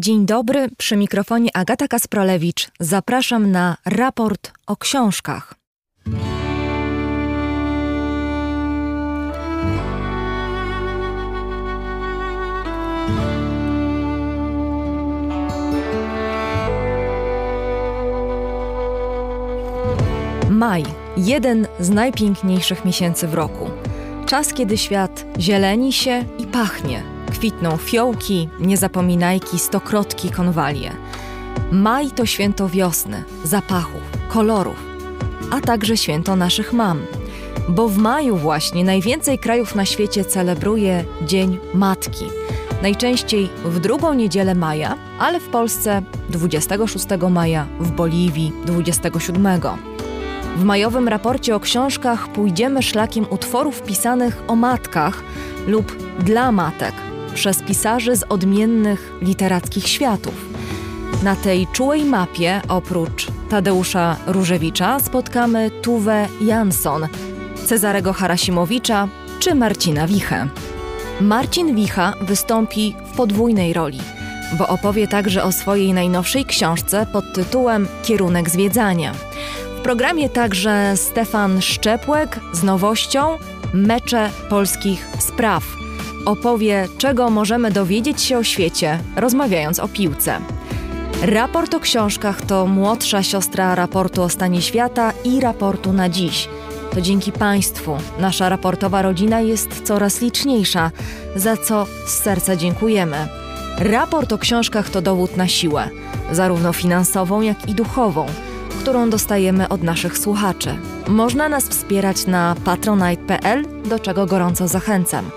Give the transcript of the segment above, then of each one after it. Dzień dobry, przy mikrofonie Agata Kasprolewicz. Zapraszam na raport o książkach. Maj, jeden z najpiękniejszych miesięcy w roku. Czas, kiedy świat zieleni się i pachnie. Kwitną fiołki, niezapominajki, stokrotki, konwalie. Maj to święto wiosny, zapachów, kolorów, a także święto naszych mam. Bo w maju właśnie najwięcej krajów na świecie celebruje Dzień Matki. Najczęściej w drugą niedzielę maja, ale w Polsce 26 maja, w Boliwii 27. W majowym raporcie o książkach pójdziemy szlakiem utworów pisanych o matkach lub dla matek przez pisarzy z odmiennych literackich światów. Na tej czułej mapie oprócz Tadeusza Różewicza spotkamy Tove Jansson, Cezarego Harasimowicza czy Marcina Wichę. Marcin Wicha wystąpi w podwójnej roli, bo opowie także o swojej najnowszej książce pod tytułem Kierunek zwiedzania. W programie także Stefan Szczepłek z nowością Mecze polskich spraw. Opowie, czego możemy dowiedzieć się o świecie, rozmawiając o piłce. Raport o książkach to młodsza siostra raportu o stanie świata i raportu na dziś. To dzięki Państwu nasza raportowa rodzina jest coraz liczniejsza, za co z serca dziękujemy. Raport o książkach to dowód na siłę, zarówno finansową, jak i duchową, którą dostajemy od naszych słuchaczy. Można nas wspierać na patronite.pl, do czego gorąco zachęcam.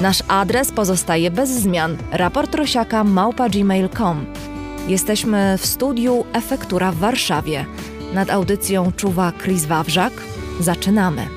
Nasz adres pozostaje bez zmian: raportrosiaka@gmail.com. Jesteśmy w studiu Efektura w Warszawie. Nad audycją czuwa Krzysztof Wawrzak. Zaczynamy.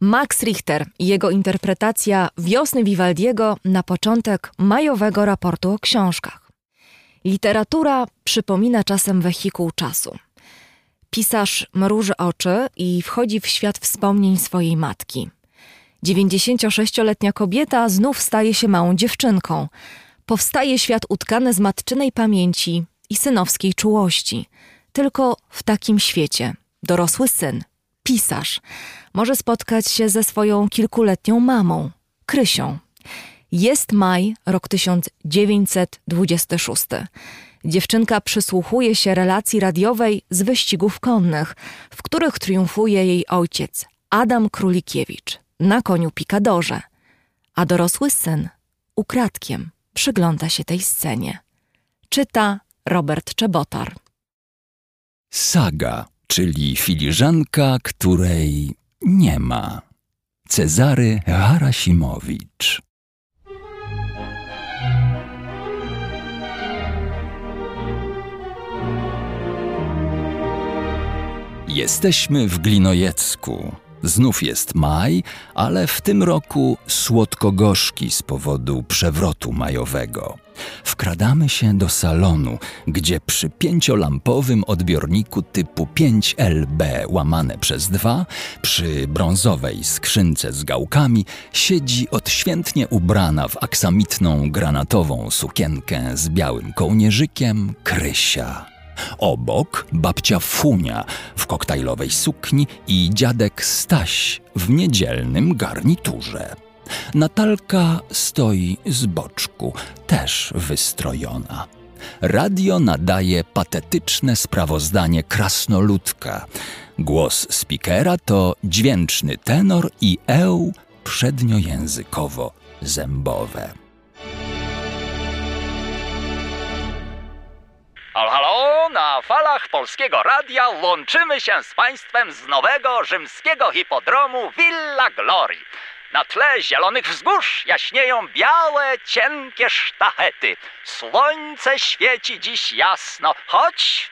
Max Richter i jego interpretacja Wiosny Vivaldiego na początek majowego raportu o książkach. Literatura przypomina czasem wehikuł czasu. Pisarz mruży oczy i wchodzi w świat wspomnień swojej matki. 96-letnia kobieta znów staje się małą dziewczynką. Powstaje świat utkany z matczynej pamięci i synowskiej czułości. Tylko w takim świecie dorosły syn, pisarz, może spotkać się ze swoją kilkuletnią mamą, Krysią. Jest maj, rok 1926. Dziewczynka przysłuchuje się relacji radiowej z wyścigów konnych, w których triumfuje jej ojciec, Adam Królikiewicz, na koniu pikadorze. A dorosły syn ukradkiem przygląda się tej scenie. Czyta Robert Czebotar. Saga, czyli filiżanka, której nie ma. Cezary Harasimowicz. Jesteśmy w Glinojecku. Znów jest maj, ale w tym roku słodko-gorzki z powodu przewrotu majowego. Wkradamy się do salonu, gdzie przy 5-lampowym odbiorniku typu 5LB/2, przy brązowej skrzynce z gałkami, siedzi odświętnie ubrana w aksamitną granatową sukienkę z białym kołnierzykiem Krysia. Obok babcia Funia w koktajlowej sukni i dziadek Staś w niedzielnym garniturze. Natalka stoi z boczku, też wystrojona. Radio nadaje patetyczne sprawozdanie Krasnoludka. Głos spikera to dźwięczny tenor i eł przedniojęzykowo-zębowe. Halo, halo, na falach Polskiego Radia łączymy się z Państwem z nowego rzymskiego hipodromu Villa Glorii. Na tle zielonych wzgórz jaśnieją białe, cienkie sztachety. Słońce świeci dziś jasno, choć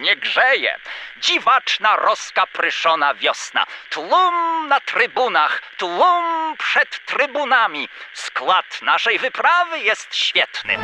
nie grzeje. Dziwaczna, rozkapryszona wiosna. Tłum na trybunach, tłum przed trybunami. Skład naszej wyprawy jest świetny.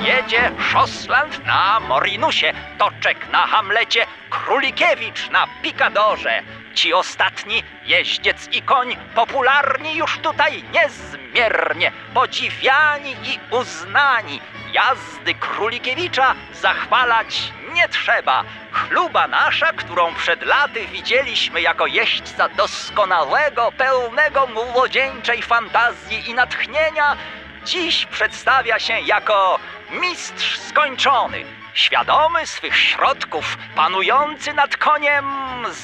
Jedzie Szosland na Morinusie, Toczek na Hamlecie, Królikiewicz na Pikadorze. Ci ostatni, jeździec i koń, popularni już tutaj niezmiernie, podziwiani i uznani. Jazdy Królikiewicza zachwalać nie trzeba. Chluba nasza, którą przed laty widzieliśmy jako jeźdźca doskonałego, pełnego młodzieńczej fantazji i natchnienia, dziś przedstawia się jako mistrz skończony, świadomy swych środków, panujący nad koniem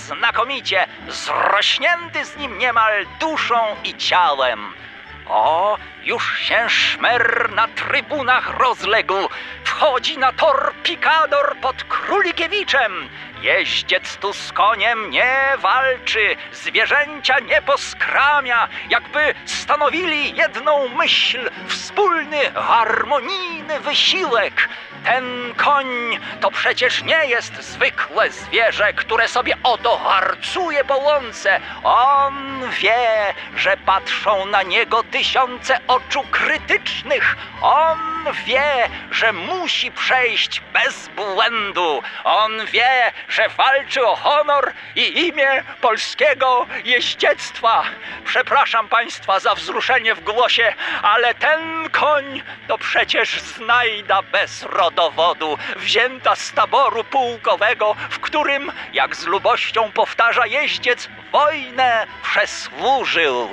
znakomicie, zrośnięty z nim niemal duszą i ciałem. O, już się szmer na trybunach rozległ. Wchodzi na tor pikador pod Królikiewiczem. Jeździec tu z koniem nie walczy, zwierzęcia nie poskramia, jakby stanowili jedną myśl, wspólny, harmonijny wysiłek. Ten koń to przecież nie jest zwykłe zwierzę, które sobie oto harcuje po łące. On wie, że patrzą na niego tysiące oczu krytycznych. On wie, że musi przejść bez błędu. On wie, że walczy o honor i imię polskiego jeździectwa. Przepraszam Państwa za wzruszenie w głosie, ale ten koń to przecież znajda bez rodowodu, wzięta z taboru pułkowego, w którym, jak z lubością powtarza jeździec, wojnę przesłużył.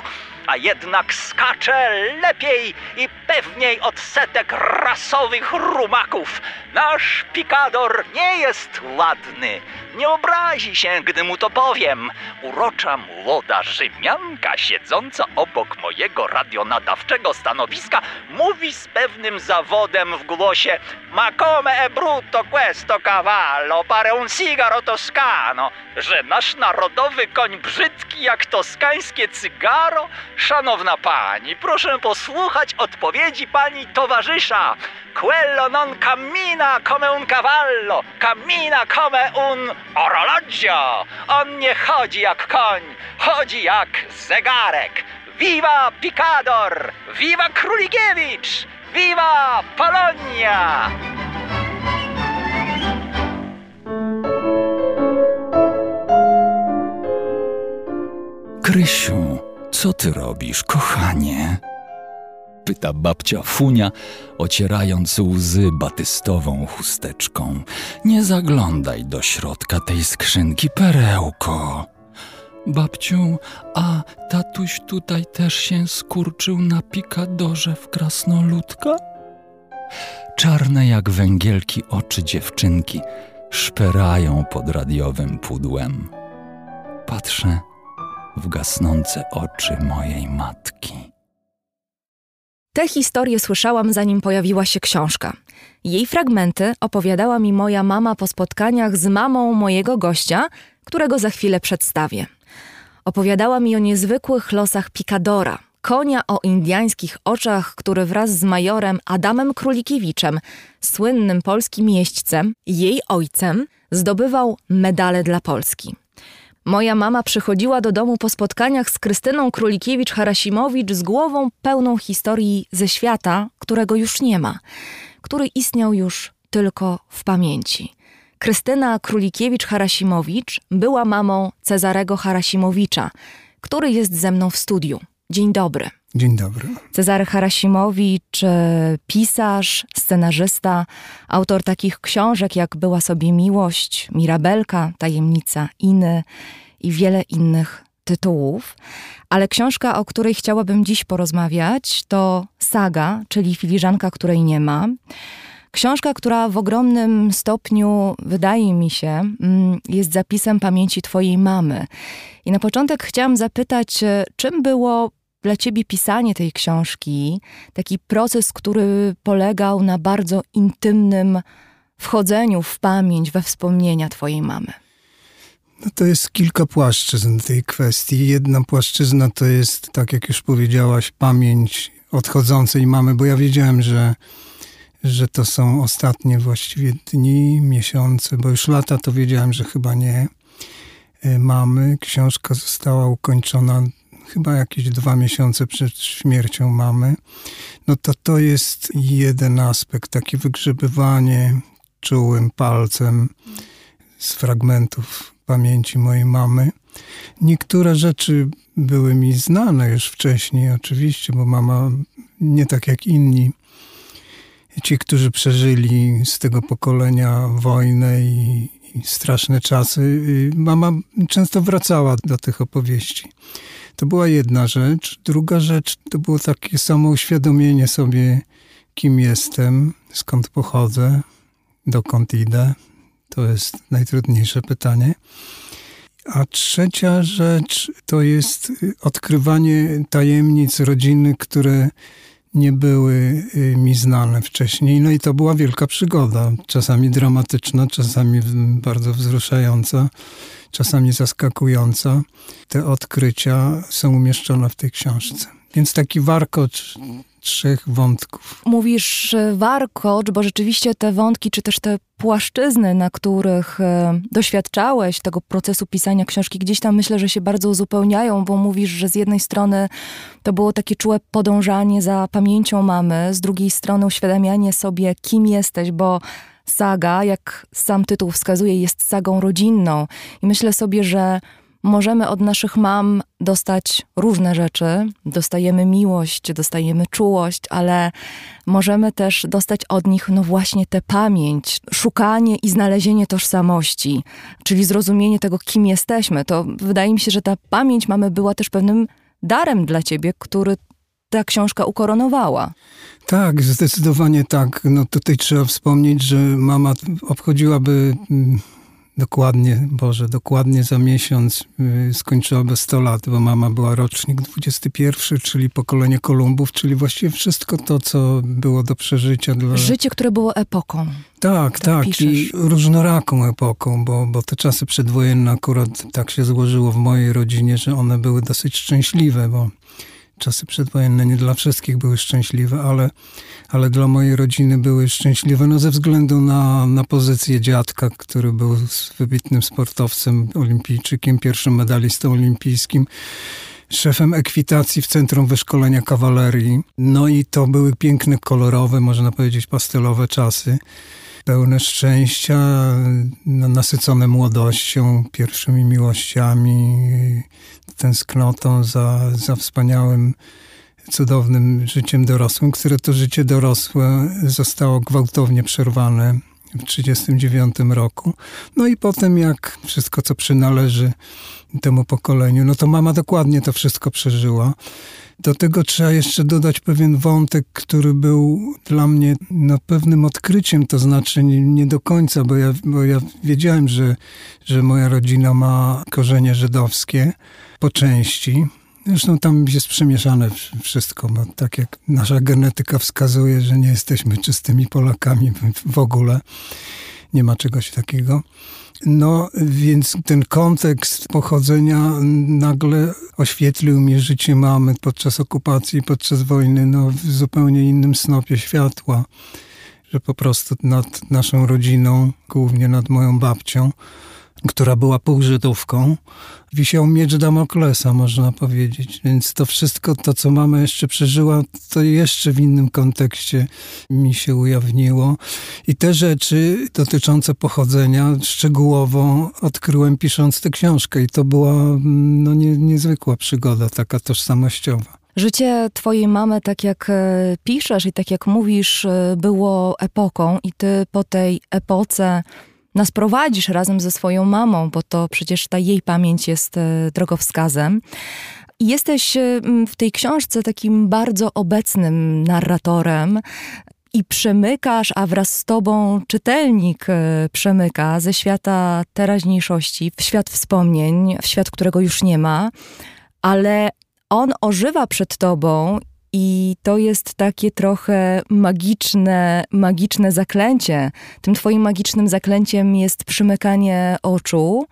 A jednak skacze lepiej i pewniej od setek rasowych rumaków. Nasz pikador nie jest ładny. Nie obrazi się, gdy mu to powiem. Urocza młoda Rzymianka, siedząca obok mojego radionadawczego stanowiska, mówi z pewnym zawodem w głosie: Ma come è brutto questo cavallo, pare un sigaro toscano. Że nasz narodowy koń brzydki jak toskańskie cygaro? Szanowna pani, proszę posłuchać odpowiedzi pani towarzysza. Quello non cammina come un cavallo, cammina come un orologio. On nie chodzi jak koń, chodzi jak zegarek. Viva Pikador! Viva Królikiewicz! Viva Polonia! Krysiu, co ty robisz, kochanie? Pyta babcia Funia, ocierając łzy batystową chusteczką. Nie zaglądaj do środka tej skrzynki, perełko. Babciu, a tatuś tutaj też się skurczył na pikadorze w krasnoludka? Czarne jak węgielki oczy dziewczynki szperają pod radiowym pudłem. Patrzę w gasnące oczy mojej matki. Te historie słyszałam, zanim pojawiła się książka. Jej fragmenty opowiadała mi moja mama po spotkaniach z mamą mojego gościa, którego za chwilę przedstawię. Opowiadała mi o niezwykłych losach pikadora, konia o indiańskich oczach, który wraz z majorem Adamem Królikiewiczem, słynnym polskim jeźdźcem, jej ojcem, zdobywał medale dla Polski. Moja mama przychodziła do domu po spotkaniach z Krystyną Królikiewicz-Harasimowicz z głową pełną historii ze świata, którego już nie ma, który istniał już tylko w pamięci. Krystyna Królikiewicz-Harasimowicz była mamą Cezarego Harasimowicza, który jest ze mną w studiu. Dzień dobry. Dzień dobry. Cezary Harasimowicz, pisarz, scenarzysta, autor takich książek jak Była sobie miłość, Mirabelka, Tajemnica Iny i wiele innych tytułów. Ale książka, o której chciałabym dziś porozmawiać, to Saga, czyli Filiżanka, której nie ma. Książka, która w ogromnym stopniu, wydaje mi się, jest zapisem pamięci twojej mamy. I na początek chciałam zapytać, czym było dla ciebie pisanie tej książki? Taki proces, który polegał na bardzo intymnym wchodzeniu w pamięć, we wspomnienia twojej mamy. No to jest kilka płaszczyzn tej kwestii. Jedna płaszczyzna to jest, tak jak już powiedziałaś, pamięć odchodzącej mamy, bo ja wiedziałem, że to są ostatnie właściwie dni, miesiące, bo już lata to wiedziałem, że chyba nie mamy. Książka została ukończona chyba jakieś 2 miesiące przed śmiercią mamy. No to jest jeden aspekt, takie wygrzebywanie czułym palcem z fragmentów pamięci mojej mamy. Niektóre rzeczy były mi znane już wcześniej oczywiście, bo mama nie tak jak inni. Ci, którzy przeżyli z tego pokolenia wojnę i straszne czasy, mama często wracała do tych opowieści. To była jedna rzecz. Druga rzecz to było takie samo uświadomienie sobie, kim jestem, skąd pochodzę, dokąd idę. To jest najtrudniejsze pytanie. A trzecia rzecz to jest odkrywanie tajemnic rodziny, które nie były mi znane wcześniej. No i to była wielka przygoda. Czasami dramatyczna, czasami bardzo wzruszająca, czasami zaskakująca. Te odkrycia są umieszczone w tej książce. Więc taki warkocz 3 wątków. Mówisz warkocz, bo rzeczywiście te wątki, czy też te płaszczyzny, na których doświadczałeś tego procesu pisania książki, gdzieś tam myślę, że się bardzo uzupełniają, bo mówisz, że z jednej strony to było takie czułe podążanie za pamięcią mamy, z drugiej strony uświadamianie sobie, kim jesteś, bo saga, jak sam tytuł wskazuje, jest sagą rodzinną. I myślę sobie, że możemy od naszych mam dostać różne rzeczy. Dostajemy miłość, dostajemy czułość, ale możemy też dostać od nich no właśnie tę pamięć, szukanie i znalezienie tożsamości, czyli zrozumienie tego, kim jesteśmy. To wydaje mi się, że ta pamięć mamy była też pewnym darem dla ciebie, który ta książka ukoronowała. Tak, zdecydowanie tak. No tutaj trzeba wspomnieć, że mama obchodziłaby dokładnie za miesiąc skończyłaby 100 lat, bo mama była rocznik 21, czyli pokolenie Kolumbów, czyli właściwie wszystko to, co było do przeżycia. Życie, które było epoką. Tak. I różnoraką epoką, bo te czasy przedwojenne akurat tak się złożyło w mojej rodzinie, że one były dosyć szczęśliwe, bo czasy przedwojenne nie dla wszystkich były szczęśliwe, ale dla mojej rodziny były szczęśliwe ze względu na pozycję dziadka, który był wybitnym sportowcem, olimpijczykiem, pierwszym medalistą olimpijskim. szefem ekwitacji w Centrum Wyszkolenia Kawalerii. No i to były piękne, kolorowe, można powiedzieć pastelowe czasy. Pełne szczęścia, nasycone młodością, pierwszymi miłościami, tęsknotą za wspaniałym, cudownym życiem dorosłym, które to życie dorosłe zostało gwałtownie przerwane w 1939 roku. No i potem jak wszystko, co przynależy temu pokoleniu, no to mama dokładnie to wszystko przeżyła. Do tego trzeba jeszcze dodać pewien wątek, który był dla mnie pewnym odkryciem, to znaczy nie do końca, bo ja wiedziałem, że moja rodzina ma korzenie żydowskie po części. Zresztą tam jest przemieszane wszystko, bo tak jak nasza genetyka wskazuje, że nie jesteśmy czystymi Polakami w ogóle. Nie ma czegoś takiego. No więc ten kontekst pochodzenia nagle oświetlił mi życie mamy podczas okupacji, podczas wojny, w zupełnie innym snopie światła. Że po prostu nad naszą rodziną, głównie nad moją babcią, która była półżydówką, wisiał miecz Damoklesa, można powiedzieć. Więc to wszystko, to co mama jeszcze przeżyła, to jeszcze w innym kontekście mi się ujawniło. I te rzeczy dotyczące pochodzenia szczegółowo odkryłem, pisząc tę książkę. I to była niezwykła przygoda, taka tożsamościowa. Życie twojej mamy, tak jak piszesz i tak jak mówisz, było epoką i ty po tej epoce nas prowadzisz razem ze swoją mamą, bo to przecież ta jej pamięć jest drogowskazem. Jesteś w tej książce takim bardzo obecnym narratorem i przemykasz, a wraz z tobą czytelnik przemyka ze świata teraźniejszości w świat wspomnień, w świat, którego już nie ma, ale on ożywa przed tobą. I to jest takie trochę magiczne zaklęcie. Tym twoim magicznym zaklęciem jest przymykanie oczu.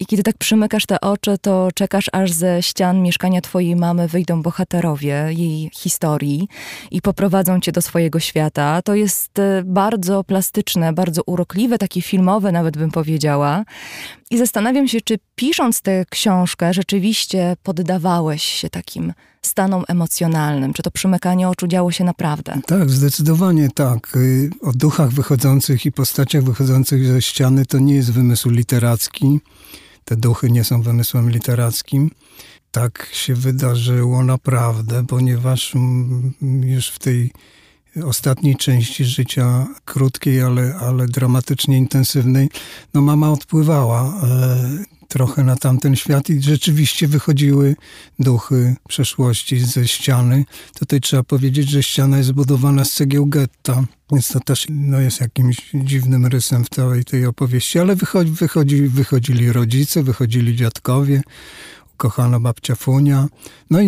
I kiedy tak przymykasz te oczy, to czekasz, aż ze ścian mieszkania twojej mamy wyjdą bohaterowie jej historii i poprowadzą cię do swojego świata. To jest bardzo plastyczne, bardzo urokliwe, takie filmowe nawet bym powiedziała. I zastanawiam się, czy pisząc tę książkę rzeczywiście poddawałeś się takim stanom emocjonalnym. Czy to przymykanie oczu działo się naprawdę? Tak, zdecydowanie tak. O duchach wychodzących i postaciach wychodzących ze ściany to nie jest wymysł literacki. Te duchy nie są wymysłem literackim. Tak się wydarzyło naprawdę, ponieważ już w tej ostatniej części życia, krótkiej, ale dramatycznie intensywnej, mama odpływała trochę na tamten świat i rzeczywiście wychodziły duchy przeszłości ze ściany. Tutaj trzeba powiedzieć, że ściana jest zbudowana z cegieł getta, więc to też jest jakimś dziwnym rysem w całej tej opowieści, ale wychodzili rodzice, wychodzili dziadkowie, kochana babcia Funia,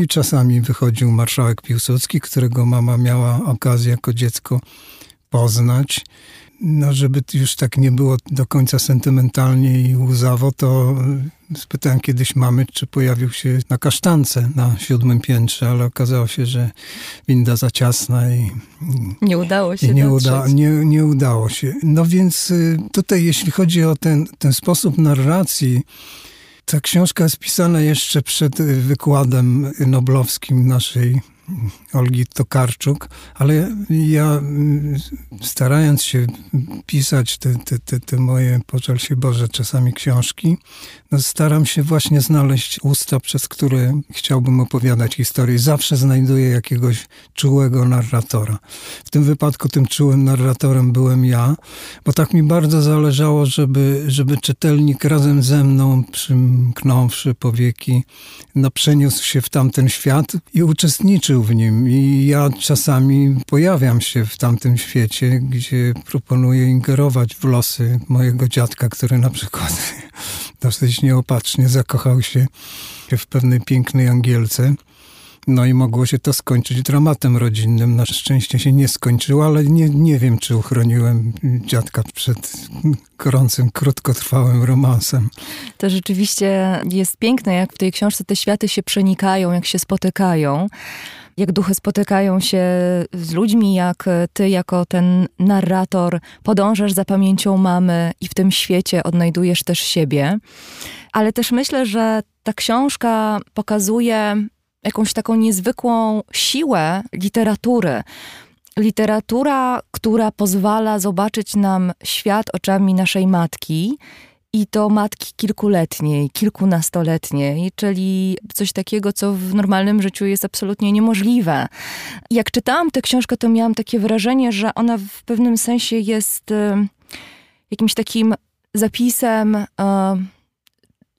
i czasami wychodził marszałek Piłsudski, którego mama miała okazję jako dziecko poznać. Żeby już tak nie było do końca sentymentalnie i łzawo, to spytałem kiedyś mamy, czy pojawił się na kasztance na 7. piętrze, ale okazało się, że winda za ciasna i nie udało się. Nie udało się. No więc tutaj, jeśli chodzi o ten sposób narracji, ta książka jest pisana jeszcze przed wykładem noblowskim naszej Olgi Tokarczuk, ale ja, starając się pisać te moje, pożal się Boże, czasami książki, staram się właśnie znaleźć usta, przez które chciałbym opowiadać historię. Zawsze znajduję jakiegoś czułego narratora. W tym wypadku tym czułym narratorem byłem ja, bo tak mi bardzo zależało, żeby czytelnik razem ze mną, przymknąwszy powieki, przeniósł się w tamten świat i uczestniczył w nim. I ja czasami pojawiam się w tamtym świecie, gdzie proponuję ingerować w losy mojego dziadka, który na przykład dosyć nieopatrznie zakochał się w pewnej pięknej Angielce. I mogło się to skończyć dramatem rodzinnym. Na szczęście się nie skończyło, ale nie wiem, czy uchroniłem dziadka przed gorącym, krótkotrwałym romansem. To rzeczywiście jest piękne, jak w tej książce te światy się przenikają, jak się spotykają. jak duchy spotykają się z ludźmi, jak ty jako ten narrator podążasz za pamięcią mamy i w tym świecie odnajdujesz też siebie. Ale też myślę, że ta książka pokazuje jakąś taką niezwykłą siłę literatury. Literatura, która pozwala zobaczyć nam świat oczami naszej matki i to matki kilkuletniej, kilkunastoletniej, czyli coś takiego, co w normalnym życiu jest absolutnie niemożliwe. Jak czytałam tę książkę, to miałam takie wrażenie, że ona w pewnym sensie jest jakimś takim zapisem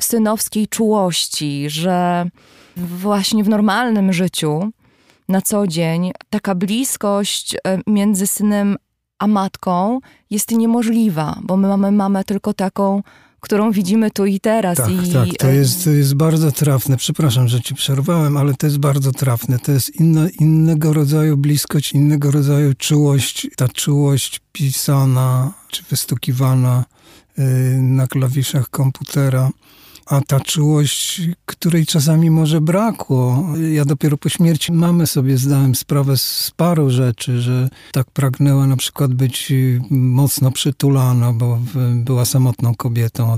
synowskiej czułości, że właśnie w normalnym życiu na co dzień taka bliskość między synem a matką jest niemożliwa, bo my mamy mamę tylko taką, którą widzimy tu i teraz. Tak, to jest bardzo trafne. Przepraszam, że ci przerwałem, ale to jest bardzo trafne. To jest innego rodzaju bliskość, innego rodzaju czułość. Ta czułość pisana czy wystukiwana na klawiszach komputera. A ta czułość, której czasami może brakło. Ja dopiero po śmierci mamy sobie zdałem sprawę z paru rzeczy, że tak pragnęła na przykład być mocno przytulana, bo była samotną kobietą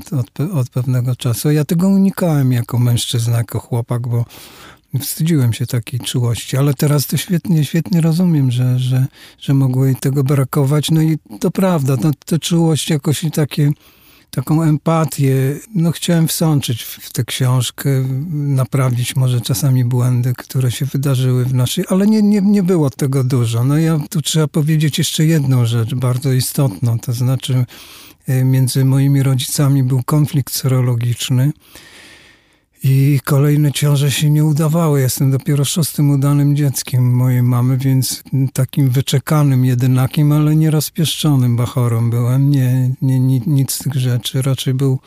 od pewnego czasu. Ja tego unikałem jako mężczyzna, jako chłopak, bo wstydziłem się takiej czułości, ale teraz to świetnie rozumiem, że mogło jej tego brakować. No i to prawda, ta czułość jakoś taką empatię, chciałem wsączyć w tę książkę, naprawić może czasami błędy, które się wydarzyły w naszej, ale nie było tego dużo. Tu trzeba powiedzieć jeszcze jedną rzecz, bardzo istotną, to znaczy między moimi rodzicami był konflikt serologiczny i kolejne ciąże się nie udawały. Jestem dopiero 6. udanym dzieckiem mojej mamy, więc takim wyczekanym jedynakiem, ale nie rozpieszczonym bachorem byłem. Nie, nic z tych rzeczy. Raczej był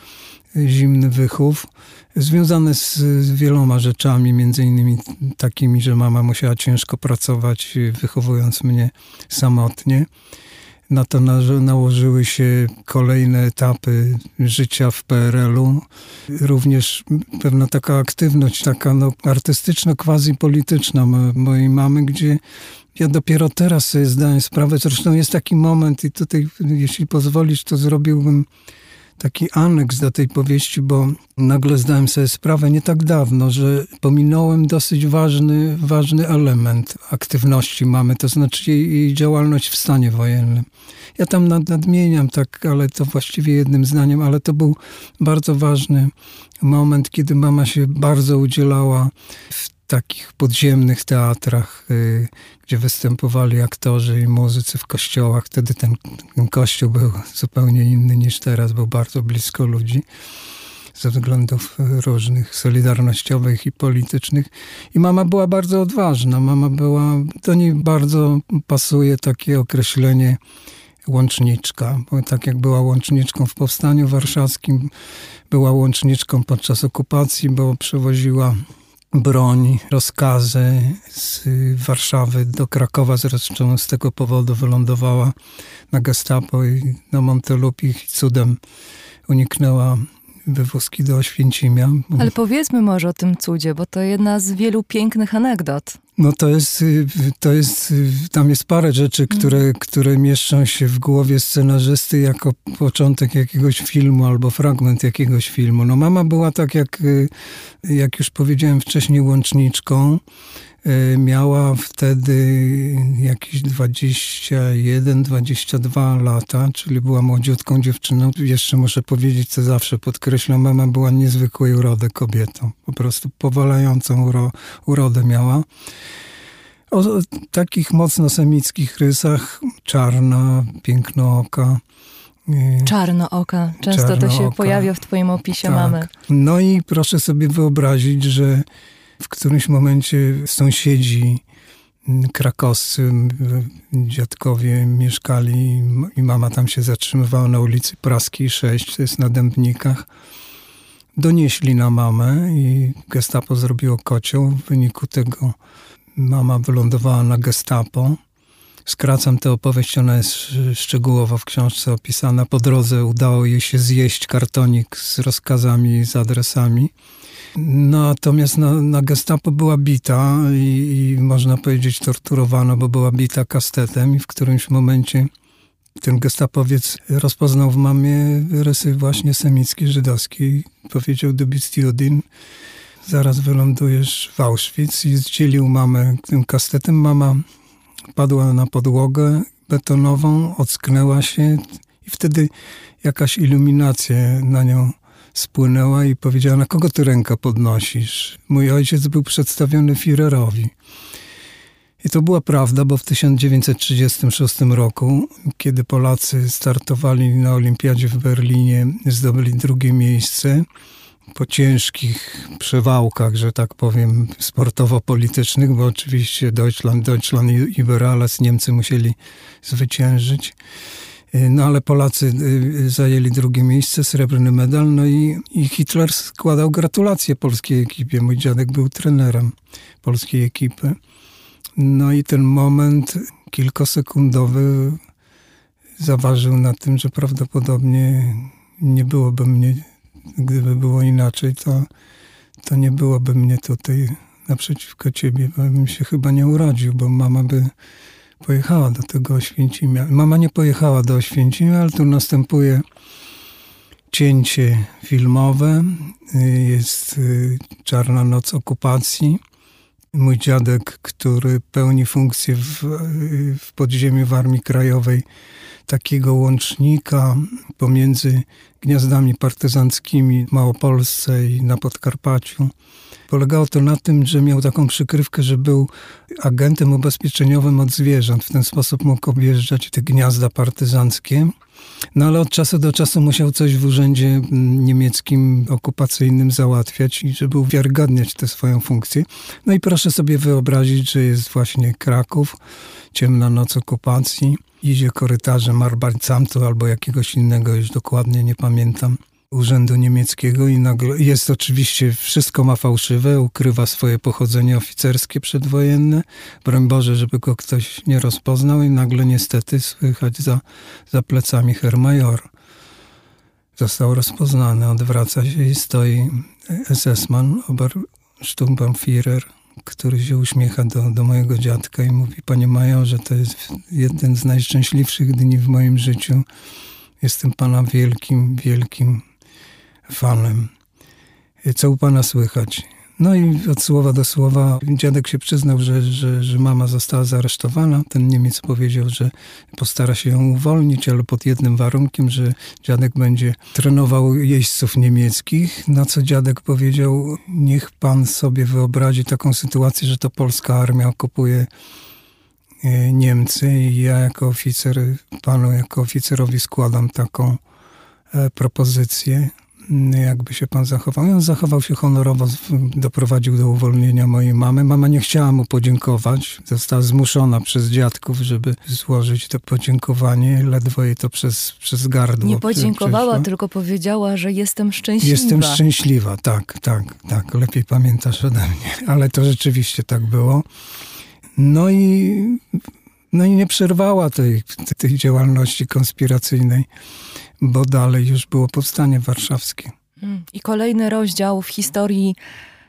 zimny wychów, związany z wieloma rzeczami, między innymi takimi, że mama musiała ciężko pracować, wychowując mnie samotnie. Na to nałożyły się kolejne etapy życia w PRL-u. Również pewna taka aktywność, taka artystyczno-quasi-polityczna mojej mamy, gdzie ja dopiero teraz sobie zdałem sprawę. Zresztą jest taki moment i tutaj, jeśli pozwolisz, to zrobiłbym taki aneks do tej powieści, bo nagle zdałem sobie sprawę nie tak dawno, że pominąłem dosyć ważny element aktywności mamy, to znaczy jej działalność w stanie wojennym. Ja tam nadmieniam tak, ale to właściwie jednym zdaniem, ale to był bardzo ważny moment, kiedy mama się bardzo udzielała w takich podziemnych teatrach, gdzie występowali aktorzy i muzycy w kościołach. Wtedy ten kościół był zupełnie inny niż teraz, był bardzo blisko ludzi ze względów różnych, solidarnościowych i politycznych. I mama była bardzo odważna. Do niej bardzo pasuje takie określenie łączniczka, bo tak jak była łączniczką w Powstaniu Warszawskim, była łączniczką podczas okupacji, bo przewoziła broń, rozkazy z Warszawy do Krakowa. Zresztą z tego powodu wylądowała na Gestapo i na Montelupich. Cudem uniknęła wywózki do Oświęcimia. Ale powiedzmy może o tym cudzie, bo to jedna z wielu pięknych anegdot. Tam jest parę rzeczy, które mieszczą się w głowie scenarzysty jako początek jakiegoś filmu albo fragment jakiegoś filmu. Mama była tak, jak już powiedziałem wcześniej, łączniczką. Miała wtedy jakieś 21-22 lata, czyli była młodziutką dziewczyną. Jeszcze muszę powiedzieć, co zawsze podkreślam, mama była niezwykłej urody kobietą. Po prostu powalającą urodę miała. O takich mocno semickich rysach, czarna, pięknooka. Czarnooka. Często to się pojawia w twoim opisie mamy. No i proszę sobie wyobrazić, że w którymś momencie sąsiedzi krakowscy, dziadkowie mieszkali i mama tam się zatrzymywała na ulicy Praskiej 6, to jest na Dębnikach. Donieśli na mamę i Gestapo zrobiło kocioł. W wyniku tego mama wylądowała na Gestapo. Skracam tę opowieść, ona jest szczegółowo w książce opisana. Po drodze udało jej się zjeść kartonik z rozkazami, z adresami. Natomiast na gestapo była bita i można powiedzieć torturowana, bo była bita kastetem i w którymś momencie ten gestapowiec rozpoznał w mamie rysy właśnie semickie, żydowskie i powiedział do bist Judin, zaraz wylądujesz w Auschwitz i zdzielił mamę tym kastetem. Mama padła na podłogę betonową, ocknęła się i wtedy jakaś iluminacja na nią spłynęła i powiedziała, na kogo ty rękę podnosisz? Mój ojciec był przedstawiony Führerowi. I to była prawda, bo w 1936 roku, kiedy Polacy startowali na Olimpiadzie w Berlinie, zdobyli drugie miejsce po ciężkich przewałkach, że tak powiem, sportowo-politycznych, bo oczywiście Deutschland über alles, Niemcy musieli zwyciężyć. No ale Polacy zajęli drugie miejsce, srebrny medal, no i Hitler składał gratulacje polskiej ekipie. Mój dziadek był trenerem polskiej ekipy. No i ten moment kilkosekundowy zaważył na tym, że prawdopodobnie nie byłoby mnie, gdyby było inaczej, to nie byłoby mnie tutaj naprzeciwko ciebie, bo bym się chyba nie urodził, bo mama by pojechała do tego Oświęcimia. Mama nie pojechała do Oświęcimia, ale tu następuje cięcie filmowe, jest Czarna Noc Okupacji. Mój dziadek, który pełni funkcję w podziemiu w Armii Krajowej, takiego łącznika pomiędzy gniazdami partyzanckimi w Małopolsce i na Podkarpaciu. Polegało to na tym, że miał taką przykrywkę, że był agentem ubezpieczeniowym od zwierząt. W ten sposób mógł objeżdżać te gniazda partyzanckie. No ale od czasu do czasu musiał coś w urzędzie niemieckim okupacyjnym załatwiać i żeby uwiarygadniać tę swoją funkcję. No i proszę sobie wyobrazić, że jest właśnie Kraków, ciemna noc okupacji, idzie korytarzem Arbeitsamtu albo jakiegoś innego, już dokładnie nie pamiętam, urzędu niemieckiego i nagle jest oczywiście, wszystko ma fałszywe, ukrywa swoje pochodzenie oficerskie przedwojenne, broń Boże, żeby go ktoś nie rozpoznał i nagle niestety słychać za plecami Herr Major. Został rozpoznany, odwraca się i stoi SS-man, Obersturmbannführer, który się uśmiecha do mojego dziadka i mówi, panie majorze, to jest jeden z najszczęśliwszych dni w moim życiu. Jestem pana wielkim, wielkim fanem. Co u pana słychać? No i od słowa do słowa dziadek się przyznał, że mama została zaresztowana. Ten Niemiec powiedział, że postara się ją uwolnić, ale pod jednym warunkiem, że dziadek będzie trenował jeźdźców niemieckich. Na co dziadek powiedział, niech pan sobie wyobrazi taką sytuację, że to polska armia okupuje Niemcy i ja jako oficer, panu jako oficerowi składam taką propozycję, jakby się pan zachował. I on zachował się honorowo, doprowadził do uwolnienia mojej mamy. Mama nie chciała mu podziękować. Została zmuszona przez dziadków, żeby złożyć to podziękowanie. Ledwo jej to przez gardło. Nie podziękowała, przeszło. Tylko powiedziała, że jestem szczęśliwa. Jestem szczęśliwa, tak. Lepiej pamiętasz ode mnie. Ale to rzeczywiście tak było. No i nie przerwała tej działalności konspiracyjnej, bo dalej już było powstanie warszawskie. I kolejny rozdział w historii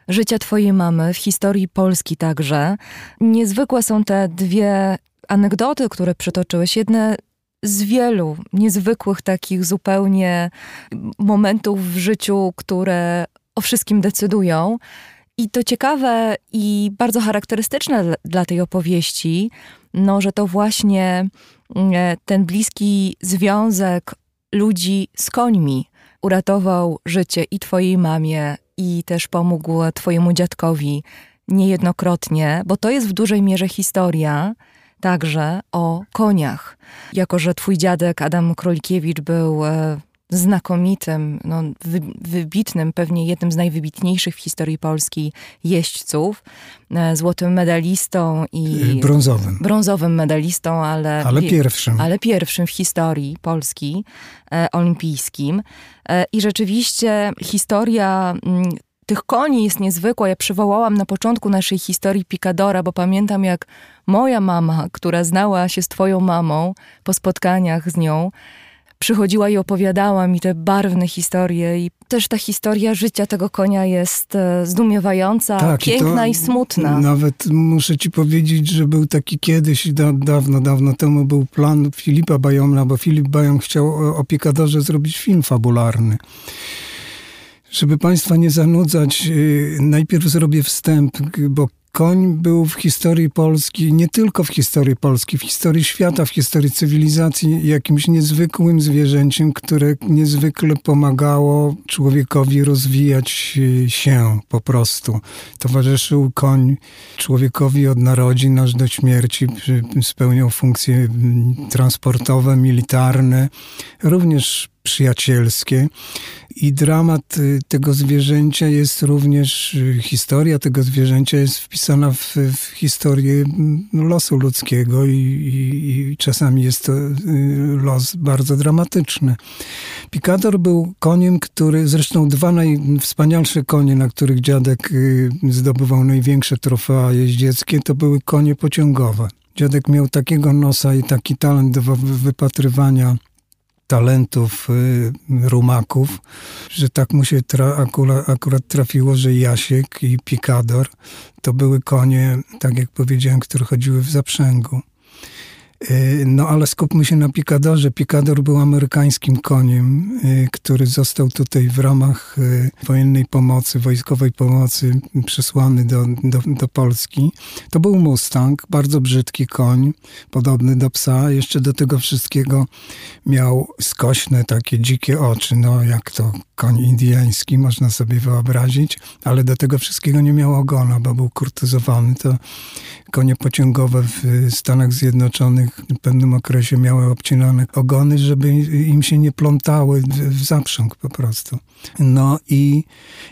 życia twojej mamy, w historii Polski także. Niezwykłe są te dwie anegdoty, które przytoczyłeś. Jedne z wielu niezwykłych takich zupełnie momentów w życiu, które o wszystkim decydują. I to ciekawe i bardzo charakterystyczne dla tej opowieści, no, że to właśnie ten bliski związek ludzi z końmi uratował życie i twojej mamie, i też pomógł twojemu dziadkowi niejednokrotnie, bo to jest w dużej mierze historia także o koniach. Jako że twój dziadek Adam Królikiewicz był znakomitym, no, wybitnym, pewnie jednym z najwybitniejszych w historii Polski jeźdźców, złotym medalistą i... Brązowym medalistą, ale pierwszym. Ale pierwszym w historii Polski olimpijskim. I rzeczywiście historia tych koni jest niezwykła. Ja przywołałam na początku naszej historii Pikadora, bo pamiętam, jak moja mama, która znała się z twoją mamą po spotkaniach z nią, przychodziła i opowiadała mi te barwne historie i też ta historia życia tego konia jest zdumiewająca, tak, piękna i smutna. Nawet muszę ci powiedzieć, że był taki kiedyś, dawno temu był plan Filipa Bajona, bo Filip Bajon chciał o Pikadorze zrobić film fabularny. Żeby państwa nie zanudzać, najpierw zrobię wstęp, bo koń był w historii Polski, nie tylko w historii Polski, w historii świata, w historii cywilizacji jakimś niezwykłym zwierzęciem, które niezwykle pomagało człowiekowi rozwijać się po prostu. Towarzyszył koń człowiekowi od narodzin aż do śmierci, spełniał funkcje transportowe, militarne, również przyjacielskie. I dramat tego zwierzęcia jest również, historia tego zwierzęcia jest wpisana w historię losu ludzkiego i czasami jest to los bardzo dramatyczny. Pikador był koniem, który, zresztą dwa najwspanialsze konie, na których dziadek zdobywał największe trofea jeździeckie, to były konie pociągowe. Dziadek miał takiego nosa i taki talent do wypatrywania talentów rumaków, że tak mu się akurat trafiło, że Jasiek i Pikador to były konie, tak jak powiedziałem, które chodziły w zaprzęgu. No ale skupmy się na Pikadorze. Pikador był amerykańskim koniem, który został tutaj w ramach wojennej pomocy, wojskowej pomocy przesłany do Polski. To był Mustang, bardzo brzydki koń, podobny do psa. Jeszcze do tego wszystkiego miał skośne, takie dzikie oczy, no jak to koń indiański, można sobie wyobrazić, ale do tego wszystkiego nie miał ogona, bo był kurtyzowany. To konie pociągowe w Stanach Zjednoczonych w pewnym okresie miały obcinane ogony, żeby im się nie plątały w zaprząg po prostu. No i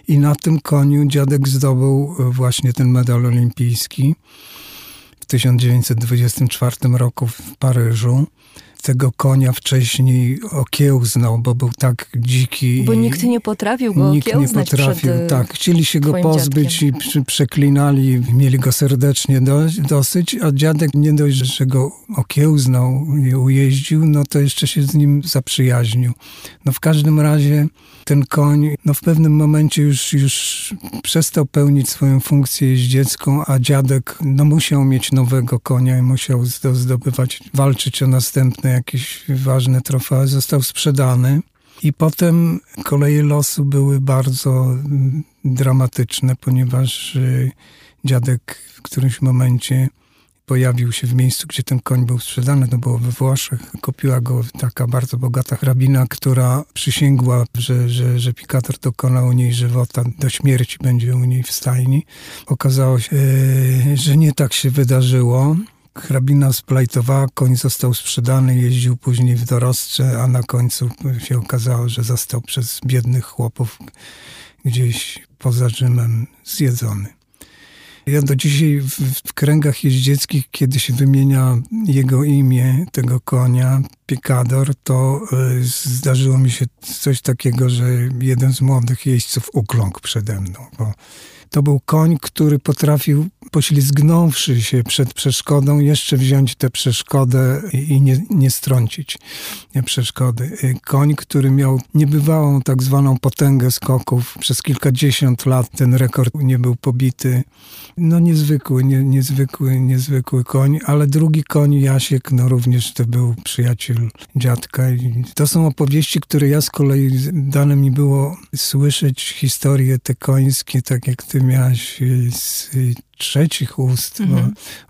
na tym koniu dziadek zdobył właśnie ten medal olimpijski w 1924 roku w Paryżu. Tego konia wcześniej okiełznał, bo był tak dziki. Bo nikt nie potrafił go okiełznać. Nikt nie potrafił, tak. Chcieli się go pozbyć dziadkiem. I przeklinali, mieli go serdecznie dosyć, a dziadek nie dość, że go okiełznał i ujeździł, no to jeszcze się z nim zaprzyjaźnił. No w każdym razie ten koń, no w pewnym momencie już przestał pełnić swoją funkcję jeździecką, a dziadek, no musiał mieć nowego konia i musiał zdobywać, walczyć o następne jakieś ważne trofea. Został sprzedany i potem koleje losu były bardzo dramatyczne, ponieważ dziadek w którymś momencie pojawił się w miejscu, gdzie ten koń był sprzedany, to było we Włoszech. Kupiła go taka bardzo bogata hrabina, która przysięgła, że Pikador dokona u niej żywota, do śmierci będzie u niej w stajni. Okazało się, że nie tak się wydarzyło. Hrabina splajtowała, koń został sprzedany, jeździł później w dorosłe, a na końcu się okazało, że został przez biednych chłopów gdzieś poza Rzymem zjedzony. Ja do dzisiaj w kręgach jeździeckich, kiedy się wymienia jego imię, tego konia, Pikador, to zdarzyło mi się coś takiego, że jeden z młodych jeźdźców ukląkł przede mną, bo to był koń, który potrafił, poślizgnąwszy się przed przeszkodą, jeszcze wziąć tę przeszkodę i nie strącić przeszkody. Koń, który miał niebywałą tak zwaną potęgę skoków. Przez kilkadziesiąt lat ten rekord nie był pobity. No niezwykły koń, ale drugi koń, Jasiek, no również to był przyjaciel dziadka. I to są opowieści, które ja z kolei, dane mi było słyszeć historie te końskie, tak jak ty miałaś z trzecich ust, bo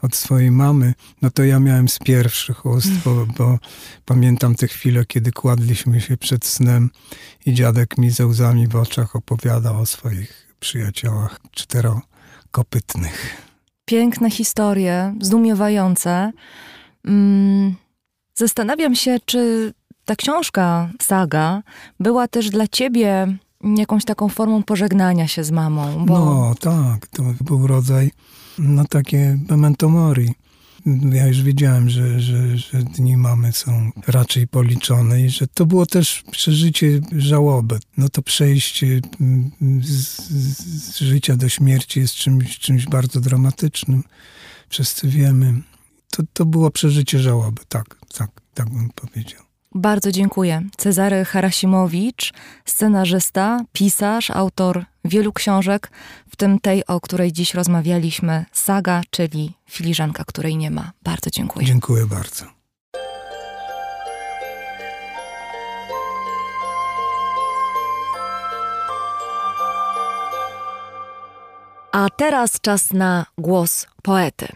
od swojej mamy, no to ja miałem z pierwszych ust, bo pamiętam te chwile, kiedy kładliśmy się przed snem i dziadek mi ze łzami w oczach opowiadał o swoich przyjaciołach czterokopytnych. Piękne historie, zdumiewające. Zastanawiam się, czy ta książka, saga, była też dla ciebie jakąś taką formą pożegnania się z mamą. Bo... No tak, to był rodzaj, no takie memento mori. Ja już wiedziałem, że dni mamy są raczej policzone i że to było też przeżycie żałoby. No to przejście z życia do śmierci jest czymś bardzo dramatycznym. Wszyscy wiemy. To było przeżycie żałoby, tak bym powiedział. Bardzo dziękuję. Cezary Harasimowicz, scenarzysta, pisarz, autor wielu książek, w tym tej, o której dziś rozmawialiśmy, Saga, czyli filiżanka, której nie ma. Bardzo dziękuję. Dziękuję bardzo. A teraz czas na głos poety.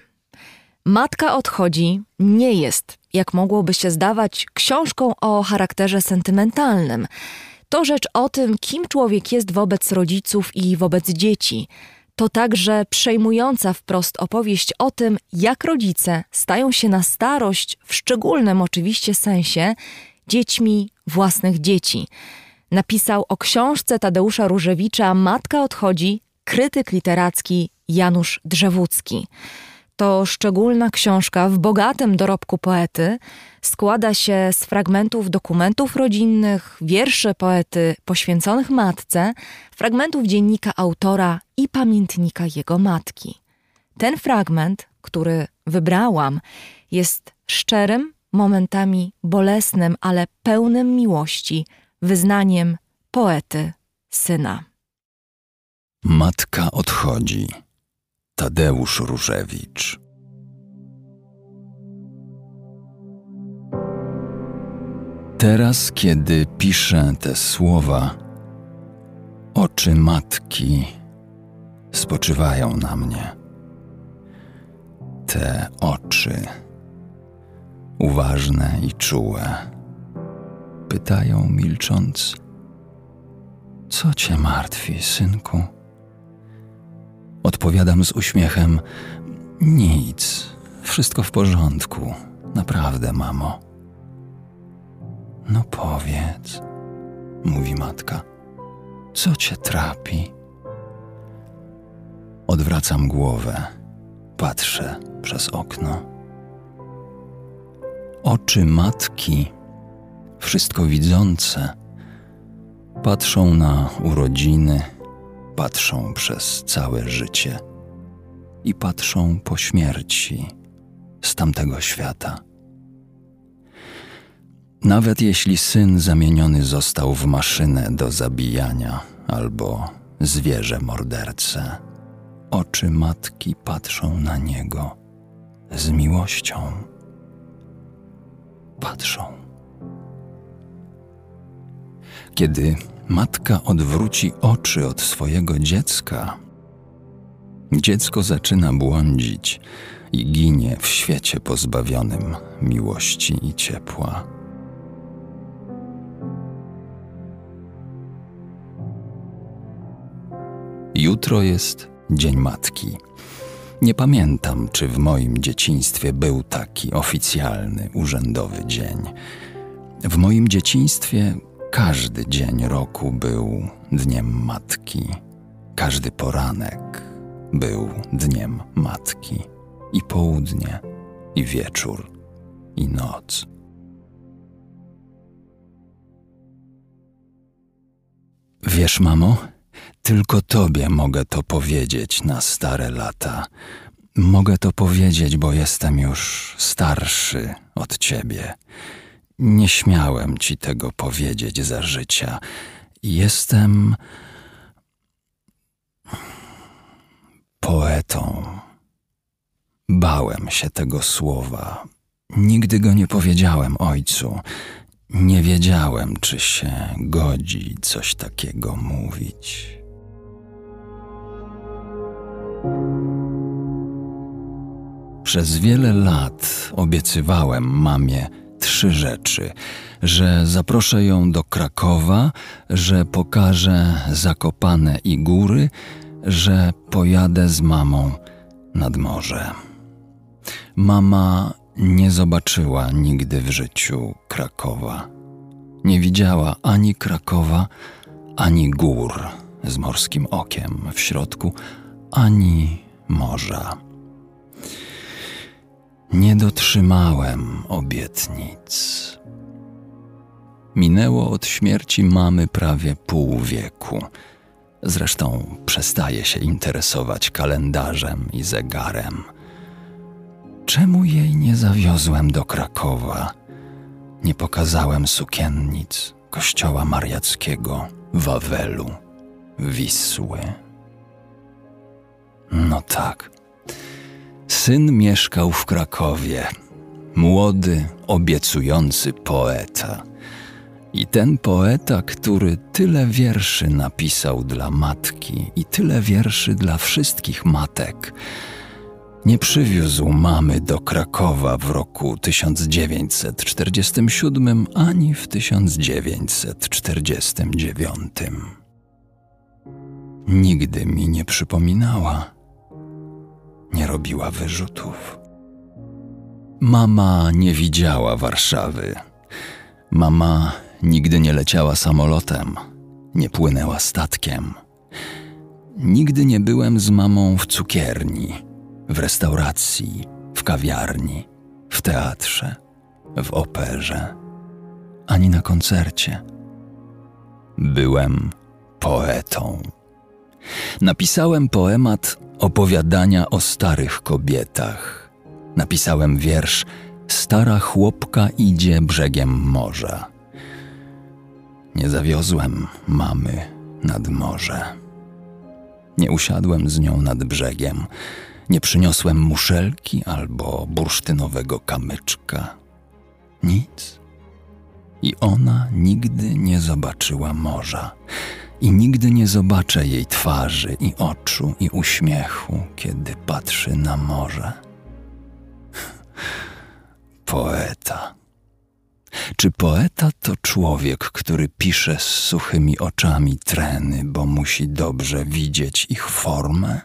Matka odchodzi nie jest, jak mogłoby się zdawać, książką o charakterze sentymentalnym. To rzecz o tym, kim człowiek jest wobec rodziców i wobec dzieci. To także przejmująca wprost opowieść o tym, jak rodzice stają się na starość, w szczególnym oczywiście sensie, dziećmi własnych dzieci. Napisał o książce Tadeusza Różewicza Matka odchodzi krytyk literacki Janusz Drzewucki. To szczególna książka w bogatym dorobku poety. Składa się z fragmentów dokumentów rodzinnych, wierszy poety poświęconych matce, fragmentów dziennika autora i pamiętnika jego matki. Ten fragment, który wybrałam, jest szczerym, momentami bolesnym, ale pełnym miłości, wyznaniem poety syna. Matka odchodzi. Tadeusz Różewicz. Teraz, kiedy piszę te słowa, oczy matki spoczywają na mnie. Te oczy, uważne i czułe, pytają milcząc: co cię martwi, synku? Odpowiadam z uśmiechem: nic, wszystko w porządku, naprawdę, mamo. No powiedz, mówi matka, co cię trapi? Odwracam głowę, patrzę przez okno. Oczy matki, wszystko widzące, patrzą na urodziny, patrzą przez całe życie i patrzą po śmierci z tamtego świata. Nawet jeśli syn zamieniony został w maszynę do zabijania albo zwierzę mordercę, oczy matki patrzą na niego z miłością. Patrzą. Kiedy matka odwróci oczy od swojego dziecka, dziecko zaczyna błądzić i ginie w świecie pozbawionym miłości i ciepła. Jutro jest Dzień Matki. Nie pamiętam, czy w moim dzieciństwie był taki oficjalny, urzędowy dzień. W moim dzieciństwie każdy dzień roku był Dniem Matki. Każdy poranek był Dniem Matki. I południe, i wieczór, i noc. Wiesz, mamo, tylko tobie mogę to powiedzieć na stare lata. Mogę to powiedzieć, bo jestem już starszy od ciebie. Nie śmiałem ci tego powiedzieć za życia. Jestem poetą. Bałem się tego słowa. Nigdy go nie powiedziałem ojcu. Nie wiedziałem, czy się godzi coś takiego mówić. Przez wiele lat obiecywałem mamie 3 rzeczy, że zaproszę ją do Krakowa, że pokażę Zakopane i góry, że pojadę z mamą nad morze. Mama nie zobaczyła nigdy w życiu Krakowa. Nie widziała ani Krakowa, ani gór z morskim okiem w środku, ani morza. Nie dotrzymałem obietnic. Minęło od śmierci mamy prawie pół wieku. Zresztą przestaje się interesować kalendarzem i zegarem. Czemu jej nie zawiozłem do Krakowa? nie pokazałem sukiennic kościoła mariackiego, Wawelu, Wisły. No tak, syn mieszkał w Krakowie, młody, obiecujący poeta. I ten poeta, który tyle wierszy napisał dla matki i tyle wierszy dla wszystkich matek, nie przywiózł mamy do Krakowa w roku 1947 ani w 1949. Nigdy mi nie przypominała, nie robiła wyrzutów. Mama nie widziała Warszawy. Mama nigdy nie leciała samolotem, nie płynęła statkiem. Nigdy nie byłem z mamą w cukierni, w restauracji, w kawiarni, w teatrze, w operze, ani na koncercie. Byłem poetą. Napisałem poemat Opowiadania o starych kobietach. Napisałem wiersz Stara chłopka idzie brzegiem morza. Nie zawiozłem mamy nad morze. Nie usiadłem z nią nad brzegiem. Nie przyniosłem muszelki albo bursztynowego kamyczka. Nic. I ona nigdy nie zobaczyła morza. I nigdy nie zobaczę jej twarzy i oczu i uśmiechu, kiedy patrzy na morze. Poeta. Czy poeta to człowiek, który pisze z suchymi oczami treny, bo musi dobrze widzieć ich formę?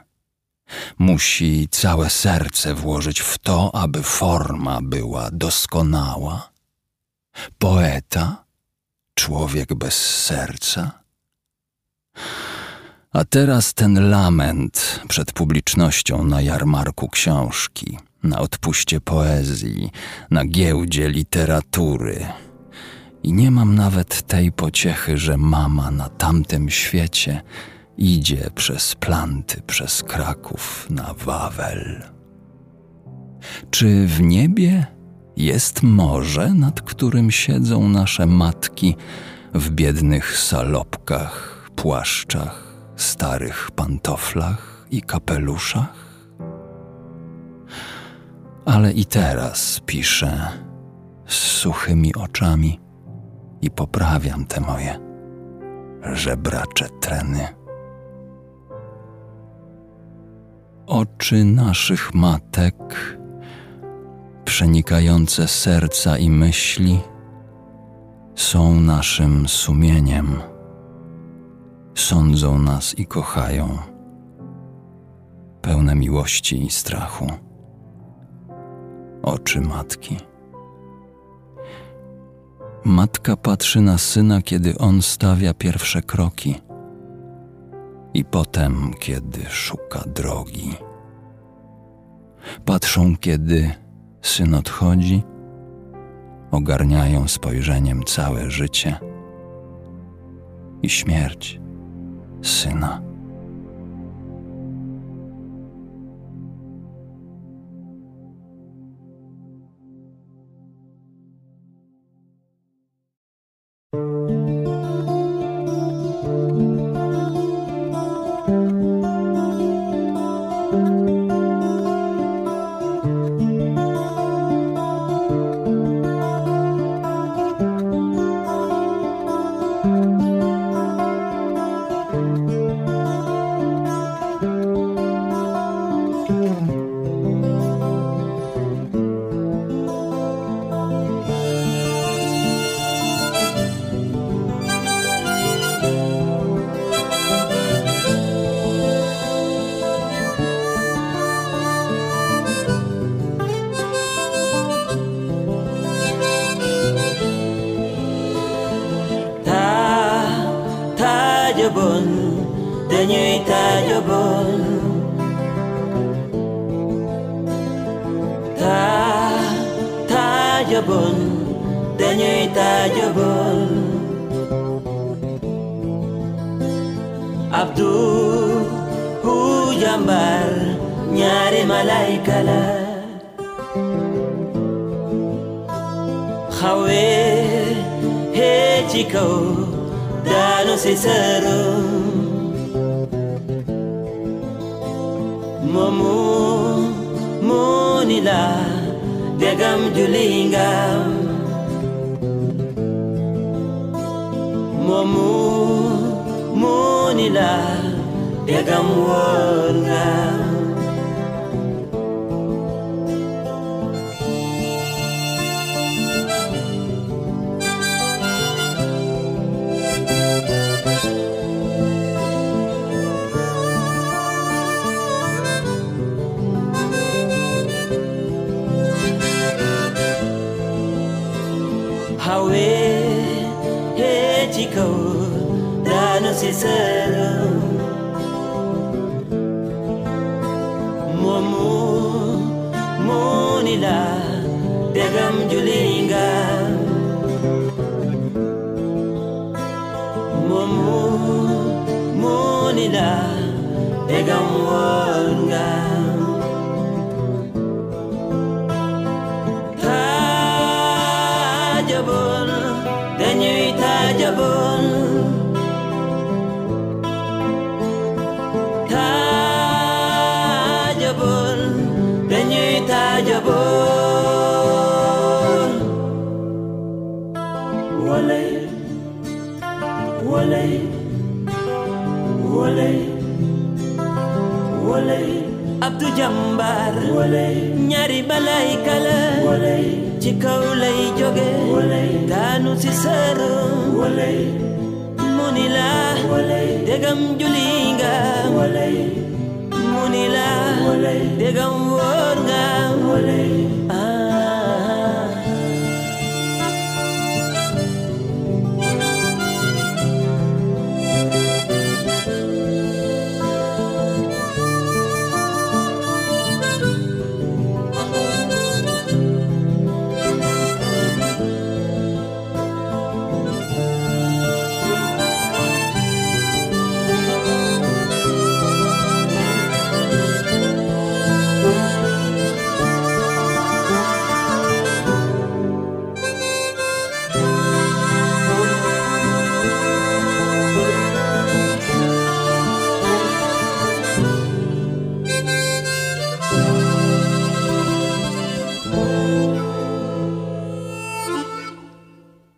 Musi całe serce włożyć w to, aby forma była doskonała? Poeta? Człowiek bez serca? A teraz ten lament przed publicznością na jarmarku książki, na odpuście poezji, na giełdzie literatury. I nie mam nawet tej pociechy, że mama na tamtym świecie idzie przez Planty, przez Kraków na Wawel. Czy w niebie jest morze, nad którym siedzą nasze matki w biednych salopkach, płaszczach, starych pantoflach i kapeluszach? Ale i teraz piszę z suchymi oczami i poprawiam te moje żebracze treny. Oczy naszych matek, przenikające serca i myśli, są naszym sumieniem. Sądzą nas i kochają, pełne miłości i strachu. Oczy matki. Matka patrzy na syna, kiedy on stawia pierwsze kroki i potem, kiedy szuka drogi. Patrzą, kiedy syn odchodzi, ogarniają spojrzeniem całe życie i śmierć syna. Malaikala Khawe Zico dallo Cesaro, Momo Monila Degam Dulingam, Momo Monila Degam Wongam. Dano Cesaro, Momo Monila Degam Julinga, Momo Monila Degam Wanga. Abdou Jambar ñaari balay kala ci kaw lay joge daanu ci sero Monila degam julinga Monila degam worga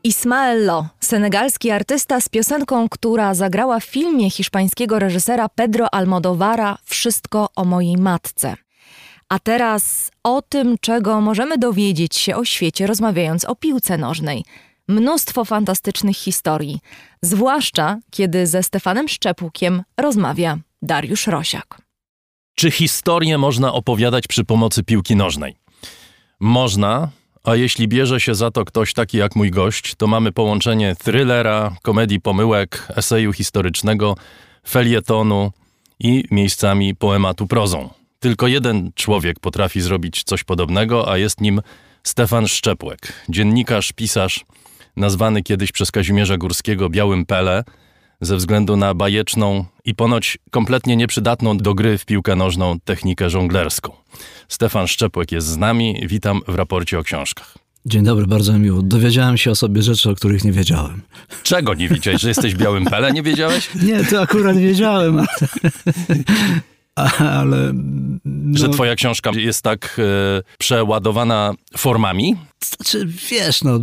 Ismaelo, senegalski artysta z piosenką, która zagrała w filmie hiszpańskiego reżysera Pedro Almodóvara Wszystko o mojej matce. A teraz o tym, czego możemy dowiedzieć się o świecie, rozmawiając o piłce nożnej. Mnóstwo fantastycznych historii, zwłaszcza kiedy ze Stefanem Szczepłkiem rozmawia Dariusz Rosiak. Czy historię można opowiadać przy pomocy piłki nożnej? Można. A jeśli bierze się za to ktoś taki jak mój gość, to mamy połączenie thrillera, komedii pomyłek, eseju historycznego, felietonu i miejscami poematu prozą. Tylko jeden człowiek potrafi zrobić coś podobnego, a jest nim Stefan Szczepłek. Dziennikarz, pisarz, nazwany kiedyś przez Kazimierza Górskiego Białym Pelé, ze względu na bajeczną i ponoć kompletnie nieprzydatną do gry w piłkę nożną technikę żonglerską. Stefan Szczepłek jest z nami. Witam w raporcie o książkach. Dzień dobry, bardzo mi miło. Dowiedziałem się o sobie rzeczy, o których nie wiedziałem. Czego nie wiedziałeś? Że jesteś Białym Pelé? Nie wiedziałeś? Nie, to akurat wiedziałem, ale no. Że twoja książka jest tak przeładowana formami? Znaczy, wiesz, no...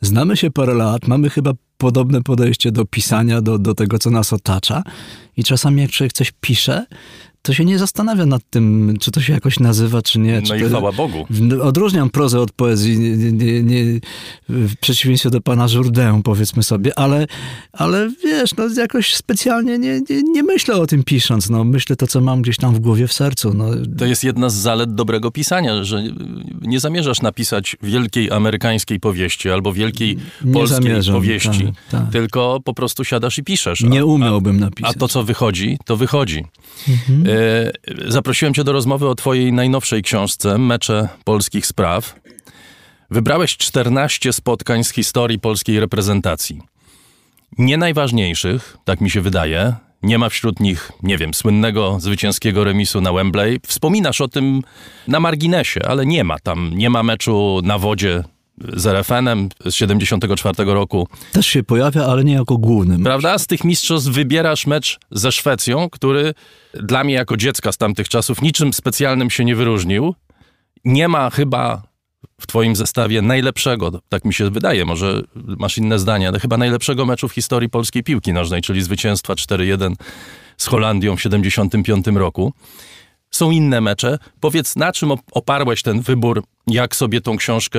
Znamy się parę lat, mamy chyba podobne podejście do pisania, do tego, co nas otacza. I czasami jak człowiek coś pisze, to się nie zastanawia nad tym, czy to się jakoś nazywa, czy nie. No i chwała Bogu. Odróżniam prozę od poezji, nie, w przeciwieństwie do pana Jourdain, powiedzmy sobie, ale wiesz, no jakoś specjalnie nie myślę o tym pisząc. No, myślę to, co mam gdzieś tam w głowie, w sercu. No. To jest jedna z zalet dobrego pisania, że nie zamierzasz napisać wielkiej amerykańskiej powieści albo wielkiej polskiej powieści, tak. Tylko po prostu siadasz i piszesz. Nie umiałbym napisać. A to, co wychodzi, to wychodzi. Mhm. Zaprosiłem cię do rozmowy o twojej najnowszej książce, Mecze polskich spraw. Wybrałeś 14 spotkań z historii polskiej reprezentacji. Nie najważniejszych, tak mi się wydaje. Nie ma wśród nich, nie wiem, słynnego zwycięskiego remisu na Wembley. Wspominasz o tym na marginesie, ale nie ma meczu na wodzie z RFN-em z 74 roku. Też się pojawia, ale nie jako główny. Prawda? Z tych mistrzostw wybierasz mecz ze Szwecją, który dla mnie jako dziecka z tamtych czasów niczym specjalnym się nie wyróżnił. Nie ma chyba w twoim zestawie najlepszego, tak mi się wydaje, może masz inne zdanie, ale chyba najlepszego meczu w historii polskiej piłki nożnej, czyli zwycięstwa 4-1 z Holandią w 75 roku. Są inne mecze. Powiedz, na czym oparłeś ten wybór, jak sobie tą książkę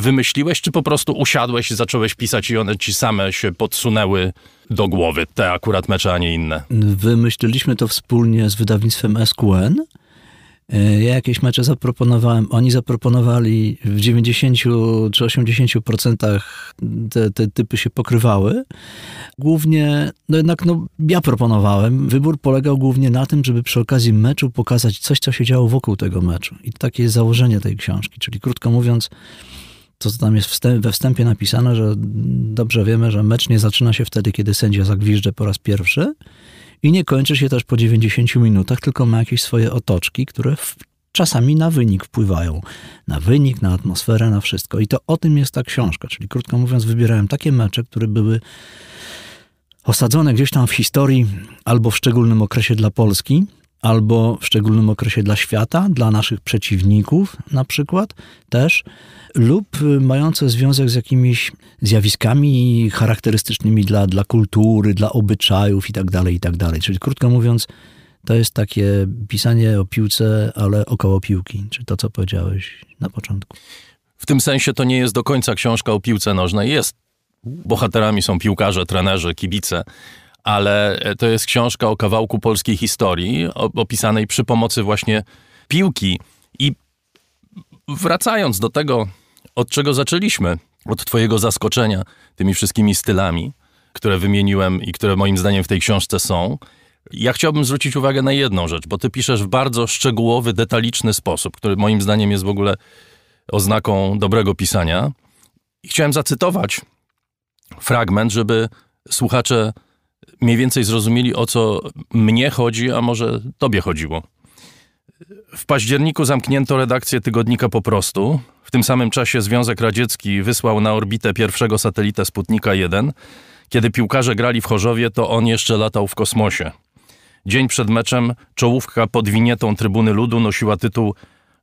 wymyśliłeś, czy po prostu usiadłeś i zacząłeś pisać i one ci same się podsunęły do głowy, te akurat mecze, a nie inne? Wymyśliliśmy to wspólnie z wydawnictwem SQN. Ja jakieś mecze zaproponowałem, oni zaproponowali, w 90 czy 80% te typy się pokrywały. Głównie, no jednak no, ja proponowałem, wybór polegał głównie na tym, żeby przy okazji meczu pokazać coś, co się działo wokół tego meczu. I takie jest założenie tej książki, czyli krótko mówiąc, to co tam jest we wstępie napisane, że dobrze wiemy, że mecz nie zaczyna się wtedy, kiedy sędzia zagwiżdże po raz pierwszy. I nie kończy się też po 90 minutach, tylko ma jakieś swoje otoczki, które czasami na wynik wpływają. Na wynik, na atmosferę, na wszystko. I to o tym jest ta książka. Czyli krótko mówiąc, wybierałem takie mecze, które były osadzone gdzieś tam w historii, albo w szczególnym okresie dla Polski, albo w szczególnym okresie dla świata, dla naszych przeciwników na przykład też, lub mające związek z jakimiś zjawiskami charakterystycznymi dla kultury, dla obyczajów i tak dalej. Czyli krótko mówiąc, to jest takie pisanie o piłce, ale około piłki, czyli to, co powiedziałeś na początku. W tym sensie to nie jest do końca książka o piłce nożnej. Jest. Bohaterami są piłkarze, trenerzy, kibice. Ale to jest książka o kawałku polskiej historii, opisanej przy pomocy właśnie piłki. I wracając do tego, od czego zaczęliśmy, od twojego zaskoczenia tymi wszystkimi stylami, które wymieniłem i które moim zdaniem w tej książce są, ja chciałbym zwrócić uwagę na jedną rzecz, bo ty piszesz w bardzo szczegółowy, detaliczny sposób, który moim zdaniem jest w ogóle oznaką dobrego pisania. I chciałem zacytować fragment, żeby słuchacze mniej więcej zrozumieli, o co mnie chodzi, a może tobie chodziło. W październiku zamknięto redakcję tygodnika Po prostu. W tym samym czasie Związek Radziecki wysłał na orbitę pierwszego satelitę Sputnika 1. Kiedy piłkarze grali w Chorzowie, to on jeszcze latał w kosmosie. Dzień przed meczem czołówka pod winietą Trybuny Ludu nosiła tytuł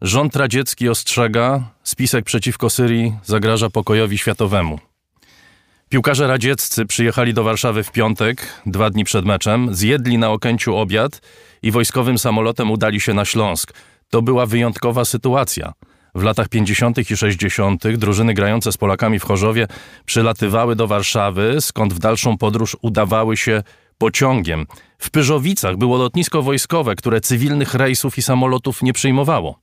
„Rząd radziecki ostrzega, spisek przeciwko Syrii zagraża pokojowi światowemu”. Piłkarze radzieccy przyjechali do Warszawy w piątek, 2 dni przed meczem, zjedli na Okęciu obiad i wojskowym samolotem udali się na Śląsk. To była wyjątkowa sytuacja. W latach 50. i 60. drużyny grające z Polakami w Chorzowie przylatywały do Warszawy, skąd w dalszą podróż udawały się pociągiem. W Pyrzowicach było lotnisko wojskowe, które cywilnych rejsów i samolotów nie przyjmowało.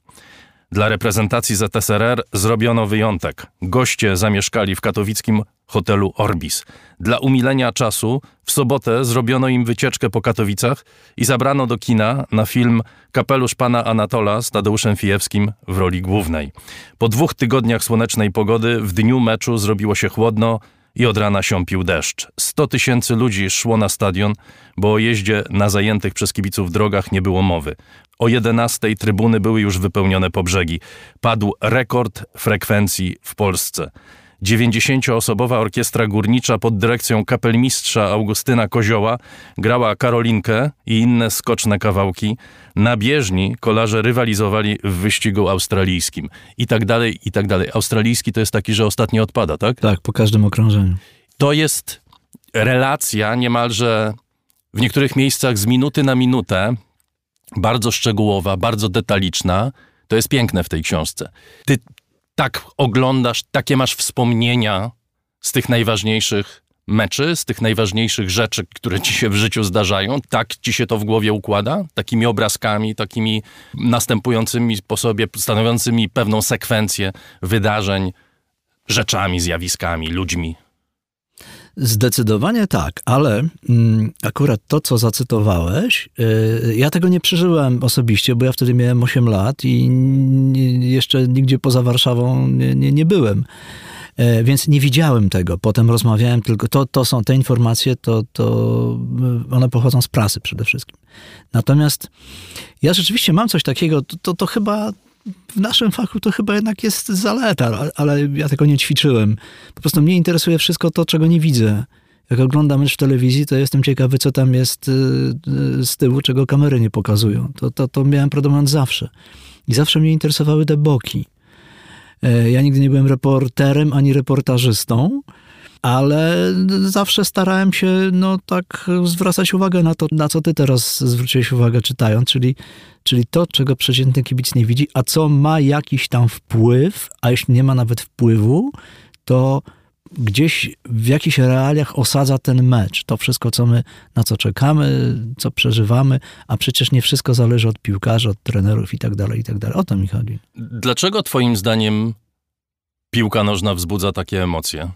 Dla reprezentacji ZSRR zrobiono wyjątek. Goście zamieszkali w katowickim hotelu Orbis. Dla umilenia czasu w sobotę zrobiono im wycieczkę po Katowicach i zabrano do kina na film „Kapelusz pana Anatola” z Tadeuszem Fijewskim w roli głównej. Po 2 tygodniach słonecznej pogody w dniu meczu zrobiło się chłodno i od rana siąpił deszcz. 100 tysięcy ludzi szło na stadion, bo o jeździe na zajętych przez kibiców drogach nie było mowy. O 11:00 trybuny były już wypełnione po brzegi. Padł rekord frekwencji w Polsce. 90-osobowa orkiestra górnicza pod dyrekcją kapelmistrza Augustyna Kozioła grała Karolinkę i inne skoczne kawałki. Na bieżni kolarze rywalizowali w wyścigu australijskim. I tak dalej, i tak dalej. Australijski to jest taki, że ostatnio odpada, tak? Tak, po każdym okrążeniu. To jest relacja niemalże w niektórych miejscach z minuty na minutę, bardzo szczegółowa, bardzo detaliczna. To jest piękne w tej książce. Ty tak oglądasz, takie masz wspomnienia z tych najważniejszych meczy, z tych najważniejszych rzeczy, które ci się w życiu zdarzają. Tak ci się to w głowie układa? Takimi obrazkami, takimi następującymi po sobie, stanowiącymi pewną sekwencję wydarzeń, rzeczami, zjawiskami, ludźmi? Zdecydowanie tak, ale akurat to, co zacytowałeś, ja tego nie przeżyłem osobiście, bo ja wtedy miałem 8 lat i jeszcze nigdzie poza Warszawą nie byłem, więc nie widziałem tego. Potem rozmawiałem tylko, to są te informacje, to one pochodzą z prasy przede wszystkim. Natomiast ja rzeczywiście mam coś takiego, to chyba w naszym fachu to chyba jednak jest zaleta, ale ja tego nie ćwiczyłem. Po prostu mnie interesuje wszystko to, czego nie widzę. Jak oglądam mecz w telewizji, to jestem ciekawy, co tam jest z tyłu, czego kamery nie pokazują. To miałem predominant zawsze. I zawsze mnie interesowały te boki. Ja nigdy nie byłem reporterem ani reportażystą, ale zawsze starałem się tak zwracać uwagę na to, na co ty teraz zwróciłeś uwagę czytając, czyli to, czego przeciętny kibic nie widzi, a co ma jakiś tam wpływ, a jeśli nie ma nawet wpływu, to gdzieś w jakichś realiach osadza ten mecz. To wszystko, co my, na co czekamy, co przeżywamy, a przecież nie wszystko zależy od piłkarzy, od trenerów i tak dalej, i tak dalej. O to mi chodzi. Dlaczego twoim zdaniem piłka nożna wzbudza takie emocje?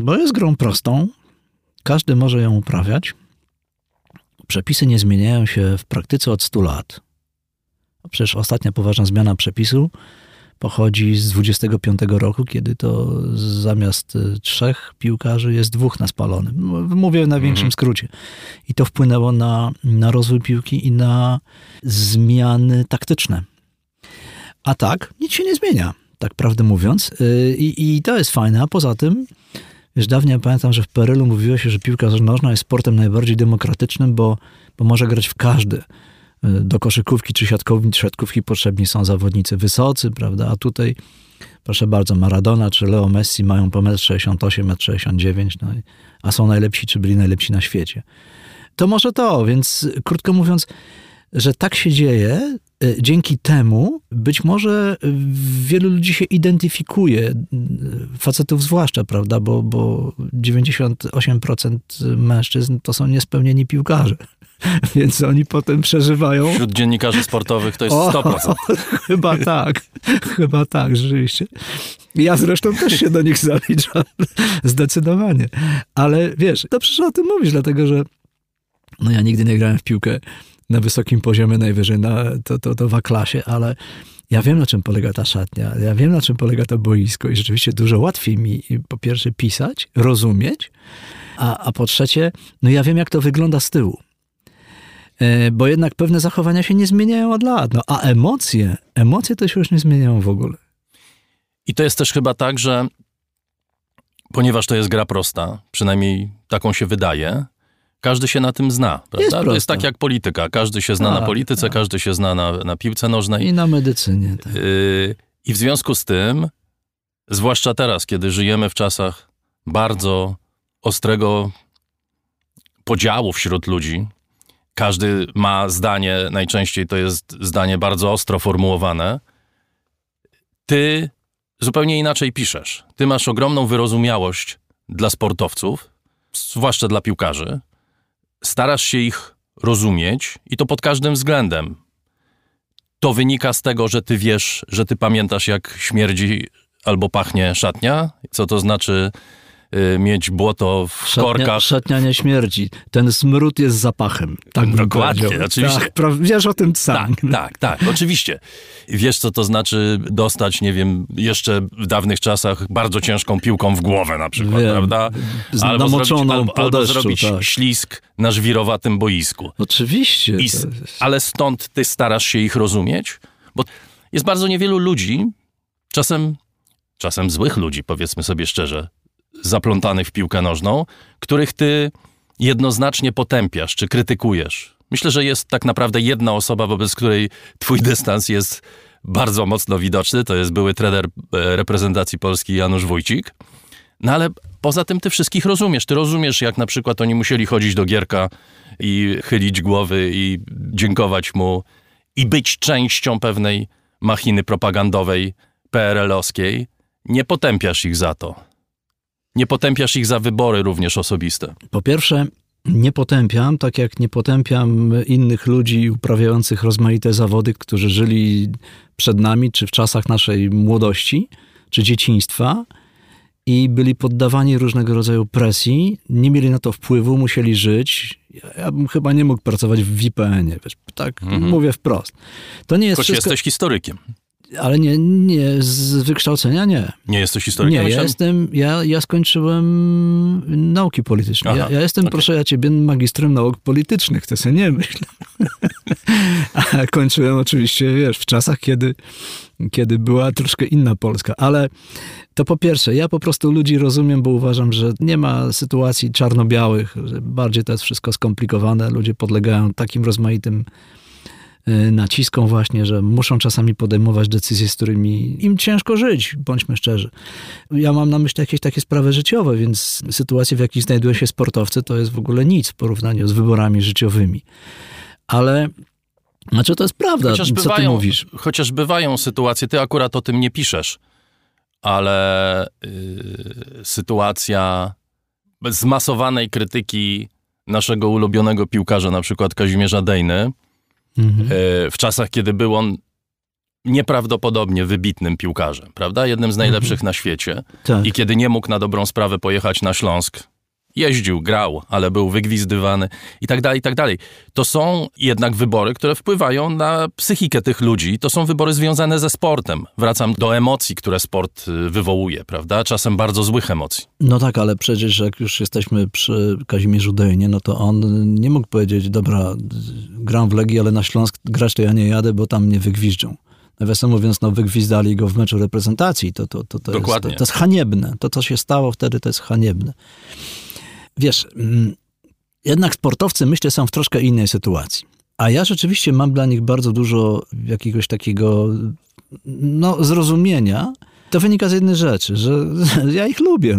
Bo jest grą prostą. Każdy może ją uprawiać. Przepisy nie zmieniają się w praktyce od 100 lat. Przecież ostatnia poważna zmiana przepisu pochodzi z 25 roku, kiedy to zamiast 3 piłkarzy jest 2 na spalonym. Mówię na większym skrócie. I to wpłynęło na rozwój piłki i na zmiany taktyczne. A tak, nic się nie zmienia, tak prawdę mówiąc. I to jest fajne. A poza tym, wiesz, dawniej pamiętam, że w PRL-u mówiło się, że piłka nożna jest sportem najbardziej demokratycznym, bo może grać w każdy. Do koszykówki czy siatkówki potrzebni są zawodnicy wysocy, prawda? A tutaj, proszę bardzo, Maradona czy Leo Messi mają po 1,68 m, 1,69 m, a są najlepsi, czy byli najlepsi na świecie. To może to, więc krótko mówiąc, że tak się dzieje, dzięki temu być może wielu ludzi się identyfikuje, facetów zwłaszcza, prawda? Bo 98% mężczyzn to są niespełnieni piłkarze. Więc oni potem przeżywają... Wśród dziennikarzy sportowych to jest 100%. Chyba tak, rzeczywiście. Ja zresztą też się do nich zaliczam. Zdecydowanie. Ale wiesz, dobrze, że o tym mówisz, dlatego że ja nigdy nie grałem w piłkę na wysokim poziomie, najwyżej to w A-klasie, ale ja wiem, na czym polega ta szatnia, ja wiem, na czym polega to boisko i rzeczywiście dużo łatwiej mi po pierwsze pisać, rozumieć, a po trzecie, ja wiem, jak to wygląda z tyłu. Bo jednak pewne zachowania się nie zmieniają od lat, a emocje to się już nie zmieniają w ogóle. I to jest też chyba tak, że ponieważ to jest gra prosta, przynajmniej taką się wydaje, każdy się na tym zna, prawda? To jest tak jak polityka. Każdy się zna na polityce, każdy się zna na piłce nożnej. I na medycynie. Tak. I w związku z tym, zwłaszcza teraz, kiedy żyjemy w czasach bardzo ostrego podziału wśród ludzi, każdy ma zdanie, najczęściej to jest zdanie bardzo ostro formułowane. Ty zupełnie inaczej piszesz. Ty masz ogromną wyrozumiałość dla sportowców, zwłaszcza dla piłkarzy. Starasz się ich rozumieć i to pod każdym względem. To wynika z tego, że ty wiesz, że ty pamiętasz, jak śmierdzi albo pachnie szatnia, co to znaczy... mieć błoto w korkach. Szatnia nie śmierdzi. Ten smród jest zapachem. Tak dokładnie, oczywiście. Tak, wiesz o tym sam. Tak, oczywiście. Wiesz, co to znaczy dostać, nie wiem, jeszcze w dawnych czasach bardzo ciężką piłką w głowę na przykład, prawda? Albo namoczoną zrobić ślizg na żwirowatym boisku. Oczywiście. Ale stąd ty starasz się ich rozumieć, bo jest bardzo niewielu ludzi, czasem złych ludzi, powiedzmy sobie szczerze, zaplątanych w piłkę nożną, których ty jednoznacznie potępiasz czy krytykujesz. Myślę, że jest tak naprawdę jedna osoba, wobec której twój dystans jest bardzo mocno widoczny. To jest były trener reprezentacji Polski Janusz Wójcik. Ale poza tym ty wszystkich rozumiesz. Ty rozumiesz, jak na przykład oni musieli chodzić do Gierka i chylić głowy i dziękować mu i być częścią pewnej machiny propagandowej PRL-owskiej. Nie potępiasz ich za to. Nie potępiasz ich za wybory również osobiste? Po pierwsze, nie potępiam, tak jak nie potępiam innych ludzi uprawiających rozmaite zawody, którzy żyli przed nami, czy w czasach naszej młodości, czy dzieciństwa i byli poddawani różnego rodzaju presji, nie mieli na to wpływu, musieli żyć. Ja bym chyba nie mógł pracować w IPN-ie, wiesz, tak mówię wprost. To nie jest wszystko... jesteś historykiem. Ale nie, z wykształcenia nie. Nie jesteś historykiem? Nie, ja skończyłem nauki polityczne. Ja jestem, proszę ciebie, magistrem nauk politycznych, to sobie nie myślę. Ja kończyłem oczywiście, wiesz, w czasach, kiedy była troszkę inna Polska, ale to po pierwsze, ja po prostu ludzi rozumiem, bo uważam, że nie ma sytuacji czarno-białych, że bardziej to jest wszystko skomplikowane, ludzie podlegają takim rozmaitym naciskom właśnie, że muszą czasami podejmować decyzje, z którymi im ciężko żyć, bądźmy szczerzy. Ja mam na myśli jakieś takie sprawy życiowe, więc sytuacje, w jakich znajdują się sportowcy, to jest w ogóle nic w porównaniu z wyborami życiowymi. Ale znaczy to jest prawda, co ty mówisz. Chociaż bywają sytuacje, ty akurat o tym nie piszesz, ale sytuacja zmasowanej krytyki naszego ulubionego piłkarza, na przykład Kazimierza Deyny, w czasach, kiedy był on nieprawdopodobnie wybitnym piłkarzem, prawda? Jednym z najlepszych na świecie. Tak. I kiedy nie mógł na dobrą sprawę pojechać na Śląsk, jeździł, grał, ale był wygwizdywany i tak dalej, i tak dalej. To są jednak wybory, które wpływają na psychikę tych ludzi. To są wybory związane ze sportem. Wracam do emocji, które sport wywołuje, prawda? Czasem bardzo złych emocji. No tak, ale przecież jak już jesteśmy przy Kazimierzu Deynie, no to on nie mógł powiedzieć, dobra, gram w Legii, ale na Śląsk grać to ja nie jadę, bo tam mnie wygwiżdżą. Nawiasem mówiąc, no wygwizdali go w meczu reprezentacji. To jest haniebne. To, co się stało wtedy, to jest haniebne. Wiesz, jednak sportowcy, myślę, są w troszkę innej sytuacji. A ja rzeczywiście mam dla nich bardzo dużo jakiegoś takiego zrozumienia. To wynika z jednej rzeczy, że ja ich lubię.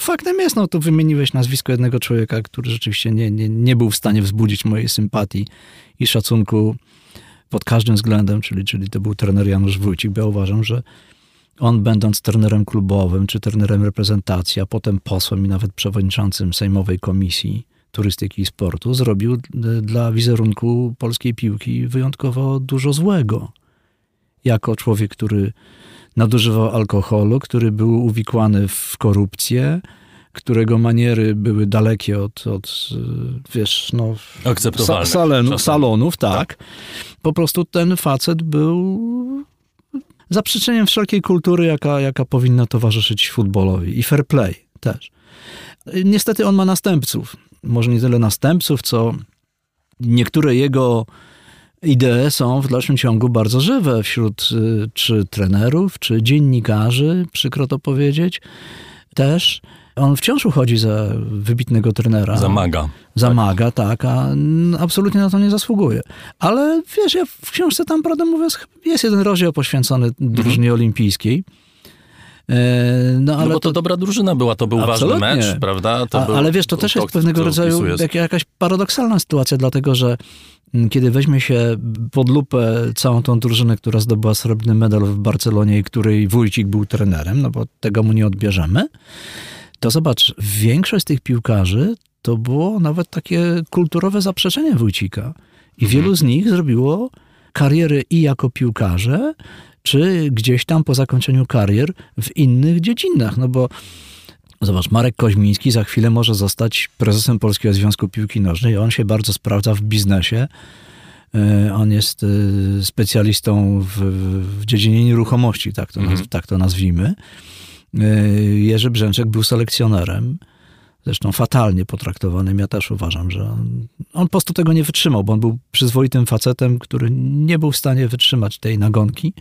Faktem jest, tu wymieniłeś nazwisko jednego człowieka, który rzeczywiście nie był w stanie wzbudzić mojej sympatii i szacunku pod każdym względem, czyli to był trener Janusz Wójcik. Ja uważam, że on, będąc trenerem klubowym, czy trenerem reprezentacji, a potem posłem i nawet przewodniczącym Sejmowej Komisji Turystyki i Sportu, zrobił dla wizerunku polskiej piłki wyjątkowo dużo złego. Jako człowiek, który nadużywał alkoholu, który był uwikłany w korupcję, którego maniery były dalekie od akceptowalnych salonów, tak. Po prostu ten facet był zaprzeczeniem wszelkiej kultury, jaka powinna towarzyszyć futbolowi. I fair play też. Niestety on ma następców. Może nie tyle następców, co niektóre jego idee są w dalszym ciągu bardzo żywe wśród czy trenerów, czy dziennikarzy, przykro to powiedzieć. Też on wciąż uchodzi za wybitnego trenera. Zamaga, tak, a absolutnie na to nie zasługuje. Ale wiesz, ja w książce tam, prawdę mówiąc, jest jeden rozdział poświęcony drużynie olimpijskiej. Ale bo to dobra drużyna była, to był absolutnie ważny mecz, prawda? Ale wiesz, to też jest pewnego rodzaju jakaś paradoksalna sytuacja, dlatego że kiedy weźmie się pod lupę całą tą drużynę, która zdobyła srebrny medal w Barcelonie i której Wójcik był trenerem, no bo tego mu nie odbierzemy, to zobacz, większość tych piłkarzy to było nawet takie kulturowe zaprzeczenie Wójcika. I wielu z nich zrobiło kariery i jako piłkarze, czy gdzieś tam po zakończeniu karier w innych dziedzinach. No bo zobacz, Marek Koźmiński za chwilę może zostać prezesem Polskiego Związku Piłki Nożnej. On się bardzo sprawdza w biznesie. On jest specjalistą w dziedzinie nieruchomości, tak to nazwijmy. Jerzy Brzęczek był selekcjonerem, zresztą fatalnie potraktowanym. Ja też uważam, że on po prostu tego nie wytrzymał, bo on był przyzwoitym facetem, który nie był w stanie wytrzymać tej nagonki.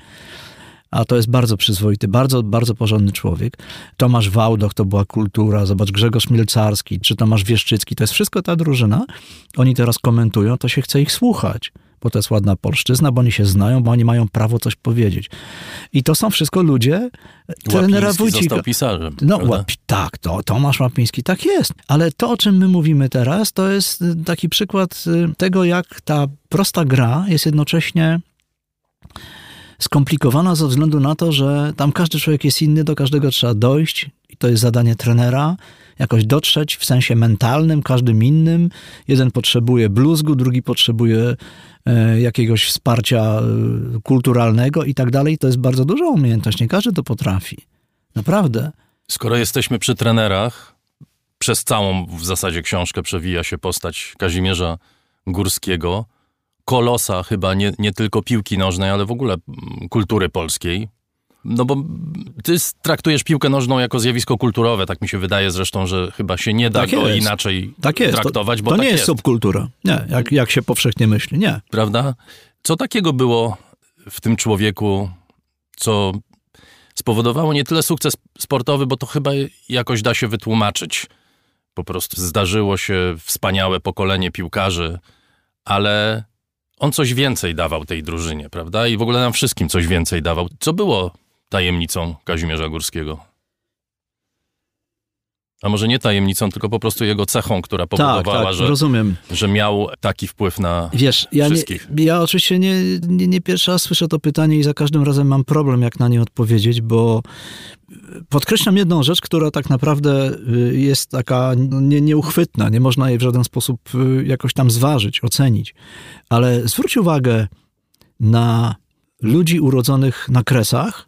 A to jest bardzo przyzwoity, bardzo, bardzo porządny człowiek. Tomasz Wałdoch, to była kultura, zobacz, Grzegorz Milcarski, czy Tomasz Wieszczycki, to jest wszystko ta drużyna. Oni teraz komentują, to się chce ich słuchać, bo to jest ładna polszczyzna, bo oni się znają, bo oni mają prawo coś powiedzieć. I to są wszystko ludzie trenera Wójcika. Został pisarzem. Tomasz Łapiński, tak jest. Ale to, o czym my mówimy teraz, to jest taki przykład tego, jak ta prosta gra jest jednocześnie skomplikowana ze względu na to, że tam każdy człowiek jest inny, do każdego trzeba dojść i to jest zadanie trenera, jakoś dotrzeć w sensie mentalnym, każdym innym. Jeden potrzebuje bluzgu, drugi potrzebuje jakiegoś wsparcia kulturalnego i tak dalej. To jest bardzo duża umiejętność, nie każdy to potrafi. Naprawdę. Skoro jesteśmy przy trenerach, przez całą w zasadzie książkę przewija się postać Kazimierza Górskiego, kolosa chyba nie tylko piłki nożnej, ale w ogóle kultury polskiej. No bo ty traktujesz piłkę nożną jako zjawisko kulturowe, tak mi się wydaje zresztą, że chyba się nie da tak go jest. Inaczej tak jest. Traktować. Bo to tak nie jest subkultura, nie, jak się powszechnie myśli, nie. Prawda? Co takiego było w tym człowieku, co spowodowało nie tyle sukces sportowy, bo to chyba jakoś da się wytłumaczyć. Po prostu zdarzyło się wspaniałe pokolenie piłkarzy, ale on coś więcej dawał tej drużynie, prawda? I w ogóle nam wszystkim coś więcej dawał. Co było tajemnicą Kazimierza Górskiego? A może nie tajemnicą, tylko po prostu jego cechą, która powodowała, że miał taki wpływ na wszystkich. Ja oczywiście nie pierwszy raz słyszę to pytanie i za każdym razem mam problem, jak na nie odpowiedzieć, bo podkreślam jedną rzecz, która tak naprawdę jest taka nieuchwytna, nie można jej w żaden sposób jakoś tam zważyć, ocenić. Ale zwróć uwagę na ludzi urodzonych na Kresach,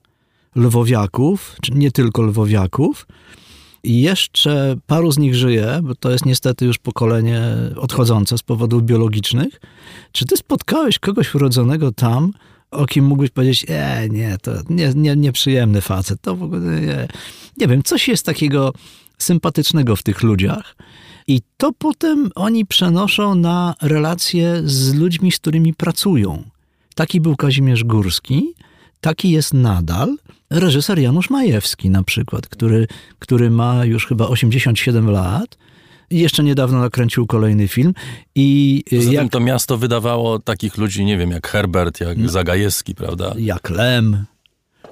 lwowiaków, czy nie tylko lwowiaków. I jeszcze paru z nich żyje, bo to jest niestety już pokolenie odchodzące z powodów biologicznych. Czy ty spotkałeś kogoś urodzonego tam, o kim mógłbyś powiedzieć, nie, to nieprzyjemny facet, to w ogóle nie wiem, coś jest takiego sympatycznego w tych ludziach. I to potem oni przenoszą na relacje z ludźmi, z którymi pracują. Taki był Kazimierz Górski, taki jest nadal reżyser Janusz Majewski na przykład, który ma już chyba 87 lat. Jeszcze niedawno nakręcił kolejny film. Zatem to miasto wydawało takich ludzi, nie wiem, jak Herbert, jak Zagajewski, prawda? Jak Lem.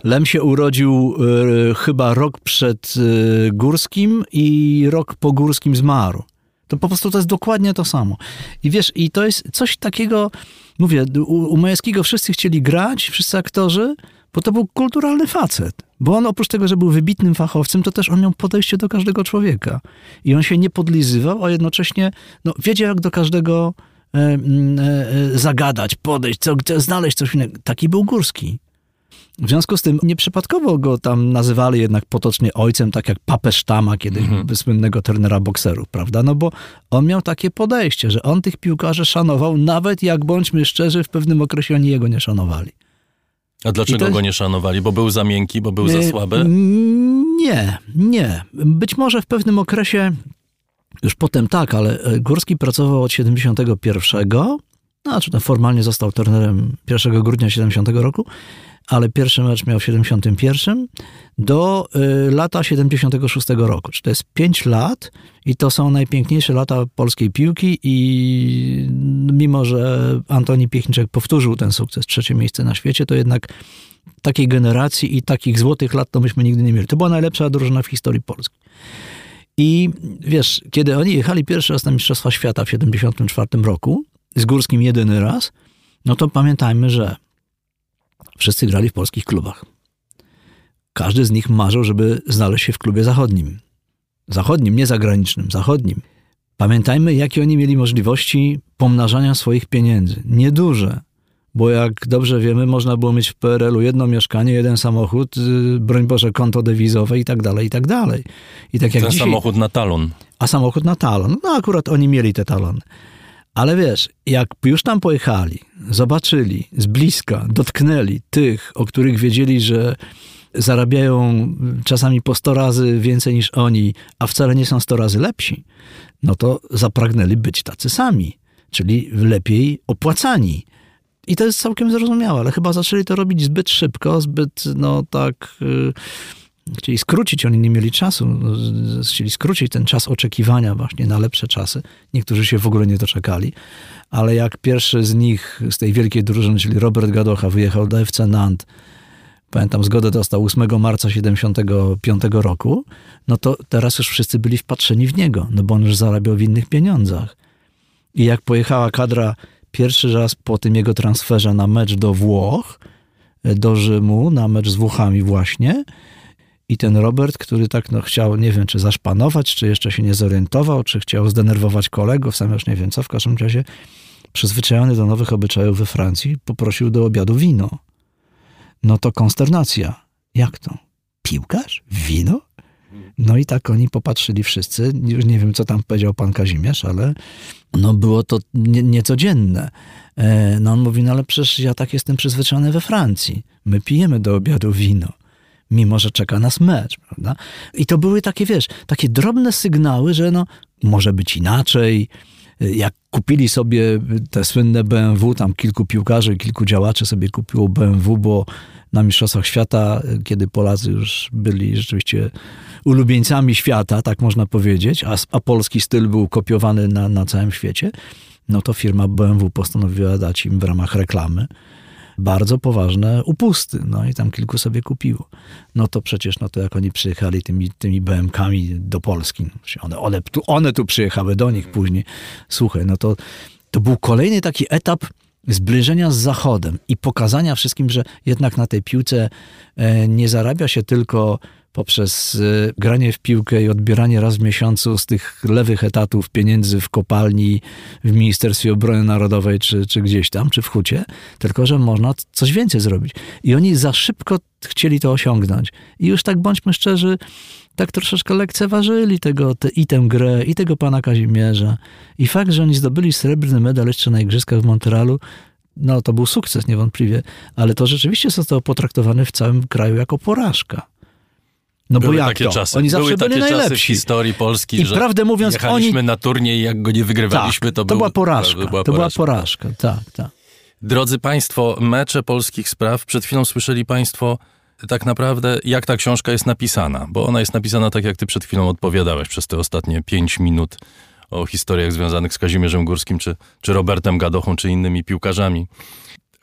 Lem się urodził chyba rok przed Górskim i rok po Górskim zmarł. To po prostu to jest dokładnie to samo. I wiesz, i to jest coś takiego, mówię, u Majewskiego wszyscy chcieli grać, wszyscy aktorzy, bo to był kulturalny facet. Bo on oprócz tego, że był wybitnym fachowcem, to też on miał podejście do każdego człowieka. I on się nie podlizywał, a jednocześnie wiedział, jak do każdego zagadać, podejść, znaleźć coś innego. Taki był Górski. W związku z tym nieprzypadkowo go tam nazywali jednak potocznie ojcem, tak jak Papę Sztama, kiedyś słynnego trenera bokserów, prawda? No bo on miał takie podejście, że on tych piłkarzy szanował, nawet jak, bądźmy szczerzy, w pewnym okresie oni jego nie szanowali. A dlaczego go nie szanowali? Bo był za miękki, bo był za słaby? Nie. Być może w pewnym okresie, już potem tak, ale Górski pracował od 71, znaczy formalnie został trenerem 1 grudnia 70 roku, ale pierwszy mecz miał w 71 do lata 76 roku. Czyli to jest 5 lat i to są najpiękniejsze lata polskiej piłki i mimo, że Antoni Piechniczek powtórzył ten sukces, 3. miejsce na świecie, to jednak takiej generacji i takich złotych lat to myśmy nigdy nie mieli. To była najlepsza drużyna w historii Polski. I wiesz, kiedy oni jechali pierwszy raz na Mistrzostwa Świata w 74 roku, z Górskim jedyny raz, no to pamiętajmy, że wszyscy grali w polskich klubach. Każdy z nich marzył, żeby znaleźć się w klubie zachodnim. Zachodnim, nie zagranicznym, zachodnim. Pamiętajmy, jakie oni mieli możliwości pomnażania swoich pieniędzy. Nieduże, bo jak dobrze wiemy, można było mieć w PRL-u jedno mieszkanie, jeden samochód, broń Boże, konto dewizowe i tak dalej, i tak dalej. I tak jak ten dzisiaj, samochód na talon. A samochód na talon. No akurat oni mieli te talony. Ale wiesz, jak już tam pojechali, zobaczyli z bliska, dotknęli tych, o których wiedzieli, że zarabiają czasami po 100 razy więcej niż oni, a wcale nie są 100 razy lepsi, no to zapragnęli być tacy sami, czyli lepiej opłacani. I to jest całkiem zrozumiałe, ale chyba zaczęli to robić zbyt szybko, chcieli skrócić, oni nie mieli czasu, chcieli skrócić ten czas oczekiwania właśnie na lepsze czasy. Niektórzy się w ogóle nie doczekali, ale jak pierwszy z nich, z tej wielkiej drużyny, czyli Robert Gadocha, wyjechał do FC Nantes, pamiętam, zgodę dostał 8 marca 75 roku, no to teraz już wszyscy byli wpatrzeni w niego, no bo on już zarabiał w innych pieniądzach. I jak pojechała kadra pierwszy raz po tym jego transferze na mecz do Włoch, do Rzymu, na mecz z Włochami właśnie, i ten Robert, który tak chciał, nie wiem, czy zaszpanować, czy jeszcze się nie zorientował, czy chciał zdenerwować kolegów, sam już nie wiem co, w każdym razie przyzwyczajony do nowych obyczajów we Francji, poprosił do obiadu wino. No to konsternacja. Jak to? Piłkarz? Wino? No i tak oni popatrzyli wszyscy. Już nie wiem, co tam powiedział pan Kazimierz, ale było to niecodzienne. On mówi, ale przecież ja tak jestem przyzwyczajony we Francji. My pijemy do obiadu wino. mimo że czeka nas mecz, prawda? I to były takie, wiesz, takie drobne sygnały, że no, może być inaczej. Jak kupili sobie te słynne BMW, tam kilku piłkarzy, kilku działaczy sobie kupiło BMW, bo na Mistrzostwach Świata, kiedy Polacy już byli rzeczywiście ulubieńcami świata, tak można powiedzieć, a polski styl był kopiowany na całym świecie, no to firma BMW postanowiła dać im w ramach reklamy bardzo poważne upusty, no i tam kilku sobie kupiło. No to przecież, no to jak oni przyjechali tymi BM-kami do Polski, one tu przyjechały do nich później, słuchaj, no to był kolejny taki etap zbliżenia z Zachodem i pokazania wszystkim, że jednak na tej piłce nie zarabia się tylko poprzez granie w piłkę i odbieranie raz w miesiącu z tych lewych etatów pieniędzy w kopalni, w Ministerstwie Obrony Narodowej, czy gdzieś tam, czy w hucie, tylko że można coś więcej zrobić. I oni za szybko chcieli to osiągnąć. I już tak bądźmy szczerzy, tak troszeczkę lekceważyli tę grę, i tego pana Kazimierza. I fakt, że oni zdobyli srebrny medal jeszcze na igrzyskach w Montrealu, no to był sukces niewątpliwie, ale to rzeczywiście zostało potraktowane w całym kraju jako porażka. No były, bo jak takie czasy. Oni zawsze były takie czasy w historii Polski, i że prawdę mówiąc, jechaliśmy na turniej i jak go nie wygrywaliśmy, tak, to była porażka. To była porażka. Tak. Drodzy Państwo, mecze polskich spraw. Przed chwilą słyszeli Państwo tak naprawdę, jak ta książka jest napisana. Bo ona jest napisana tak, jak Ty przed chwilą odpowiadałeś przez te ostatnie 5 minut o historiach związanych z Kazimierzem Górskim, czy Robertem Gadochą, czy innymi piłkarzami.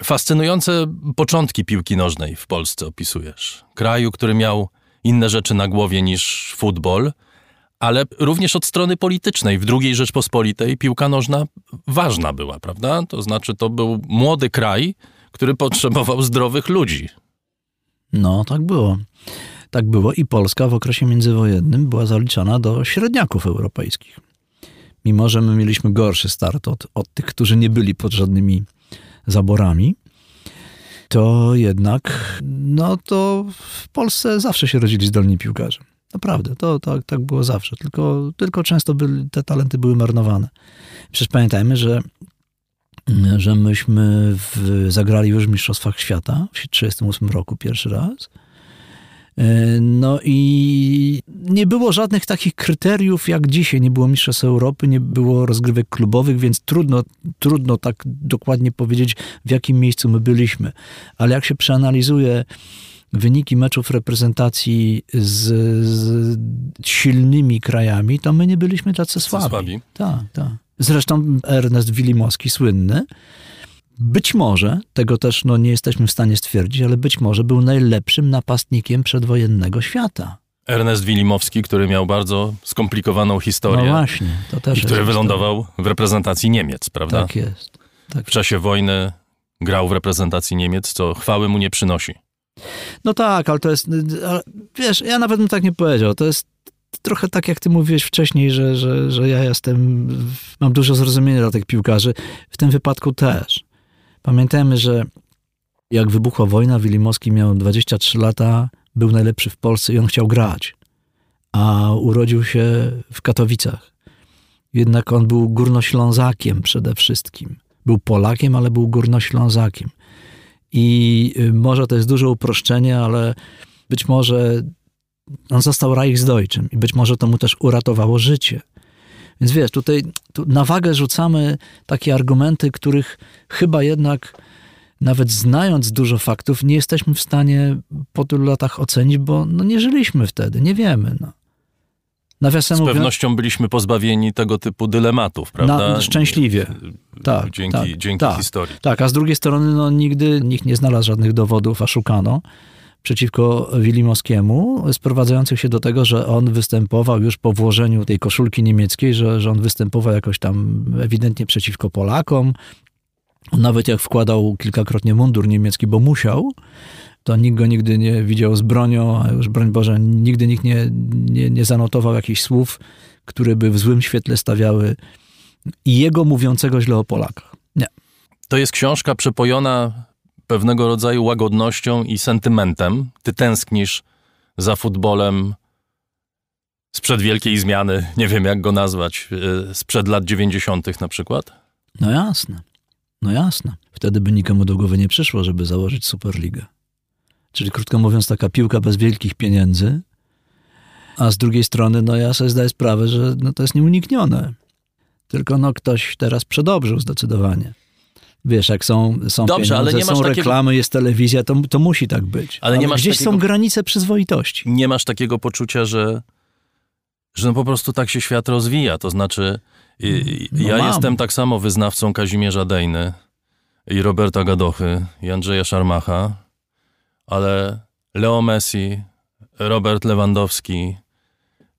Fascynujące początki piłki nożnej w Polsce opisujesz. Kraju, który miał inne rzeczy na głowie niż futbol, ale również od strony politycznej. W II Rzeczpospolitej piłka nożna ważna była, prawda? To znaczy, to był młody kraj, który potrzebował zdrowych ludzi. No, tak było. Tak było i Polska w okresie międzywojennym była zaliczana do średniaków europejskich. Mimo że my mieliśmy gorszy start od tych, którzy nie byli pod żadnymi zaborami, to jednak, no to w Polsce zawsze się rodzili zdolni piłkarze. Naprawdę, tak było zawsze. Tylko często te talenty były marnowane. Przecież pamiętajmy, że myśmy zagrali już w Mistrzostwach Świata w 1938 roku pierwszy raz. No i nie było żadnych takich kryteriów jak dzisiaj. Nie było Mistrzostw Europy, nie było rozgrywek klubowych, więc trudno tak dokładnie powiedzieć, w jakim miejscu my byliśmy. Ale jak się przeanalizuje wyniki meczów reprezentacji z silnymi krajami, to my nie byliśmy tacy słabi. Tak. Zresztą Ernest Wilimowski, słynny, być może, tego też nie jesteśmy w stanie stwierdzić, ale być może był najlepszym napastnikiem przedwojennego świata. Ernest Wilimowski, który miał bardzo skomplikowaną historię. No właśnie, to też jest. I który wylądował w reprezentacji Niemiec, prawda? Tak jest. Tak. W czasie wojny grał w reprezentacji Niemiec, co chwały mu nie przynosi. No tak, ale to jest, wiesz, ja nawet bym tak nie powiedział, to jest trochę tak, jak ty mówiłeś wcześniej, że ja jestem, mam dużo zrozumienia dla tych piłkarzy, w tym wypadku też. Pamiętajmy, że jak wybuchła wojna, Wilimowski miał 23 lata, był najlepszy w Polsce i on chciał grać. A urodził się w Katowicach. Jednak on był Górnoślązakiem przede wszystkim. Był Polakiem, ale był Górnoślązakiem. I może to jest duże uproszczenie, ale być może on został Reichsdeutschem i być może to mu też uratowało życie. Więc wiesz, tutaj na wagę rzucamy takie argumenty, których chyba jednak, nawet znając dużo faktów, nie jesteśmy w stanie po tylu latach ocenić, bo no, nie żyliśmy wtedy, nie wiemy. No. Nawiasem mówiąc, z pewnością byliśmy pozbawieni tego typu dylematów, prawda? Szczęśliwie. Tak, dzięki historii. Tak, a z drugiej strony no, nigdy nikt nie znalazł żadnych dowodów, a szukano przeciwko Wilimowskiemu, sprowadzających się do tego, że on występował już po włożeniu tej koszulki niemieckiej, że on występował jakoś tam ewidentnie przeciwko Polakom. Nawet jak wkładał kilkakrotnie mundur niemiecki, bo musiał, to nikt go nigdy nie widział z bronią, a już broń Boże, nigdy nikt nie zanotował jakichś słów, które by w złym świetle stawiały jego mówiącego źle o Polakach. Nie. To jest książka przepojona pewnego rodzaju łagodnością i sentymentem. Ty tęsknisz za futbolem sprzed wielkiej zmiany, nie wiem jak go nazwać, sprzed lat 90. na przykład? No jasne. Wtedy by nikomu do głowy nie przyszło, żeby założyć Superligę. czyli krótko mówiąc taka piłka bez wielkich pieniędzy, a z drugiej strony no ja sobie zdaję sprawę, że no, to jest nieuniknione. Tylko no ktoś teraz przedobrzył zdecydowanie. Wiesz, jak są dobrze, pieniądze, ale nie są takiego... reklamy, jest telewizja, to musi tak być. Ale nie masz gdzieś takiego... są granice przyzwoitości. Nie masz takiego poczucia, że no po prostu tak się świat rozwija. To znaczy, ja jestem tak samo wyznawcą Kazimierza Deyny i Roberta Gadochy i Andrzeja Szarmacha, ale Leo Messi, Robert Lewandowski,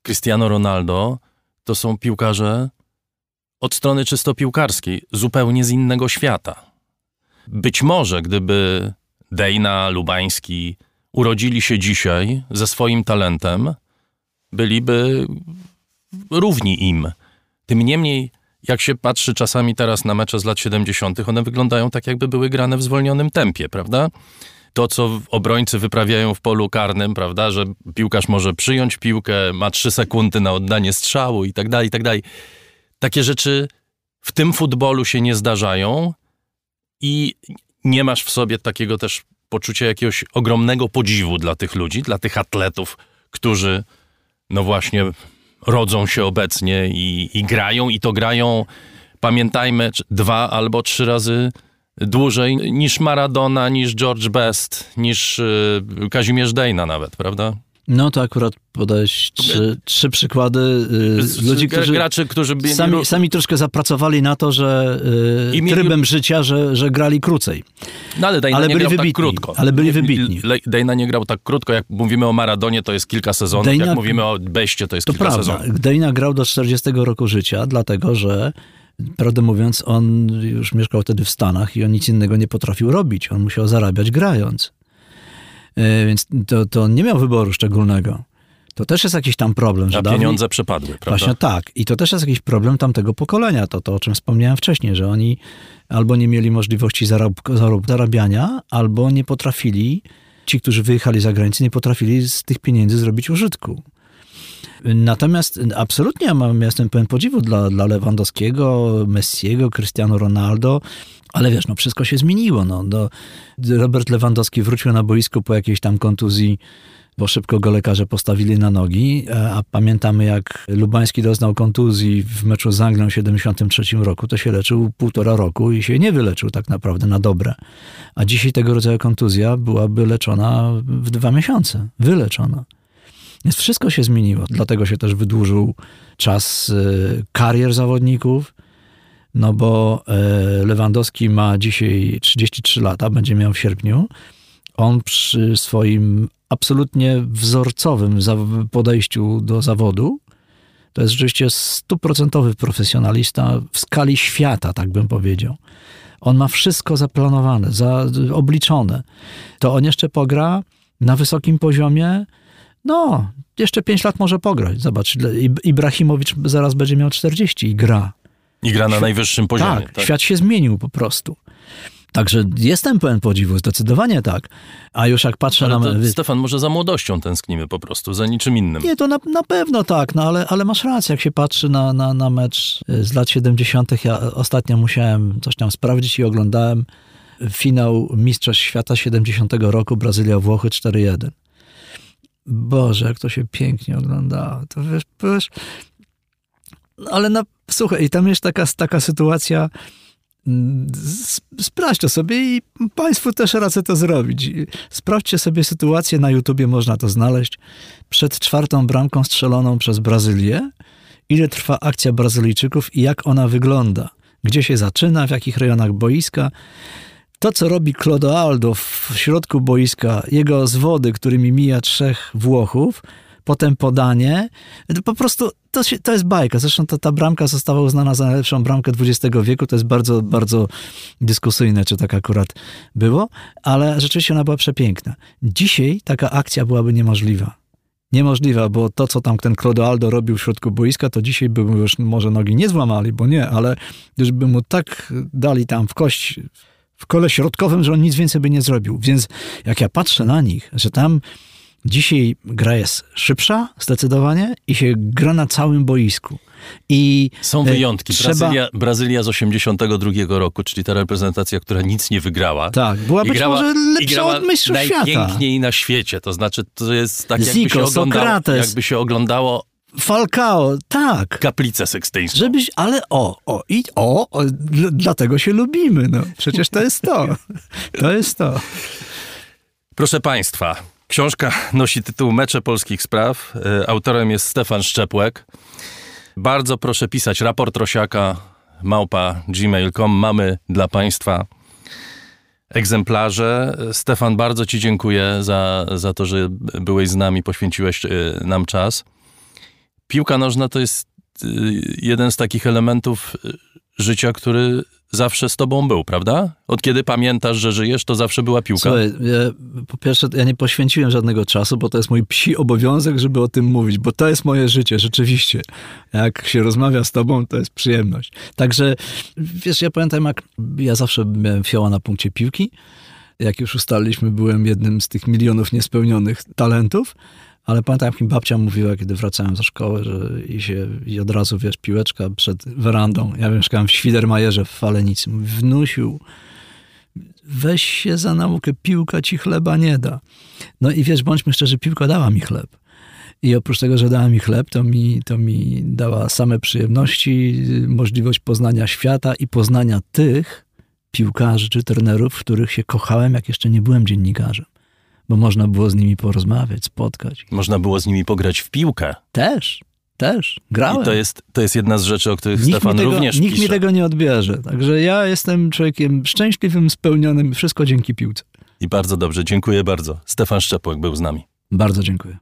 Cristiano Ronaldo to są piłkarze od strony czysto piłkarskiej, zupełnie z innego świata. Być może, gdyby Deyna, Lubański urodzili się dzisiaj ze swoim talentem, byliby równi im. Tym niemniej, jak się patrzy czasami teraz na mecze z lat 70., one wyglądają tak, jakby były grane w zwolnionym tempie, prawda? To, co obrońcy wyprawiają w polu karnym, prawda, że piłkarz może przyjąć piłkę, ma 3 sekundy na oddanie strzału i tak dalej, i tak dalej. Takie rzeczy w tym futbolu się nie zdarzają i nie masz w sobie takiego też poczucia jakiegoś ogromnego podziwu dla tych ludzi, dla tych atletów, którzy no właśnie rodzą się obecnie i grają i to grają, pamiętajmy, 2 albo 3 razy dłużej niż Maradona, niż George Best, niż Kazimierz Deyna nawet, prawda? No to akurat podać 3 przykłady ludzi, graczy, którzy sami troszkę zapracowali na to, że trybem życia, że grali krócej. No ale Deyna nie grał tak krótko. Ale byli wybitni. Deyna nie grał tak krótko. Jak mówimy o Maradonie, to jest kilka sezonów. Deyna, jak mówimy o Beście, to jest kilka sezonów. Deyna grał do 40 roku życia, dlatego że prawdę mówiąc, on już mieszkał wtedy w Stanach i on nic innego nie potrafił robić. On musiał zarabiać grając. Więc to nie miał wyboru szczególnego. To też jest jakiś tam problem. Że pieniądze przepadły, prawda? Właśnie tak. I to też jest jakiś problem tamtego pokolenia. To o czym wspomniałem wcześniej, że oni albo nie mieli możliwości zarabiania, albo nie potrafili, ci, którzy wyjechali za granicę, nie potrafili z tych pieniędzy zrobić użytku. Natomiast absolutnie jestem pełen podziwu dla Lewandowskiego, Messiego, Cristiano Ronaldo, ale wiesz, no wszystko się zmieniło. No. Robert Lewandowski wrócił na boisko po jakiejś tam kontuzji, bo szybko go lekarze postawili na nogi, a pamiętamy jak Lubański doznał kontuzji w meczu z Anglią w 1973 roku, to się leczył 1,5 roku i się nie wyleczył tak naprawdę na dobre. A dzisiaj tego rodzaju kontuzja byłaby leczona w 2 miesiące. Wyleczona. Więc wszystko się zmieniło, dlatego się też wydłużył czas karier zawodników, no bo Lewandowski ma dzisiaj 33 lata, będzie miał w sierpniu. On przy swoim absolutnie wzorcowym podejściu do zawodu, to jest rzeczywiście 100% profesjonalista w skali świata, tak bym powiedział. On ma wszystko zaplanowane, obliczone. To on jeszcze pogra na wysokim poziomie. No, jeszcze 5 lat może pograć. Zobacz, Ibrahimowicz zaraz będzie miał 40 i gra. I gra na najwyższym poziomie. Tak, świat się zmienił po prostu. Także jestem pełen podziwu, zdecydowanie tak. A już jak patrzę Stefan, może za młodością tęsknimy po prostu, za niczym innym. Nie, to na pewno tak, no ale masz rację, jak się patrzy na mecz z lat 70. Ja ostatnio musiałem coś tam sprawdzić i oglądałem finał Mistrzostw Świata 70 roku Brazylia-Włochy 4-1. Boże, jak to się pięknie oglądało. To wiesz. Ale słuchaj, i tam jest taka sytuacja, sprawdźcie sobie i państwu też radzę to zrobić. Sprawdźcie sobie sytuację, na YouTubie można to znaleźć, przed 4. bramką strzeloną przez Brazylię. Ile trwa akcja Brazylijczyków i jak ona wygląda? Gdzie się zaczyna, w jakich rejonach boiska? To, co robi Clodoaldo w środku boiska, jego zwody, którymi mija 3 Włochów, potem podanie, to po prostu to jest bajka. Zresztą ta bramka została uznana za najlepszą bramkę XX wieku. To jest bardzo, bardzo dyskusyjne, czy tak akurat było, ale rzeczywiście ona była przepiękna. Dzisiaj taka akcja byłaby niemożliwa. Niemożliwa, bo to, co tam ten Clodoaldo robił w środku boiska, to dzisiaj by mu już może nogi nie złamali, bo nie, ale już by mu tak dali tam w kość... w kole środkowym, że on nic więcej by nie zrobił. Więc jak ja patrzę na nich, że tam Dzisiaj gra jest szybsza zdecydowanie i się gra na całym boisku. I są wyjątki. Brazylia z 1982 roku, czyli ta reprezentacja, która nic nie wygrała. Tak, była być może lepsza od mistrzów świata. Najpiękniej na świecie. To znaczy, to jest tak, jakby się oglądało Falcao, tak. Kaplicę Sykstyńską. Dlatego się lubimy. No. Przecież to jest to. To jest to. Proszę Państwa, książka nosi tytuł Mecze polskich spraw. Autorem jest Stefan Szczepłek. Bardzo proszę pisać raport Rosiaka @gmail.com. Mamy dla Państwa egzemplarze. Stefan, bardzo Ci dziękuję za to, że byłeś z nami, poświęciłeś nam czas. Piłka nożna to jest jeden z takich elementów życia, który zawsze z tobą był, prawda? Od kiedy pamiętasz, że żyjesz, to zawsze była piłka. Słuchaj, po pierwsze, ja nie poświęciłem żadnego czasu, bo to jest mój psi obowiązek, żeby o tym mówić, bo to jest moje życie, rzeczywiście. Jak się rozmawia z tobą, to jest przyjemność. Także, wiesz, ja pamiętam, jak ja zawsze miałem fioła na punkcie piłki. Jak już ustaliliśmy, byłem jednym z tych milionów niespełnionych talentów. Ale pamiętam, jak mi babcia mówiła, kiedy wracałem ze szkoły, że i od razu, wiesz, piłeczka przed werandą. Ja mieszkałem w Świdermajerze w Falenicy. Mówi, wnusiu, weź się za naukę, piłka ci chleba nie da. No i wiesz, bądźmy szczerzy, piłka dała mi chleb. I oprócz tego, że dała mi chleb, to mi dała same przyjemności, możliwość poznania świata i poznania tych piłkarzy czy trenerów, których się kochałem, jak jeszcze nie byłem dziennikarzem. Bo można było z nimi porozmawiać, spotkać. Można było z nimi pograć w piłkę. Też. Grałem. I to jest jedna z rzeczy, o których Stefan również pisze. Nikt mi tego nie odbierze. Także ja jestem człowiekiem szczęśliwym, spełnionym. Wszystko dzięki piłce. I bardzo dobrze. Dziękuję bardzo. Stefan Szczepłek był z nami. Bardzo dziękuję.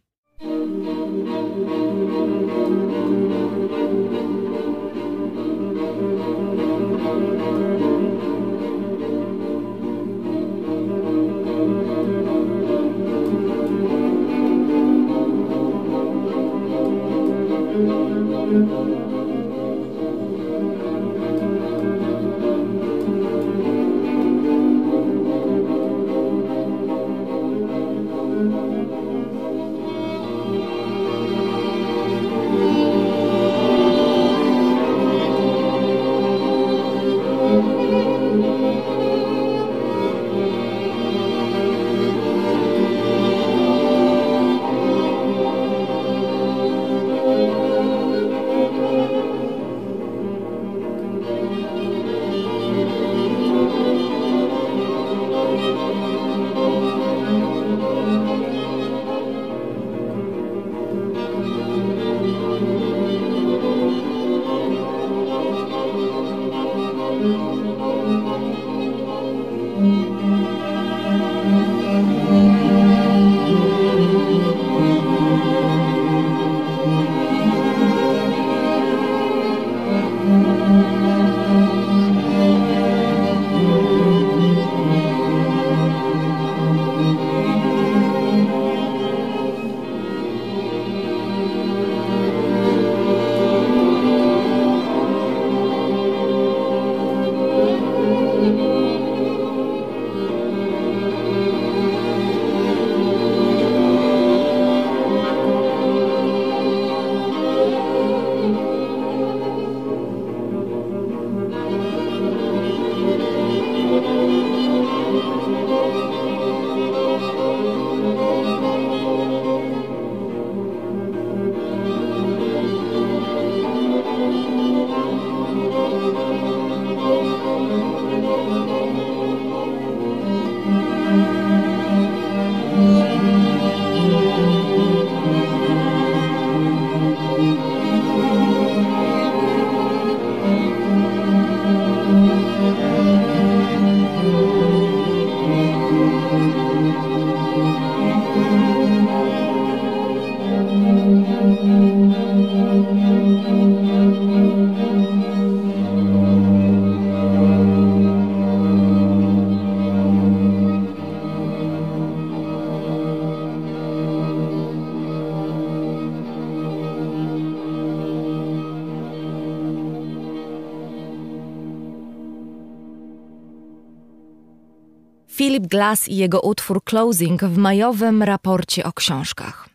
Philip Glass i jego utwór Closing w majowym raporcie o książkach.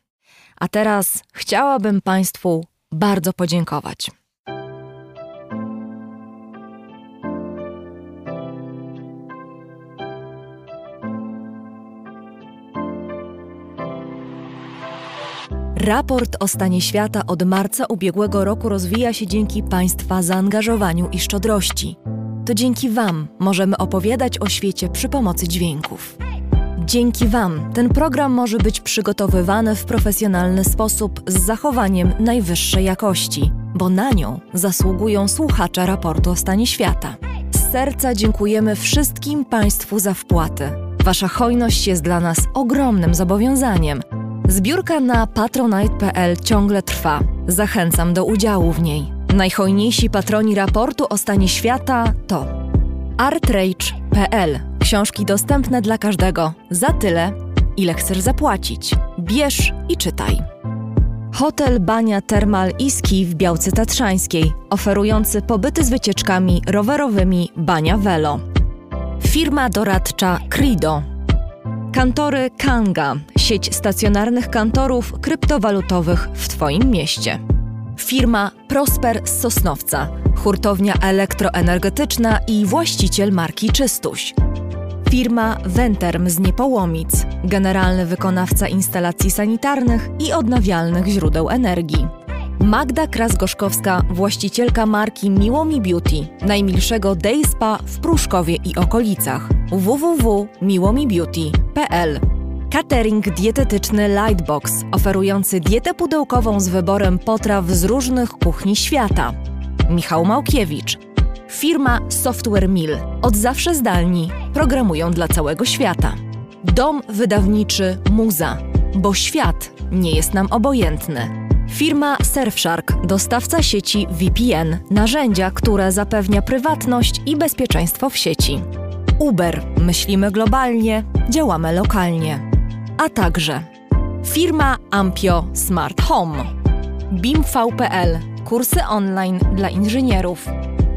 A teraz chciałabym Państwu bardzo podziękować. Raport o stanie świata od marca ubiegłego roku rozwija się dzięki Państwa zaangażowaniu i szczodrości. To dzięki Wam możemy opowiadać o świecie przy pomocy dźwięków. Dzięki Wam ten program może być przygotowywany w profesjonalny sposób z zachowaniem najwyższej jakości, bo na nią zasługują słuchacze raportu o stanie świata. Z serca dziękujemy wszystkim Państwu za wpłaty. Wasza hojność jest dla nas ogromnym zobowiązaniem. Zbiórka na patronite.pl ciągle trwa. Zachęcam do udziału w niej. Najhojniejsi patroni raportu o stanie świata to artrage.pl. Książki dostępne dla każdego za tyle, ile chcesz zapłacić. Bierz i czytaj. Hotel Bania Termal i Ski w Białce Tatrzańskiej, oferujący pobyty z wycieczkami rowerowymi Bania Velo. Firma doradcza Crido. Kantory Kanga, sieć stacjonarnych kantorów kryptowalutowych w Twoim mieście. Firma Prosper z Sosnowca, hurtownia elektroenergetyczna i właściciel marki Czystuś. Firma Venterm z Niepołomic, generalny wykonawca instalacji sanitarnych i odnawialnych źródeł energii. Magda Kras-Gorzkowska, właścicielka marki Miło Mi Beauty, najmilszego day spa w Pruszkowie i okolicach. www.miłomibeauty.pl. Catering dietetyczny Lightbox, oferujący dietę pudełkową z wyborem potraw z różnych kuchni świata. Michał Małkiewicz. Firma Software Mill. Od zawsze zdalni. Programują dla całego świata. Dom wydawniczy Muza. Bo świat nie jest nam obojętny. Firma Surfshark, dostawca sieci VPN, narzędzia, które zapewnia prywatność i bezpieczeństwo w sieci. Uber, myślimy globalnie, działamy lokalnie. A także firma Ampio Smart Home, BIMV.pl, kursy online dla inżynierów.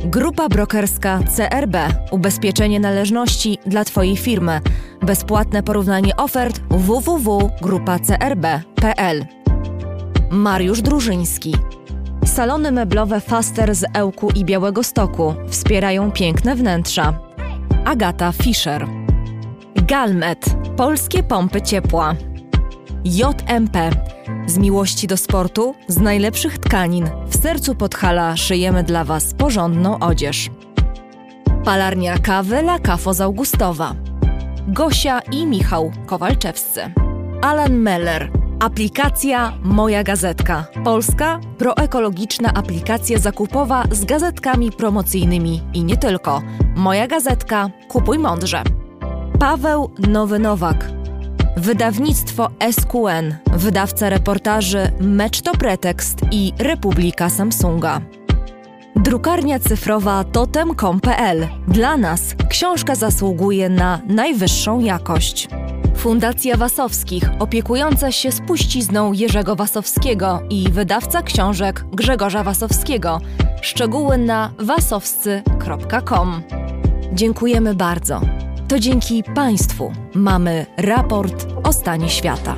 Grupa brokerska CRB, ubezpieczenie należności dla Twojej firmy. Bezpłatne porównanie ofert www.grupacrb.pl. Mariusz Drużyński. Salony meblowe Faster z Ełku i Białegostoku wspierają piękne wnętrza. Agata Fischer. Galmet. Polskie pompy ciepła. JMP. Z miłości do sportu, z najlepszych tkanin. W sercu Podhala szyjemy dla Was porządną odzież. Palarnia kawy La Cafo z Augustowa. Gosia i Michał Kowalczewscy. Alan Meller. Aplikacja Moja Gazetka. Polska proekologiczna aplikacja zakupowa z gazetkami promocyjnymi i nie tylko. Moja Gazetka. Kupuj mądrze. Paweł Nowy-Nowak. Wydawnictwo SQN. Wydawca reportaży Mecz to Pretekst i Republika Samsunga. Drukarnia cyfrowa totem.com.pl. Dla nas książka zasługuje na najwyższą jakość. Fundacja Wasowskich, opiekująca się spuścizną Jerzego Wasowskiego i wydawca książek Grzegorza Wasowskiego. Szczegóły na wasowscy.com. Dziękujemy bardzo. To dzięki Państwu mamy raport o stanie świata.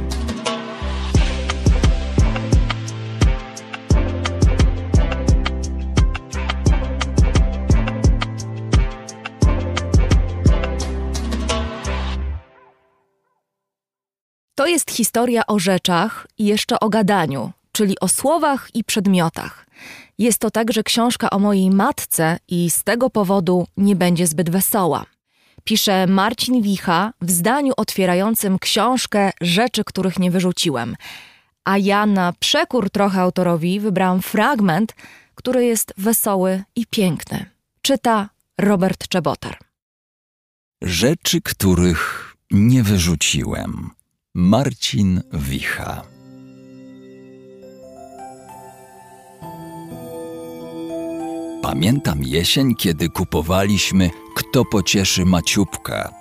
To jest historia o rzeczach i jeszcze o gadaniu, czyli o słowach i przedmiotach. Jest to także książka o mojej matce i z tego powodu nie będzie zbyt wesoła. Pisze Marcin Wicha w zdaniu otwierającym książkę Rzeczy, których nie wyrzuciłem. A ja na przekór trochę autorowi wybrałam fragment, który jest wesoły i piękny. Czyta Robert Czebotar. Rzeczy, których nie wyrzuciłem. Marcin Wicha. Pamiętam jesień, kiedy kupowaliśmy Kto pocieszy Maciubka.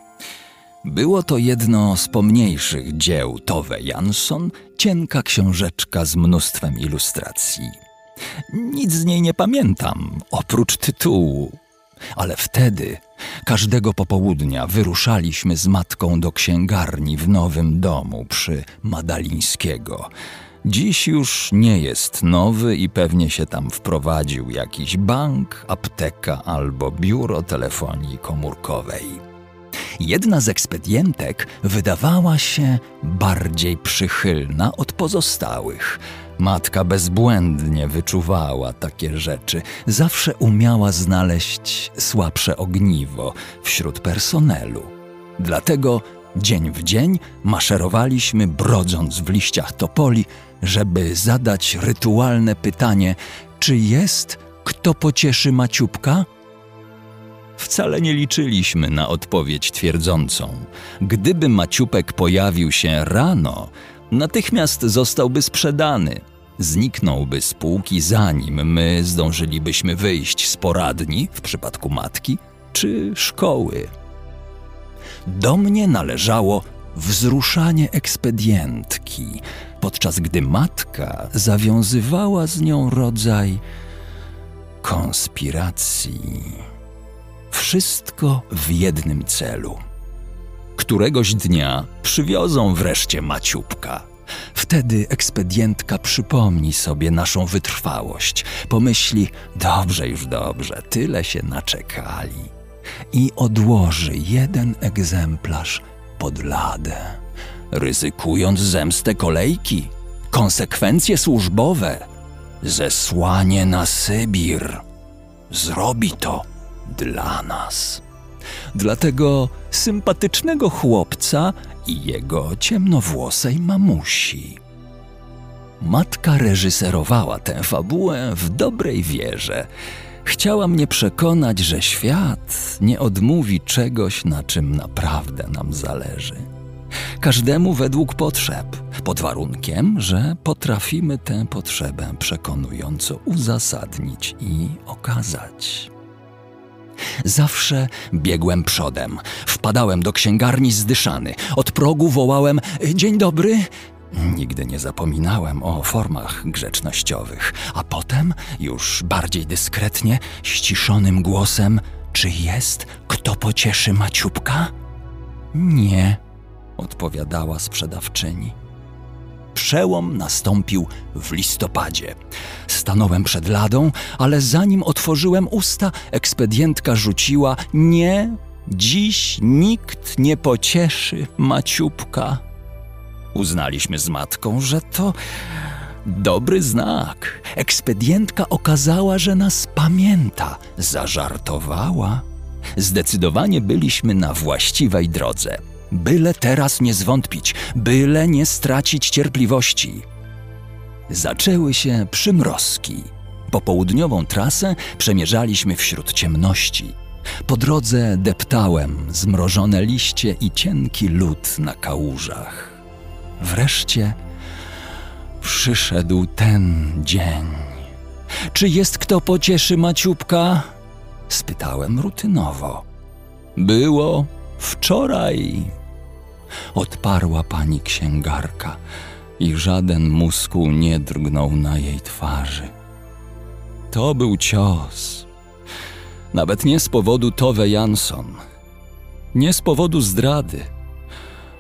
Było to jedno z pomniejszych dzieł Tove Jansson, cienka książeczka z mnóstwem ilustracji. Nic z niej nie pamiętam, oprócz tytułu. Ale wtedy każdego popołudnia wyruszaliśmy z matką do księgarni w nowym domu przy Madalińskiego. Dziś już nie jest nowy i pewnie się tam wprowadził jakiś bank, apteka albo biuro telefonii komórkowej. Jedna z ekspedientek wydawała się bardziej przychylna od pozostałych. Matka bezbłędnie wyczuwała takie rzeczy. Zawsze umiała znaleźć słabsze ogniwo wśród personelu. Dlatego dzień w dzień maszerowaliśmy, brodząc w liściach topoli, żeby zadać rytualne pytanie, czy jest kto pocieszy Maciubka? Wcale nie liczyliśmy na odpowiedź twierdzącą. Gdyby Maciupek pojawił się rano, natychmiast zostałby sprzedany. Zniknąłby z półki, zanim my zdążylibyśmy wyjść z poradni, w przypadku matki, czy szkoły. Do mnie należało wzruszanie ekspedientki, podczas gdy matka zawiązywała z nią rodzaj konspiracji. Wszystko w jednym celu. Któregoś dnia przywiozą wreszcie Maciubka. Wtedy ekspedientka przypomni sobie naszą wytrwałość. Pomyśli, dobrze już dobrze, tyle się naczekali. I odłoży jeden egzemplarz pod ladę, ryzykując zemstę kolejki, konsekwencje służbowe, zesłanie na Sybir. Zrobi to dla nas. Dlatego sympatycznego chłopca i jego ciemnowłosej mamusi. Matka reżyserowała tę fabułę w dobrej wierze. Chciała mnie przekonać, że świat nie odmówi czegoś, na czym naprawdę nam zależy. Każdemu według potrzeb, pod warunkiem, że potrafimy tę potrzebę przekonująco uzasadnić i okazać. Zawsze biegłem przodem. Wpadałem do księgarni zdyszany. Od progu wołałem „Dzień dobry”. Nigdy nie zapominałem o formach grzecznościowych. A potem, już bardziej dyskretnie, ściszonym głosem „Czy jest kto pocieszy Maciubka?” „Nie”, odpowiadała sprzedawczyni. Przełom nastąpił w listopadzie. Stanąłem przed ladą, ale zanim otworzyłem usta, ekspedientka rzuciła: „Nie, dziś nikt nie pocieszy Maciubka”. Uznaliśmy z matką, że to dobry znak. Ekspedientka okazała, że nas pamięta. Zażartowała. Zdecydowanie byliśmy na właściwej drodze. Byle teraz nie zwątpić, byle nie stracić cierpliwości. Zaczęły się przymrozki. Popołudniową trasę przemierzaliśmy wśród ciemności. Po drodze deptałem zmrożone liście i cienki lód na kałużach. Wreszcie przyszedł ten dzień. „Czy jest kto pocieszy Maciubka?” spytałem rutynowo. „Było wczoraj”, odparła pani księgarka i żaden muskuł nie drgnął na jej twarzy. To był cios. Nawet nie z powodu Tove Jansson. Nie z powodu zdrady.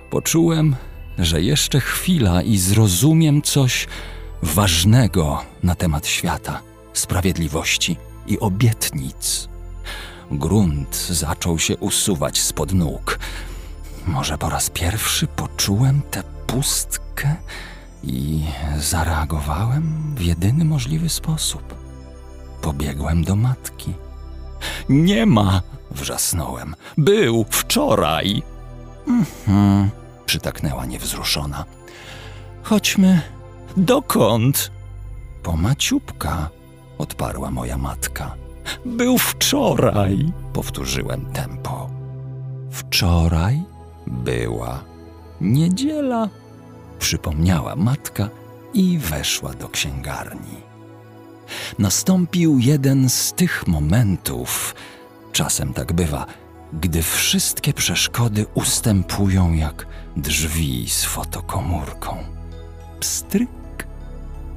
Poczułem, że jeszcze chwila i zrozumiem coś ważnego na temat świata, sprawiedliwości i obietnic. Grunt zaczął się usuwać spod nóg. Może po raz pierwszy poczułem tę pustkę i zareagowałem w jedyny możliwy sposób. Pobiegłem do matki. „Nie ma!” wrzasnąłem. „Był wczoraj!” przytaknęła niewzruszona. „Chodźmy.” „Dokąd?” „Po Maciubka”, odparła moja matka. „Był wczoraj”, powtórzyłem tempo. Wczoraj była niedziela, przypomniała matka i weszła do księgarni. Nastąpił jeden z tych momentów, czasem tak bywa, gdy wszystkie przeszkody ustępują jak drzwi z fotokomórką. Pstryk.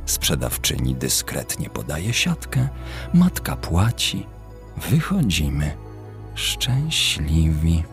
Sprzedawczyni dyskretnie podaje siatkę, matka płaci, wychodzimy szczęśliwi.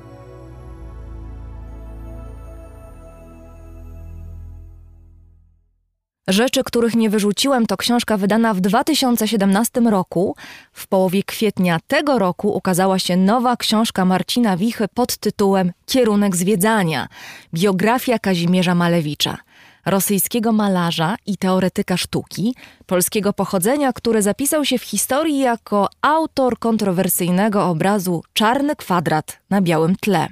Rzeczy, których nie wyrzuciłem, to książka wydana w 2017 roku. W połowie kwietnia tego roku ukazała się nowa książka Marcina Wichy pod tytułem Kierunek zwiedzania. Biografia Kazimierza Malewicza, rosyjskiego malarza i teoretyka sztuki, polskiego pochodzenia, który zapisał się w historii jako autor kontrowersyjnego obrazu Czarny kwadrat na białym tle.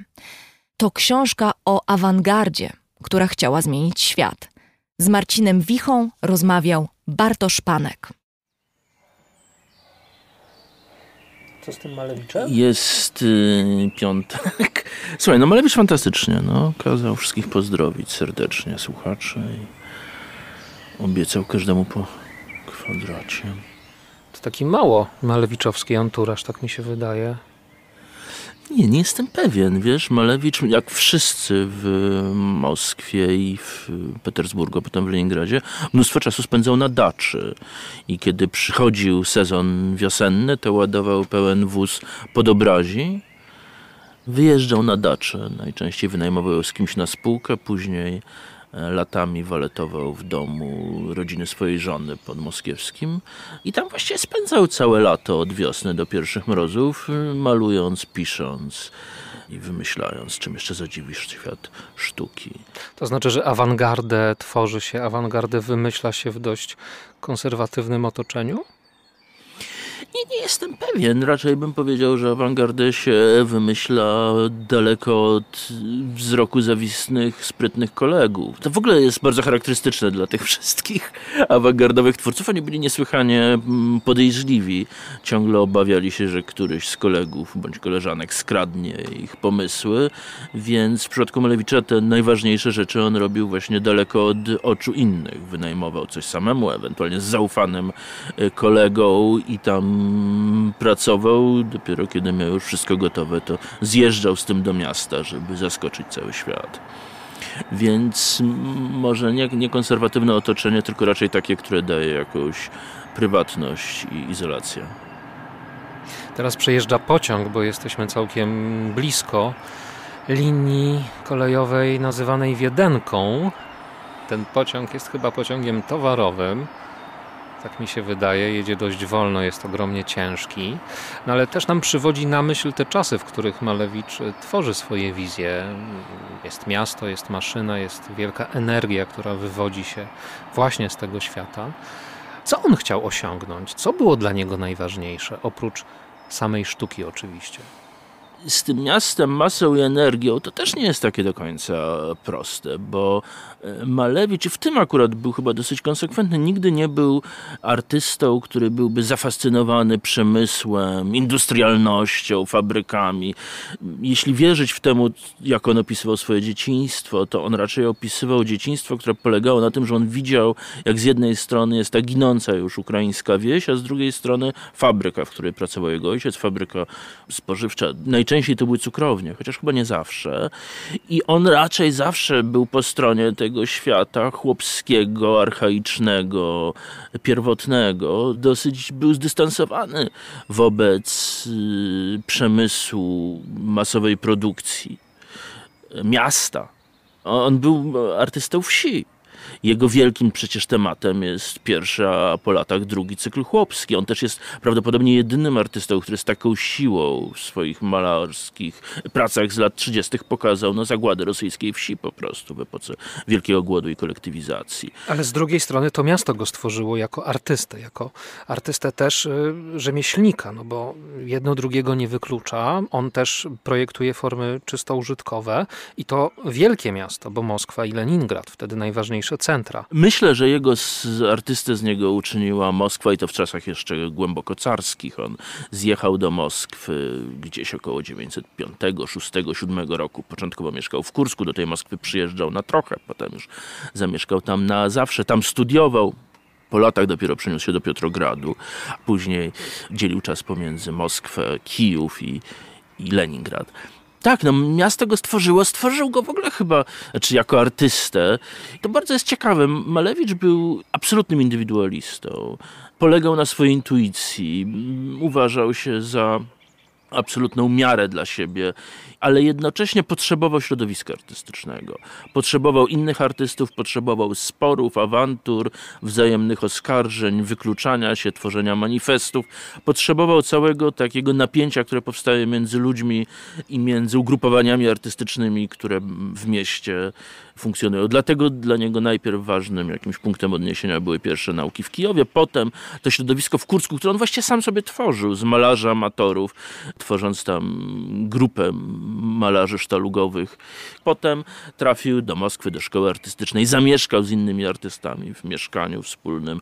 To książka o awangardzie, która chciała zmienić świat. Z Marcinem Wichą rozmawiał Bartosz Panek. Co z tym Malewiczem? Jest piątek. Słuchaj, no Malewicz fantastycznie. No, kazał wszystkich pozdrowić serdecznie słuchaczy i obiecał każdemu po kwadracie. To taki mało malewiczowski anturaż, tak mi się wydaje. Nie jestem pewien, wiesz, Malewicz, jak wszyscy w Moskwie i w Petersburgu, a potem w Leningradzie, mnóstwo czasu spędzał na daczy i kiedy przychodził sezon wiosenny, to ładował pełen wóz pod obrazi, wyjeżdżał na dacze, najczęściej wynajmował z kimś na spółkę, później latami waletował w domu rodziny swojej żony podmoskiewskim i tam właściwie spędzał całe lato od wiosny do pierwszych mrozów, malując, pisząc i wymyślając, czym jeszcze zadziwisz świat sztuki. To znaczy, że awangardę tworzy się, awangardę wymyśla się w dość konserwatywnym otoczeniu? Nie jestem pewien. Raczej bym powiedział, że awangardę się wymyśla daleko od wzroku zawistnych, sprytnych kolegów. To w ogóle jest bardzo charakterystyczne dla tych wszystkich awangardowych twórców. Oni byli niesłychanie podejrzliwi. Ciągle obawiali się, że któryś z kolegów bądź koleżanek skradnie ich pomysły, więc w przypadku Malewicza te najważniejsze rzeczy on robił właśnie daleko od oczu innych. Wynajmował coś samemu, ewentualnie z zaufanym kolegą i tam pracował, dopiero kiedy miał już wszystko gotowe, to zjeżdżał z tym do miasta, żeby zaskoczyć cały świat. Więc może nie konserwatywne otoczenie, tylko raczej takie, które daje jakąś prywatność i izolację. Teraz przejeżdża pociąg, bo jesteśmy całkiem blisko linii kolejowej nazywanej Wiedenką. Ten pociąg jest chyba pociągiem towarowym. Tak mi się wydaje, jedzie dość wolno, jest ogromnie ciężki, no ale też nam przywodzi na myśl te czasy, w których Malewicz tworzy swoje wizje. Jest miasto, jest maszyna, jest wielka energia, która wywodzi się właśnie z tego świata. Co on chciał osiągnąć? Co było dla niego najważniejsze? Oprócz samej sztuki oczywiście. Z tym miastem, masą i energią to też nie jest takie do końca proste, bo Malewicz, w tym akurat był chyba dosyć konsekwentny, nigdy nie był artystą, który byłby zafascynowany przemysłem, industrialnością, fabrykami. Jeśli wierzyć w temu, jak on opisywał swoje dzieciństwo, to on raczej opisywał dzieciństwo, które polegało na tym, że on widział, jak z jednej strony jest ta ginąca już ukraińska wieś, a z drugiej strony fabryka, w której pracował jego ojciec, fabryka spożywcza. Najczęściej to były cukrownie, chociaż chyba nie zawsze. I on raczej zawsze był po stronie tego świata chłopskiego, archaicznego, pierwotnego. Dosyć był zdystansowany wobec przemysłu, masowej produkcji, miasta. On był artystą wsi. Jego wielkim przecież tematem jest pierwszy, a po latach drugi cykl chłopski. On też jest prawdopodobnie jedynym artystą, który z taką siłą w swoich malarskich pracach z lat 30. pokazał zagładę rosyjskiej wsi po prostu w epoce wielkiego głodu i kolektywizacji. Ale z drugiej strony to miasto go stworzyło jako artystę też rzemieślnika, no bo jedno drugiego nie wyklucza. On też projektuje formy czysto użytkowe i to wielkie miasto, bo Moskwa i Leningrad, wtedy najważniejsze centra. Myślę, że jego artystę z niego uczyniła Moskwa i to w czasach jeszcze głęboko carskich. On zjechał do Moskwy gdzieś około 905, 6, 7 roku. Początkowo mieszkał w Kursku, do tej Moskwy przyjeżdżał na trochę, potem już zamieszkał tam na zawsze, tam studiował. Po latach dopiero przeniósł się do Piotrogradu. Później dzielił czas pomiędzy Moskwę, Kijów i Leningrad. Tak, no miasto go stworzyło, stworzył go w ogóle chyba, znaczy jako artystę. To bardzo jest ciekawe. Malewicz był absolutnym indywidualistą. Polegał na swojej intuicji. Uważał się za absolutną miarę dla siebie, ale jednocześnie potrzebował środowiska artystycznego. Potrzebował innych artystów, potrzebował sporów, awantur, wzajemnych oskarżeń, wykluczania się, tworzenia manifestów. Potrzebował całego takiego napięcia, które powstaje między ludźmi i między ugrupowaniami artystycznymi, które w mieście funkcjonują. Dlatego dla niego najpierw ważnym jakimś punktem odniesienia były pierwsze nauki w Kijowie, potem to środowisko w Kursku, które on właściwie sam sobie tworzył z malarzy amatorów, tworząc tam grupę malarzy sztalugowych. Potem trafił do Moskwy, do szkoły artystycznej, zamieszkał z innymi artystami w mieszkaniu wspólnym,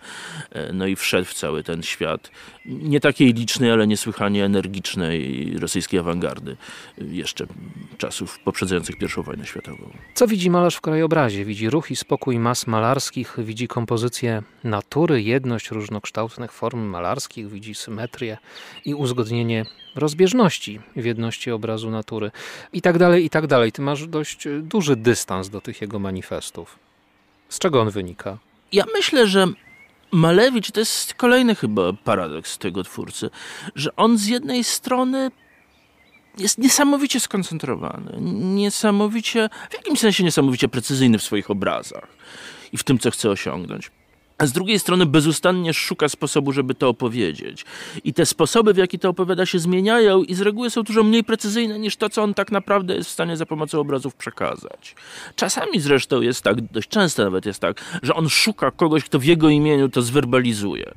no i wszedł w cały ten świat nie takiej licznej, ale niesłychanie energicznej rosyjskiej awangardy jeszcze czasów poprzedzających I wojnę światową. Co widzi malarz w krajobrazie? Widzi ruch i spokój mas malarskich, widzi kompozycję natury, jedność różnokształtnych form malarskich, widzi symetrię i uzgodnienie rozbieżności w jedności obrazu natury i tak dalej, i tak dalej. Ty masz dość duży dystans do tych jego manifestów. Z czego on wynika? Ja myślę, że Malewicz, to jest kolejny chyba paradoks tego twórcy, że on z jednej strony jest niesamowicie skoncentrowany, niesamowicie, w jakimś sensie niesamowicie precyzyjny w swoich obrazach i w tym, co chce osiągnąć. A z drugiej strony bezustannie szuka sposobu, żeby to opowiedzieć. I te sposoby, w jaki to opowiada, się zmieniają i z reguły są dużo mniej precyzyjne niż to, co on tak naprawdę jest w stanie za pomocą obrazów przekazać. Czasami zresztą jest tak, dość często nawet jest tak, że on szuka kogoś, kto w jego imieniu to zwerbalizuje.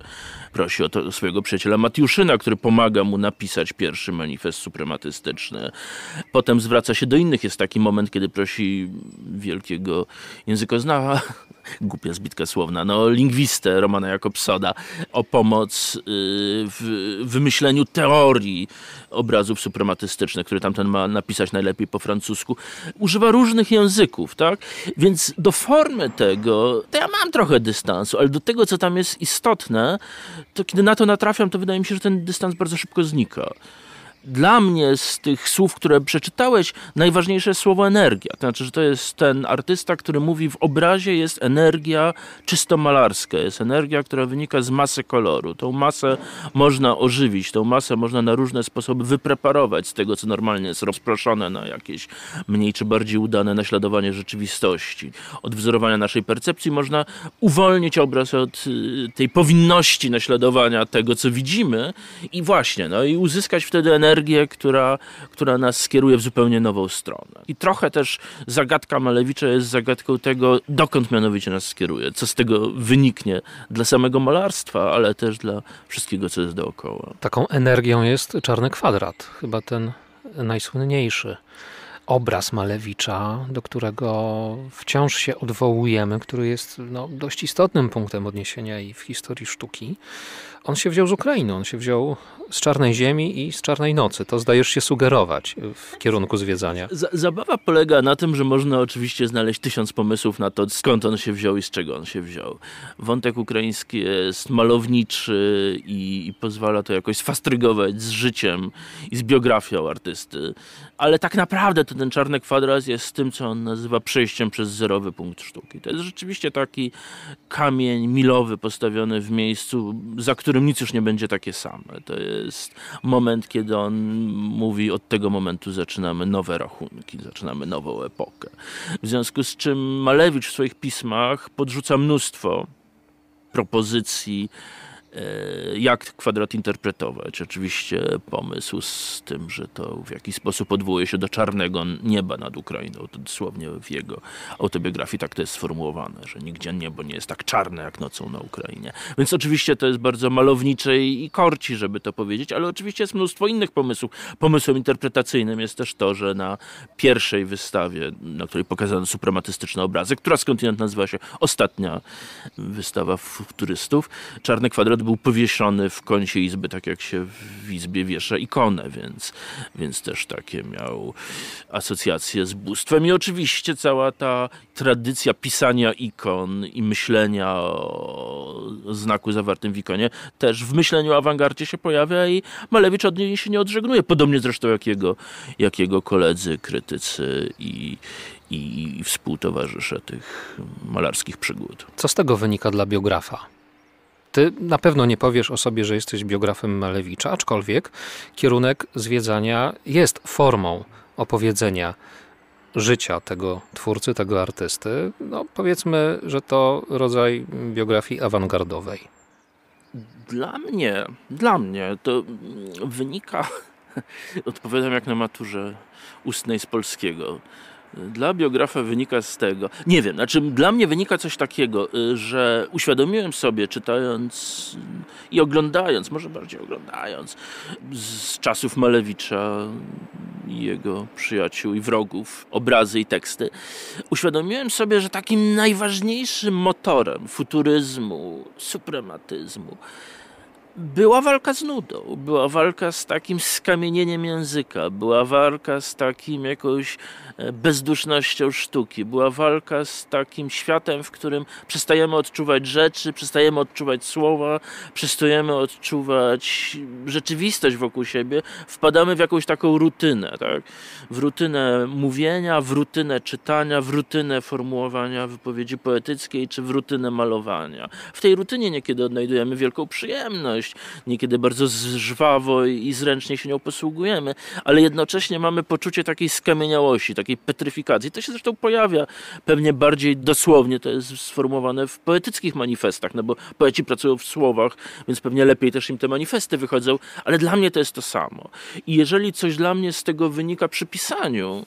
Prosi o to swojego przyjaciela Matiuszyna, który pomaga mu napisać pierwszy manifest suprematystyczny. Potem zwraca się do innych. Jest taki moment, kiedy prosi wielkiego językoznawcę, głupia zbitka słowna, no lingwistę Romana Jakobsoda o pomoc w wymyśleniu teorii obrazów suprematystycznych, który tamten ma napisać najlepiej po francusku. Używa różnych języków, tak? Więc do formy tego, to ja mam trochę dystansu, ale do tego, co tam jest istotne, to kiedy na to natrafiam, to wydaje mi się, że ten dystans bardzo szybko znika. Dla mnie z tych słów, które przeczytałeś, najważniejsze jest słowo energia. To znaczy, że to jest ten artysta, który mówi, w obrazie jest energia czysto malarska. Jest energia, która wynika z masy koloru. Tą masę można ożywić, tą masę można na różne sposoby wypreparować z tego, co normalnie jest rozproszone na jakieś mniej czy bardziej udane naśladowanie rzeczywistości. Od wzorowania naszej percepcji można uwolnić obraz od tej powinności naśladowania tego, co widzimy i właśnie, no i uzyskać wtedy energię, która nas skieruje w zupełnie nową stronę. I trochę też zagadka Malewicza jest zagadką tego, dokąd mianowicie nas skieruje, co z tego wyniknie dla samego malarstwa, ale też dla wszystkiego, co jest dookoła. Taką energią jest Czarny Kwadrat, chyba ten najsłynniejszy obraz Malewicza, do którego wciąż się odwołujemy, który jest no, dość istotnym punktem odniesienia i w historii sztuki. On się wziął z Ukrainy, on się wziął z Czarnej Ziemi i z Czarnej Nocy. To zdajesz się sugerować w kierunku zwiedzania. Zabawa polega na tym, że można oczywiście znaleźć 1000 pomysłów na to, skąd on się wziął i z czego on się wziął. Wątek ukraiński jest malowniczy i pozwala to jakoś sfastrygować z życiem i z biografią artysty. Ale tak naprawdę to ten Czarny Kwadrat jest tym, co on nazywa przejściem przez zerowy punkt sztuki. To jest rzeczywiście taki kamień milowy postawiony w miejscu, za którym nic już nie będzie takie same. To jest moment, kiedy on mówi, od tego momentu zaczynamy nowe rachunki, zaczynamy nową epokę. W związku z czym Malewicz w swoich pismach podrzuca mnóstwo propozycji, jak kwadrat interpretować. Oczywiście pomysł z tym, że to w jakiś sposób odwołuje się do czarnego nieba nad Ukrainą. To dosłownie w jego autobiografii tak to jest sformułowane, że nigdzie niebo nie jest tak czarne jak nocą na Ukrainie. Więc oczywiście to jest bardzo malownicze i korci, żeby to powiedzieć, ale oczywiście jest mnóstwo innych pomysłów. Pomysłem interpretacyjnym jest też to, że na pierwszej wystawie, na której pokazano suprematystyczne obrazy, która skądinąd nazywa się Ostatnia Wystawa Futurystów, Czarny Kwadrat nawet był powieszony w kącie izby, tak jak się w izbie wiesza ikonę, więc też takie miał asocjacje z bóstwem. I oczywiście cała ta tradycja pisania ikon i myślenia o znaku zawartym w ikonie też w myśleniu o awangardzie się pojawia i Malewicz od niej się nie odżegnuje. Podobnie zresztą jak jego koledzy, krytycy i współtowarzysze tych malarskich przygód. Co z tego wynika dla biografa? Ty na pewno nie powiesz o sobie, że jesteś biografem Malewicza, aczkolwiek kierunek zwiedzania jest formą opowiedzenia życia tego twórcy, tego artysty. No, powiedzmy, że to rodzaj biografii awangardowej. Dla mnie to wynika, odpowiadam jak na maturze ustnej z polskiego, dla biografa wynika z tego, nie wiem, znaczy dla mnie wynika coś takiego, że uświadomiłem sobie, czytając i oglądając, może bardziej oglądając, z czasów Malewicza i jego przyjaciół i wrogów, obrazy i teksty, uświadomiłem sobie, że takim najważniejszym motorem futuryzmu, suprematyzmu była walka z nudą, była walka z takim skamienieniem języka, była walka z takim jakąś bezdusznością sztuki, była walka z takim światem, w którym przestajemy odczuwać rzeczy, przestajemy odczuwać słowa, przestajemy odczuwać rzeczywistość wokół siebie, wpadamy w jakąś taką rutynę, tak? W rutynę mówienia, w rutynę czytania, w rutynę formułowania wypowiedzi poetyckiej, czy w rutynę malowania. W tej rutynie niekiedy odnajdujemy wielką przyjemność, niekiedy bardzo żwawo i zręcznie się nią posługujemy, ale jednocześnie mamy poczucie takiej skamieniałości, takiej petryfikacji. To się zresztą pojawia pewnie bardziej dosłownie, to jest sformułowane w poetyckich manifestach, no bo poeci pracują w słowach, więc pewnie lepiej też im te manifesty wychodzą, ale dla mnie to jest to samo. I jeżeli coś dla mnie z tego wynika przy pisaniu,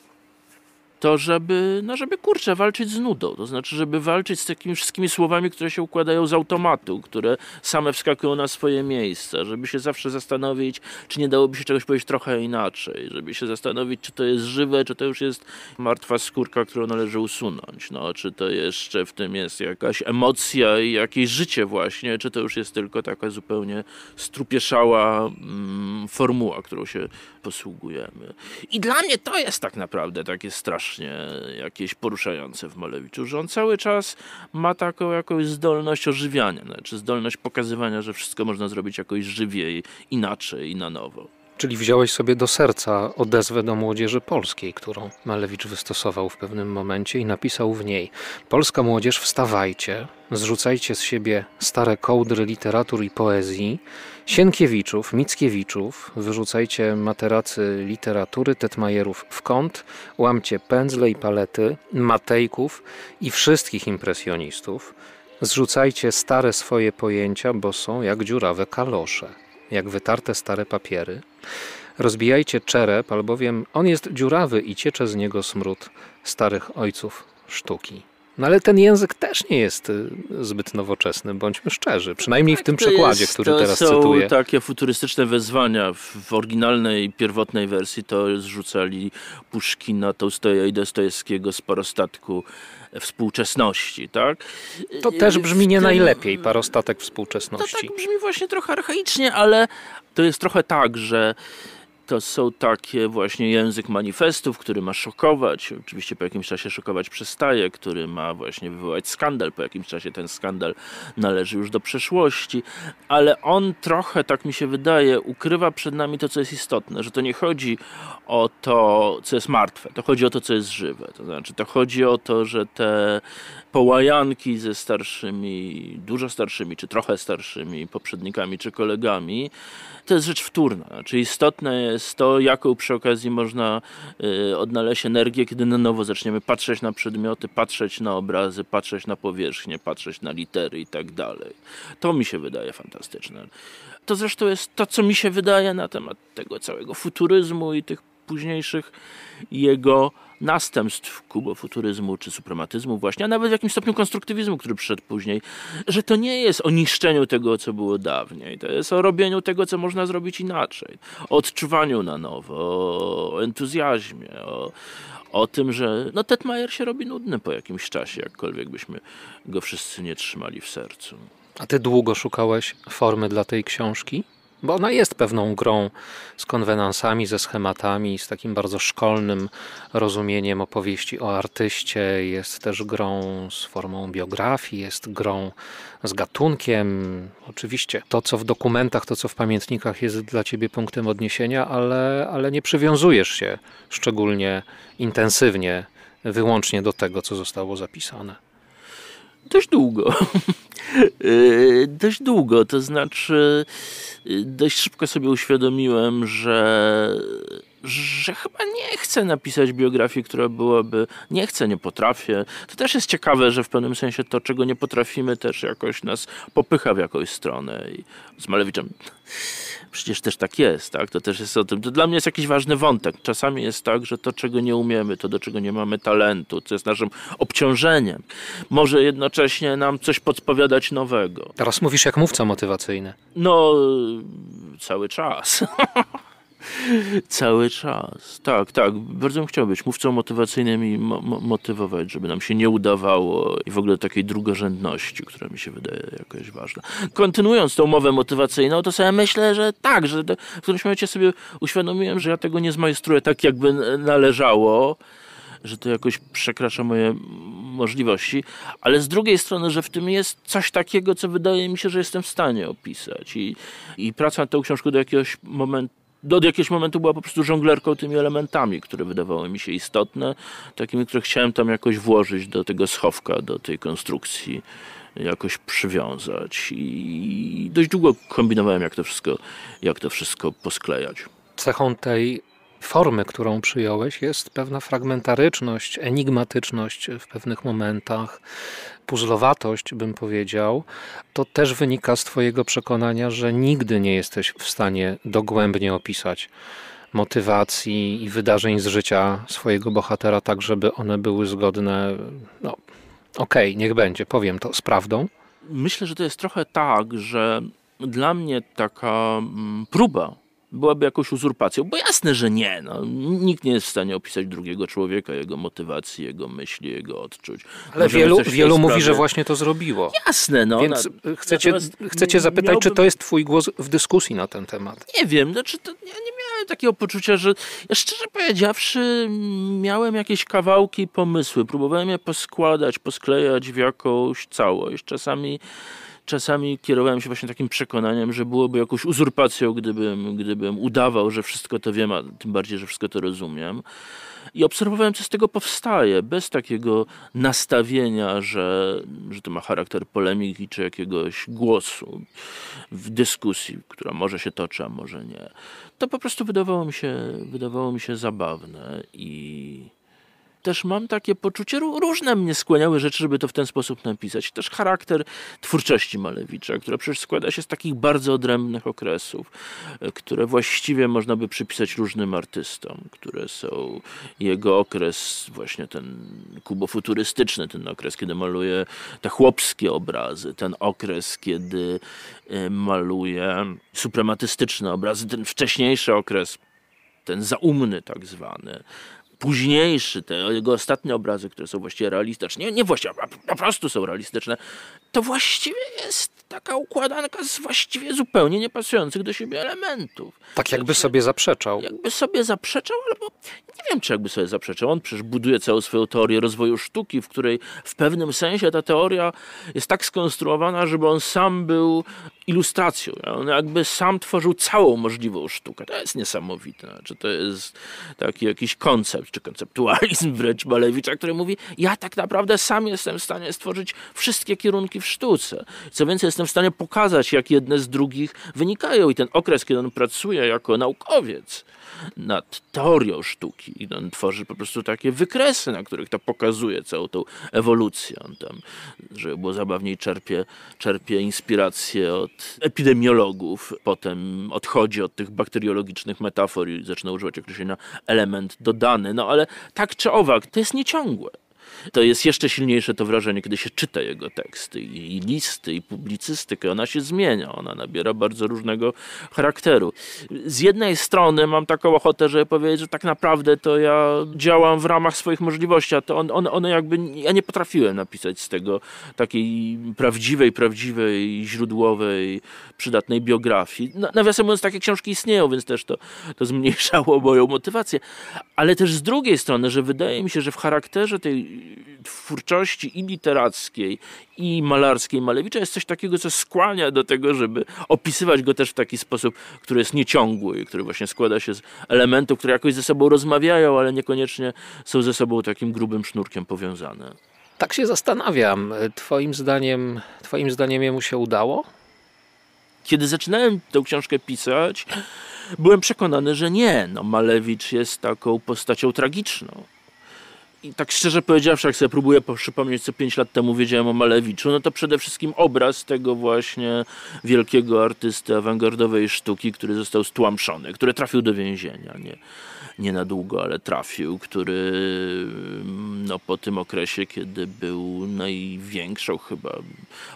to żeby kurczę, walczyć z nudą. To znaczy, żeby walczyć z takimi wszystkimi słowami, które się układają z automatu, które same wskakują na swoje miejsca. Żeby się zawsze zastanowić, czy nie dałoby się czegoś powiedzieć trochę inaczej. Żeby się zastanowić, czy to jest żywe, czy to już jest martwa skórka, którą należy usunąć. No, czy to jeszcze w tym jest jakaś emocja i jakieś życie właśnie, czy to już jest tylko taka zupełnie strupieszała formuła, którą się posługujemy. I dla mnie to jest tak naprawdę takie straszne, jakieś poruszające w Malewiczu, że on cały czas ma taką jakąś zdolność ożywiania, znaczy zdolność pokazywania, że wszystko można zrobić jakoś żywiej, inaczej i na nowo. Czyli wziąłeś sobie do serca odezwę do młodzieży polskiej, którą Malewicz wystosował w pewnym momencie i napisał w niej: Polska młodzież, wstawajcie, zrzucajcie z siebie stare kołdry literatur i poezji, Sienkiewiczów, Mickiewiczów, wyrzucajcie materacy literatury, Tetmajerów w kąt, łamcie pędzle i palety, Matejków i wszystkich impresjonistów, zrzucajcie stare swoje pojęcia, bo są jak dziurawe kalosze, jak wytarte stare papiery. Rozbijajcie czerep, albowiem on jest dziurawy i ciecze z niego smród starych ojców sztuki. No ale ten język też nie jest zbyt nowoczesny, bądźmy szczerzy. Przynajmniej w tym przekładzie, który teraz cytuję. To są takie futurystyczne wezwania. W oryginalnej, pierwotnej wersji to zrzucali Puszkina, Tołstoja i Dostojewskiego z parostatku współczesności, tak? To też brzmi nie najlepiej, parostatek współczesności. To tak brzmi właśnie trochę archaicznie, ale to jest trochę tak, że to są takie właśnie język manifestów, który ma szokować, oczywiście po jakimś czasie szokować przestaje, który ma właśnie wywołać skandal, po jakimś czasie ten skandal należy już do przeszłości, ale on trochę, tak mi się wydaje, ukrywa przed nami to, co jest istotne, że to nie chodzi o to, co jest martwe, to chodzi o to, co jest żywe, to znaczy to chodzi o to, że te połajanki ze starszymi, dużo starszymi, czy trochę starszymi poprzednikami, czy kolegami, to jest rzecz wtórna, znaczy istotne jest to, jaką przy okazji można odnaleźć energię, kiedy na nowo zaczniemy patrzeć na przedmioty, patrzeć na obrazy, patrzeć na powierzchnię, patrzeć na litery i tak dalej. To mi się wydaje fantastyczne. To zresztą jest to, co mi się wydaje na temat tego całego futuryzmu i tych późniejszych jego następstw kubofuturyzmu czy suprematyzmu właśnie, a nawet w jakimś stopniu konstruktywizmu, który przyszedł później, że to nie jest o niszczeniu tego, co było dawniej, to jest o robieniu tego, co można zrobić inaczej, o odczuwaniu na nowo, o entuzjazmie, o tym, że no Tetmajer się robi nudny po jakimś czasie, jakkolwiek byśmy go wszyscy nie trzymali w sercu. A ty długo szukałeś formy dla tej książki? Bo ona jest pewną grą z konwenansami, ze schematami, z takim bardzo szkolnym rozumieniem opowieści o artyście. Jest też grą z formą biografii, jest grą z gatunkiem. Oczywiście to, co w dokumentach, to, co w pamiętnikach jest dla ciebie punktem odniesienia, ale nie przywiązujesz się szczególnie intensywnie wyłącznie do tego, co zostało zapisane. Dość długo. Dość długo, to znaczy dość szybko sobie uświadomiłem, że chyba nie chcę napisać biografii, która byłaby, nie chcę, nie potrafię. To też jest ciekawe, że w pewnym sensie to, czego nie potrafimy, też jakoś nas popycha w jakąś stronę. I z Malewiczem przecież też tak jest, tak? To też jest o tym. To dla mnie jest jakiś ważny wątek. Czasami jest tak, że to, czego nie umiemy, to do czego nie mamy talentu, co jest naszym obciążeniem, może jednocześnie nam coś podpowiadać nowego. Teraz mówisz jak mówca motywacyjny. No, cały czas. Cały czas. Tak, tak. Bardzo bym chciał być mówcą motywacyjnym i motywować, żeby nam się nie udawało i w ogóle takiej drugorzędności, która mi się wydaje jakoś ważna. Kontynuując tą mowę motywacyjną, to sobie myślę, że tak, że w którymś momencie sobie uświadomiłem, że ja tego nie zmajstruję tak, jakby należało, że to jakoś przekracza moje możliwości, ale z drugiej strony, że w tym jest coś takiego, co wydaje mi się, że jestem w stanie opisać. I praca nad tą książką do jakiegoś momentu była po prostu żonglerką tymi elementami, które wydawały mi się istotne, takimi, które chciałem tam jakoś włożyć do tego schowka, do tej konstrukcji, jakoś przywiązać. I dość długo kombinowałem, jak to wszystko posklejać. Cechą tej formy, którą przyjąłeś, jest pewna fragmentaryczność, enigmatyczność w pewnych momentach, puzzlowatość, bym powiedział. To też wynika z twojego przekonania, że nigdy nie jesteś w stanie dogłębnie opisać motywacji i wydarzeń z życia swojego bohatera tak, żeby one były zgodne, no okej, niech będzie, powiem to, z prawdą. Myślę, że to jest trochę tak, że dla mnie taka próba byłaby jakąś uzurpacją, bo jasne, że nie. No, nikt nie jest w stanie opisać drugiego człowieka, jego motywacji, jego myśli, jego odczuć. Ale wielu mówi, że właśnie to zrobiło. Jasne. No, więc chcecie zapytać, czy to jest twój głos w dyskusji na ten temat? Nie wiem. Znaczy, to ja nie miałem takiego poczucia, że ja szczerze powiedziawszy miałem jakieś kawałki, pomysły. Próbowałem je poskładać, posklejać w jakąś całość. Czasami kierowałem się właśnie takim przekonaniem, że byłoby jakąś uzurpacją, gdybym udawał, że wszystko to wiem, a tym bardziej, że wszystko to rozumiem. I obserwowałem, co z tego powstaje, bez takiego nastawienia, że to ma charakter polemiki czy jakiegoś głosu w dyskusji, która może się toczy, a może nie. To po prostu wydawało mi się zabawne i też mam takie poczucie, różne mnie skłaniały rzeczy, żeby to w ten sposób napisać. Też charakter twórczości Malewicza, która przecież składa się z takich bardzo odrębnych okresów, które właściwie można by przypisać różnym artystom, które są jego okres właśnie ten kubofuturystyczny, ten okres, kiedy maluje te chłopskie obrazy, ten okres, kiedy maluje suprematystyczne obrazy, ten wcześniejszy okres, ten zaumny tak zwany, późniejszy, te jego ostatnie obrazy, które są właściwie realistyczne, nie właściwie, a po prostu są realistyczne, to właściwie jest taka układanka z właściwie zupełnie niepasujących do siebie elementów. Tak jakby sobie zaprzeczał. Jakby sobie zaprzeczał, albo nie wiem, czy jakby sobie zaprzeczał. On przecież buduje całą swoją teorię rozwoju sztuki, w której w pewnym sensie ta teoria jest tak skonstruowana, żeby on sam był ilustracją. On jakby sam tworzył całą możliwą sztukę. To jest niesamowite. Czy to jest taki jakiś koncept, czy konceptualizm wręcz Malewicza, który mówi, ja tak naprawdę sam jestem w stanie stworzyć wszystkie kierunki w sztuce. Co więcej, jestem w stanie pokazać, jak jedne z drugich wynikają. I ten okres, kiedy on pracuje jako naukowiec nad teorią sztuki, i on tworzy po prostu takie wykresy, na których to pokazuje całą tą ewolucję. On tam, żeby było zabawniej, czerpie inspirację od epidemiologów, potem odchodzi od tych bakteriologicznych metafor i zaczyna używać określenia element dodany. No ale tak czy owak, to jest nieciągłe. To jest jeszcze silniejsze to wrażenie, kiedy się czyta jego teksty i listy, i publicystykę. Ona się zmienia, ona nabiera bardzo różnego charakteru. Z jednej strony mam taką ochotę, żeby powiedzieć, że tak naprawdę to ja działam w ramach swoich możliwości, a to one jakby, ja nie potrafiłem napisać z tego takiej prawdziwej, źródłowej, przydatnej biografii. Nawiasem mówiąc, takie książki istnieją, więc też to zmniejszało moją motywację. Ale też z drugiej strony, że wydaje mi się, że w charakterze tej twórczości i literackiej, i malarskiej Malewicza jest coś takiego, co skłania do tego, żeby opisywać go też w taki sposób, który jest nieciągły i który właśnie składa się z elementów, które jakoś ze sobą rozmawiają, ale niekoniecznie są ze sobą takim grubym sznurkiem powiązane. Tak się zastanawiam. Twoim zdaniem jemu się udało? Kiedy zaczynałem tę książkę pisać, byłem przekonany, że nie. Malewicz jest taką postacią tragiczną. I tak szczerze powiedziawszy, jak sobie próbuję przypomnieć, co 5 lat temu wiedziałem o Malewiczu, to przede wszystkim obraz tego właśnie wielkiego artysty awangardowej sztuki, który został stłamszony, który trafił do więzienia, nie na długo, ale trafił, który po tym okresie, kiedy był największą chyba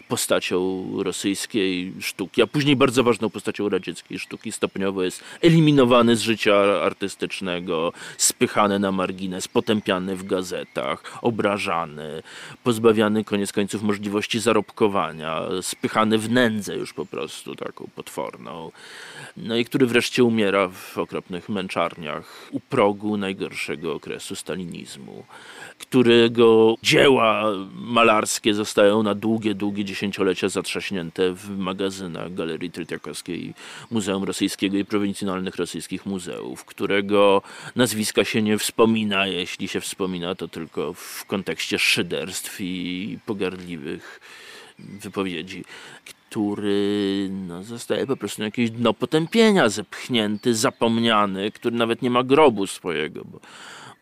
postacią rosyjskiej sztuki, a później bardzo ważną postacią radzieckiej sztuki, stopniowo jest eliminowany z życia artystycznego, spychany na margines, potępiany w gazetach, obrażany, pozbawiany koniec końców możliwości zarobkowania, spychany w nędzę już po prostu taką potworną, i który wreszcie umiera w okropnych męczarniach u progu najgorszego okresu stalinizmu, którego dzieła malarskie zostają na długie dziesięciolecia zatrzaśnięte w magazynach Galerii Trytiakowskiej, Muzeum Rosyjskiego i prowincjonalnych rosyjskich muzeów, którego nazwiska się nie wspomina, jeśli się wspomina, to tylko w kontekście szyderstw i pogardliwych wypowiedzi, który zostaje po prostu na jakieś dno potępienia zepchnięty, zapomniany, który nawet nie ma grobu swojego,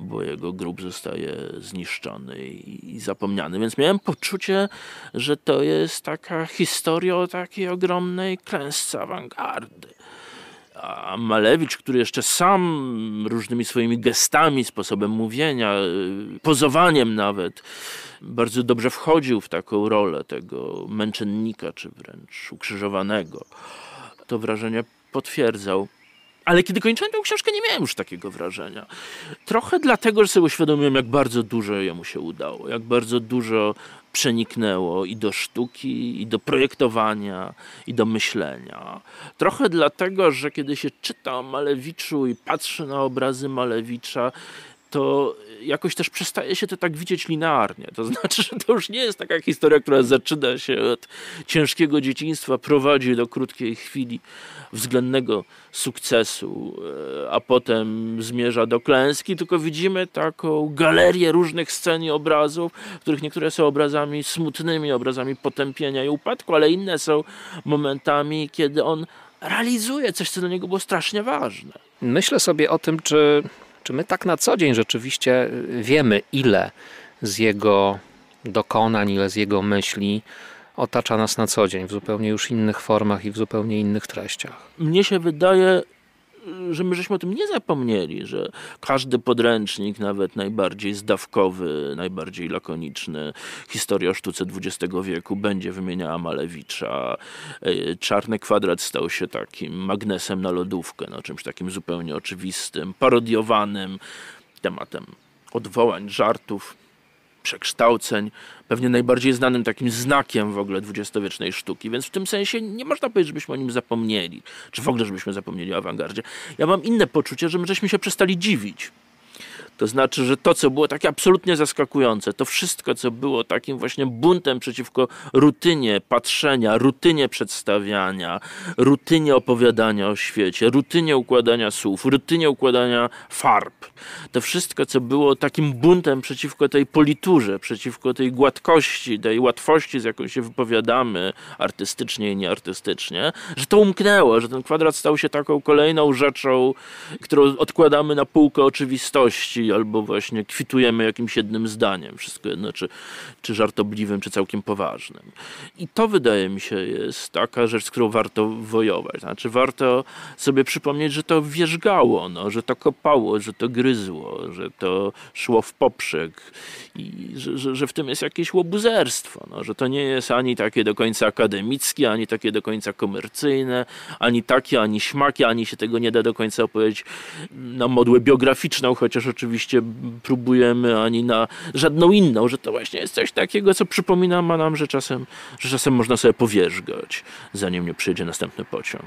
bo jego grób zostaje zniszczony i zapomniany. Więc miałem poczucie, że to jest taka historia o takiej ogromnej klęsce awangardy. A Malewicz, który jeszcze sam różnymi swoimi gestami, sposobem mówienia, pozowaniem nawet, bardzo dobrze wchodził w taką rolę tego męczennika, czy wręcz ukrzyżowanego, to wrażenie potwierdzał. Ale kiedy kończyłem tę książkę, nie miałem już takiego wrażenia. Trochę dlatego, że sobie uświadomiłem, jak bardzo dużo jemu się udało, jak bardzo dużo przeniknęło i do sztuki, i do projektowania, i do myślenia. Trochę dlatego, że kiedy się czyta o Malewiczu i patrzy na obrazy Malewicza, to jakoś też przestaje się to tak widzieć linearnie. To znaczy, że to już nie jest taka historia, która zaczyna się od ciężkiego dzieciństwa, prowadzi do krótkiej chwili względnego sukcesu, a potem zmierza do klęski, tylko widzimy taką galerię różnych scen i obrazów, których niektóre są obrazami smutnymi, obrazami potępienia i upadku, ale inne są momentami, kiedy on realizuje coś, co dla niego było strasznie ważne. Myślę sobie o tym, czy my tak na co dzień rzeczywiście wiemy, ile z jego dokonań, ile z jego myśli otacza nas na co dzień w zupełnie już innych formach i w zupełnie innych treściach? Mnie się wydaje, że my żeśmy o tym nie zapomnieli, że każdy podręcznik, nawet najbardziej zdawkowy, najbardziej lakoniczny, historia o sztuce XX wieku będzie wymieniała Malewicza. Czarny kwadrat stał się takim magnesem na lodówkę, czymś takim zupełnie oczywistym, parodiowanym tematem odwołań, żartów, przekształceń, pewnie najbardziej znanym takim znakiem w ogóle dwudziestowiecznej sztuki, więc w tym sensie nie można powiedzieć, żebyśmy o nim zapomnieli, czy w ogóle żebyśmy zapomnieli o awangardzie. Ja mam inne poczucie, że my żeśmy się przestali dziwić. To znaczy, że to, co było takie absolutnie zaskakujące, to wszystko, co było takim właśnie buntem przeciwko rutynie patrzenia, rutynie przedstawiania, rutynie opowiadania o świecie, rutynie układania słów, rutynie układania farb. To wszystko, co było takim buntem przeciwko tej politurze, przeciwko tej gładkości, tej łatwości, z jaką się wypowiadamy artystycznie i nieartystycznie, że to umknęło, że ten kwadrat stał się taką kolejną rzeczą, którą odkładamy na półkę oczywistości, historii, albo właśnie kwitujemy jakimś jednym zdaniem, wszystko jedno, czy żartobliwym, czy całkiem poważnym. I to, wydaje mi się, jest taka rzecz, z którą warto wojować. Znaczy warto sobie przypomnieć, że to wierzgało, no, że to kopało, że to gryzło, że to szło w poprzek i że w tym jest jakieś łobuzerstwo, no, że to nie jest ani takie do końca akademickie, ani takie do końca komercyjne, ani takie, ani śmakie, ani się tego nie da do końca opowiedzieć na modłę biograficzną, chociaż oczywiście próbujemy, ani na żadną inną, że to właśnie jest coś takiego, co przypomina nam, że czasem można sobie powierzgać, zanim nie przyjedzie następny pociąg.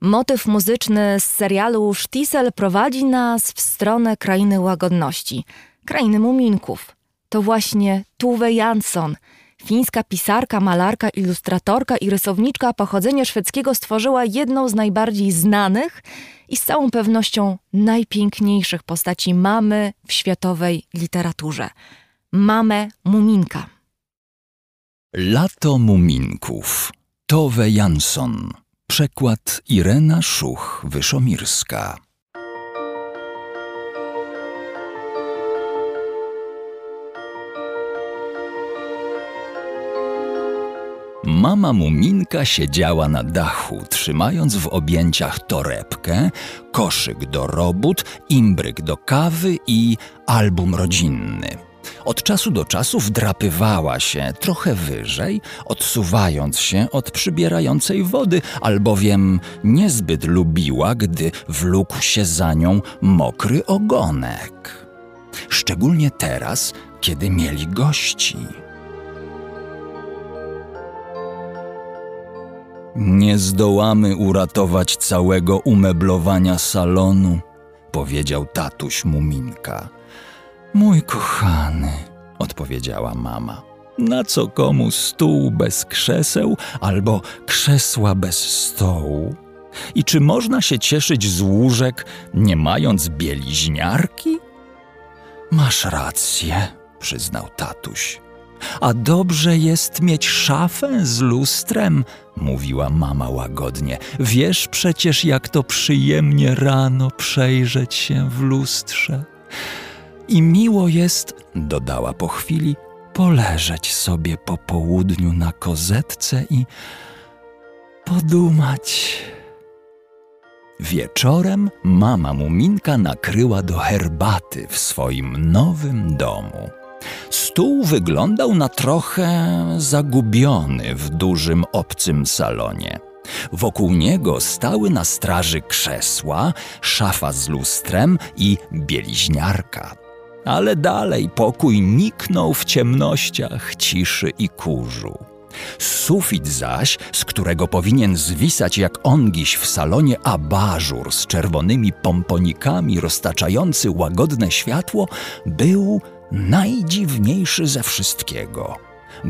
Motyw muzyczny z serialu Sztisel prowadzi nas w stronę krainy łagodności, krainy muminków. To właśnie Tove Jansson, fińska pisarka, malarka, ilustratorka i rysowniczka pochodzenia szwedzkiego, stworzyła jedną z najbardziej znanych i z całą pewnością najpiękniejszych postaci mamy w światowej literaturze. Mamę Muminka. Lato Muminków. Tove Jansson. Przekład Irena Szuch-Wyszomirska. Mama Muminka siedziała na dachu, trzymając w objęciach torebkę, koszyk do robót, imbryk do kawy i album rodzinny. Od czasu do czasu wdrapywała się trochę wyżej, odsuwając się od przybierającej wody, albowiem niezbyt lubiła, gdy wlókł się za nią mokry ogonek. Szczególnie teraz, kiedy mieli gości. Nie zdołamy uratować całego umeblowania salonu, powiedział tatuś Muminka. Mój kochany, odpowiedziała mama, na co komu stół bez krzeseł albo krzesła bez stołu? I czy można się cieszyć z łóżek, nie mając bieliźniarki? Masz rację, przyznał tatuś. A dobrze jest mieć szafę z lustrem, mówiła mama łagodnie. Wiesz przecież, jak to przyjemnie rano przejrzeć się w lustrze. I miło jest, dodała po chwili, poleżeć sobie po południu na kozetce i podumać. Wieczorem mama Muminka nakryła do herbaty w swoim nowym domu. Stół wyglądał na trochę zagubiony w dużym, obcym salonie. Wokół niego stały na straży krzesła, szafa z lustrem i bieliźniarka. Ale dalej pokój niknął w ciemnościach, ciszy i kurzu. Sufit zaś, z którego powinien zwisać jak ongiś w salonie abażur z czerwonymi pomponikami roztaczający łagodne światło, był najdziwniejszy ze wszystkiego.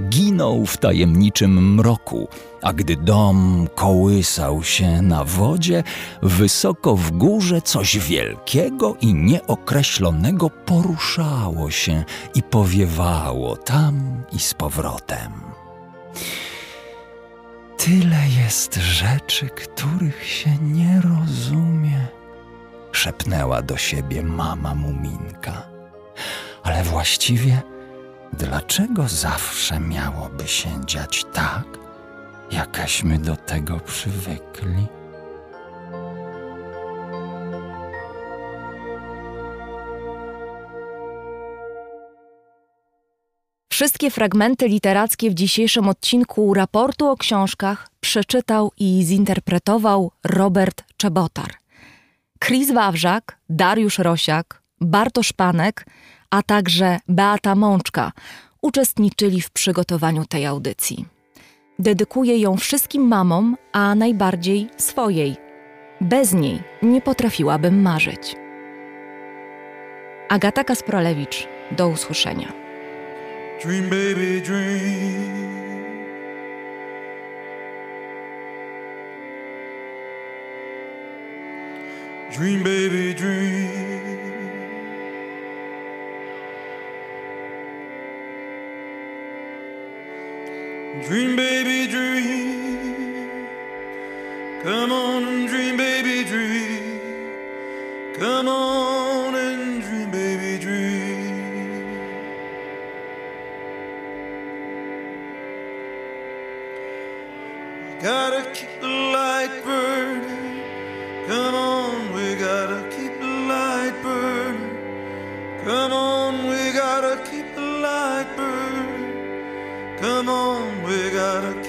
Ginął w tajemniczym mroku, a gdy dom kołysał się na wodzie, wysoko w górze coś wielkiego i nieokreślonego poruszało się i powiewało tam i z powrotem. Tyle jest rzeczy, których się nie rozumie, szepnęła do siebie mama Muminka. Ale właściwie dlaczego zawsze miałoby się dziać tak, jakaśmy do tego przywykli? Wszystkie fragmenty literackie w dzisiejszym odcinku raportu o książkach przeczytał i zinterpretował Robert Czebotar. Krzysztof Wawrzak, Dariusz Rosiak, Bartosz Panek, a także Beata Mączka uczestniczyli w przygotowaniu tej audycji. Dedykuję ją wszystkim mamom, a najbardziej swojej. Bez niej nie potrafiłabym marzyć. Agata Kasprolewicz, do usłyszenia. Dream baby, dream. Dream baby, dream. Dream baby dream, come on and dream baby dream, come on and dream baby dream. We gotta keep the light burning, come on we gotta keep the light burning, come on we gotta keep the light burning. Come on, we gotta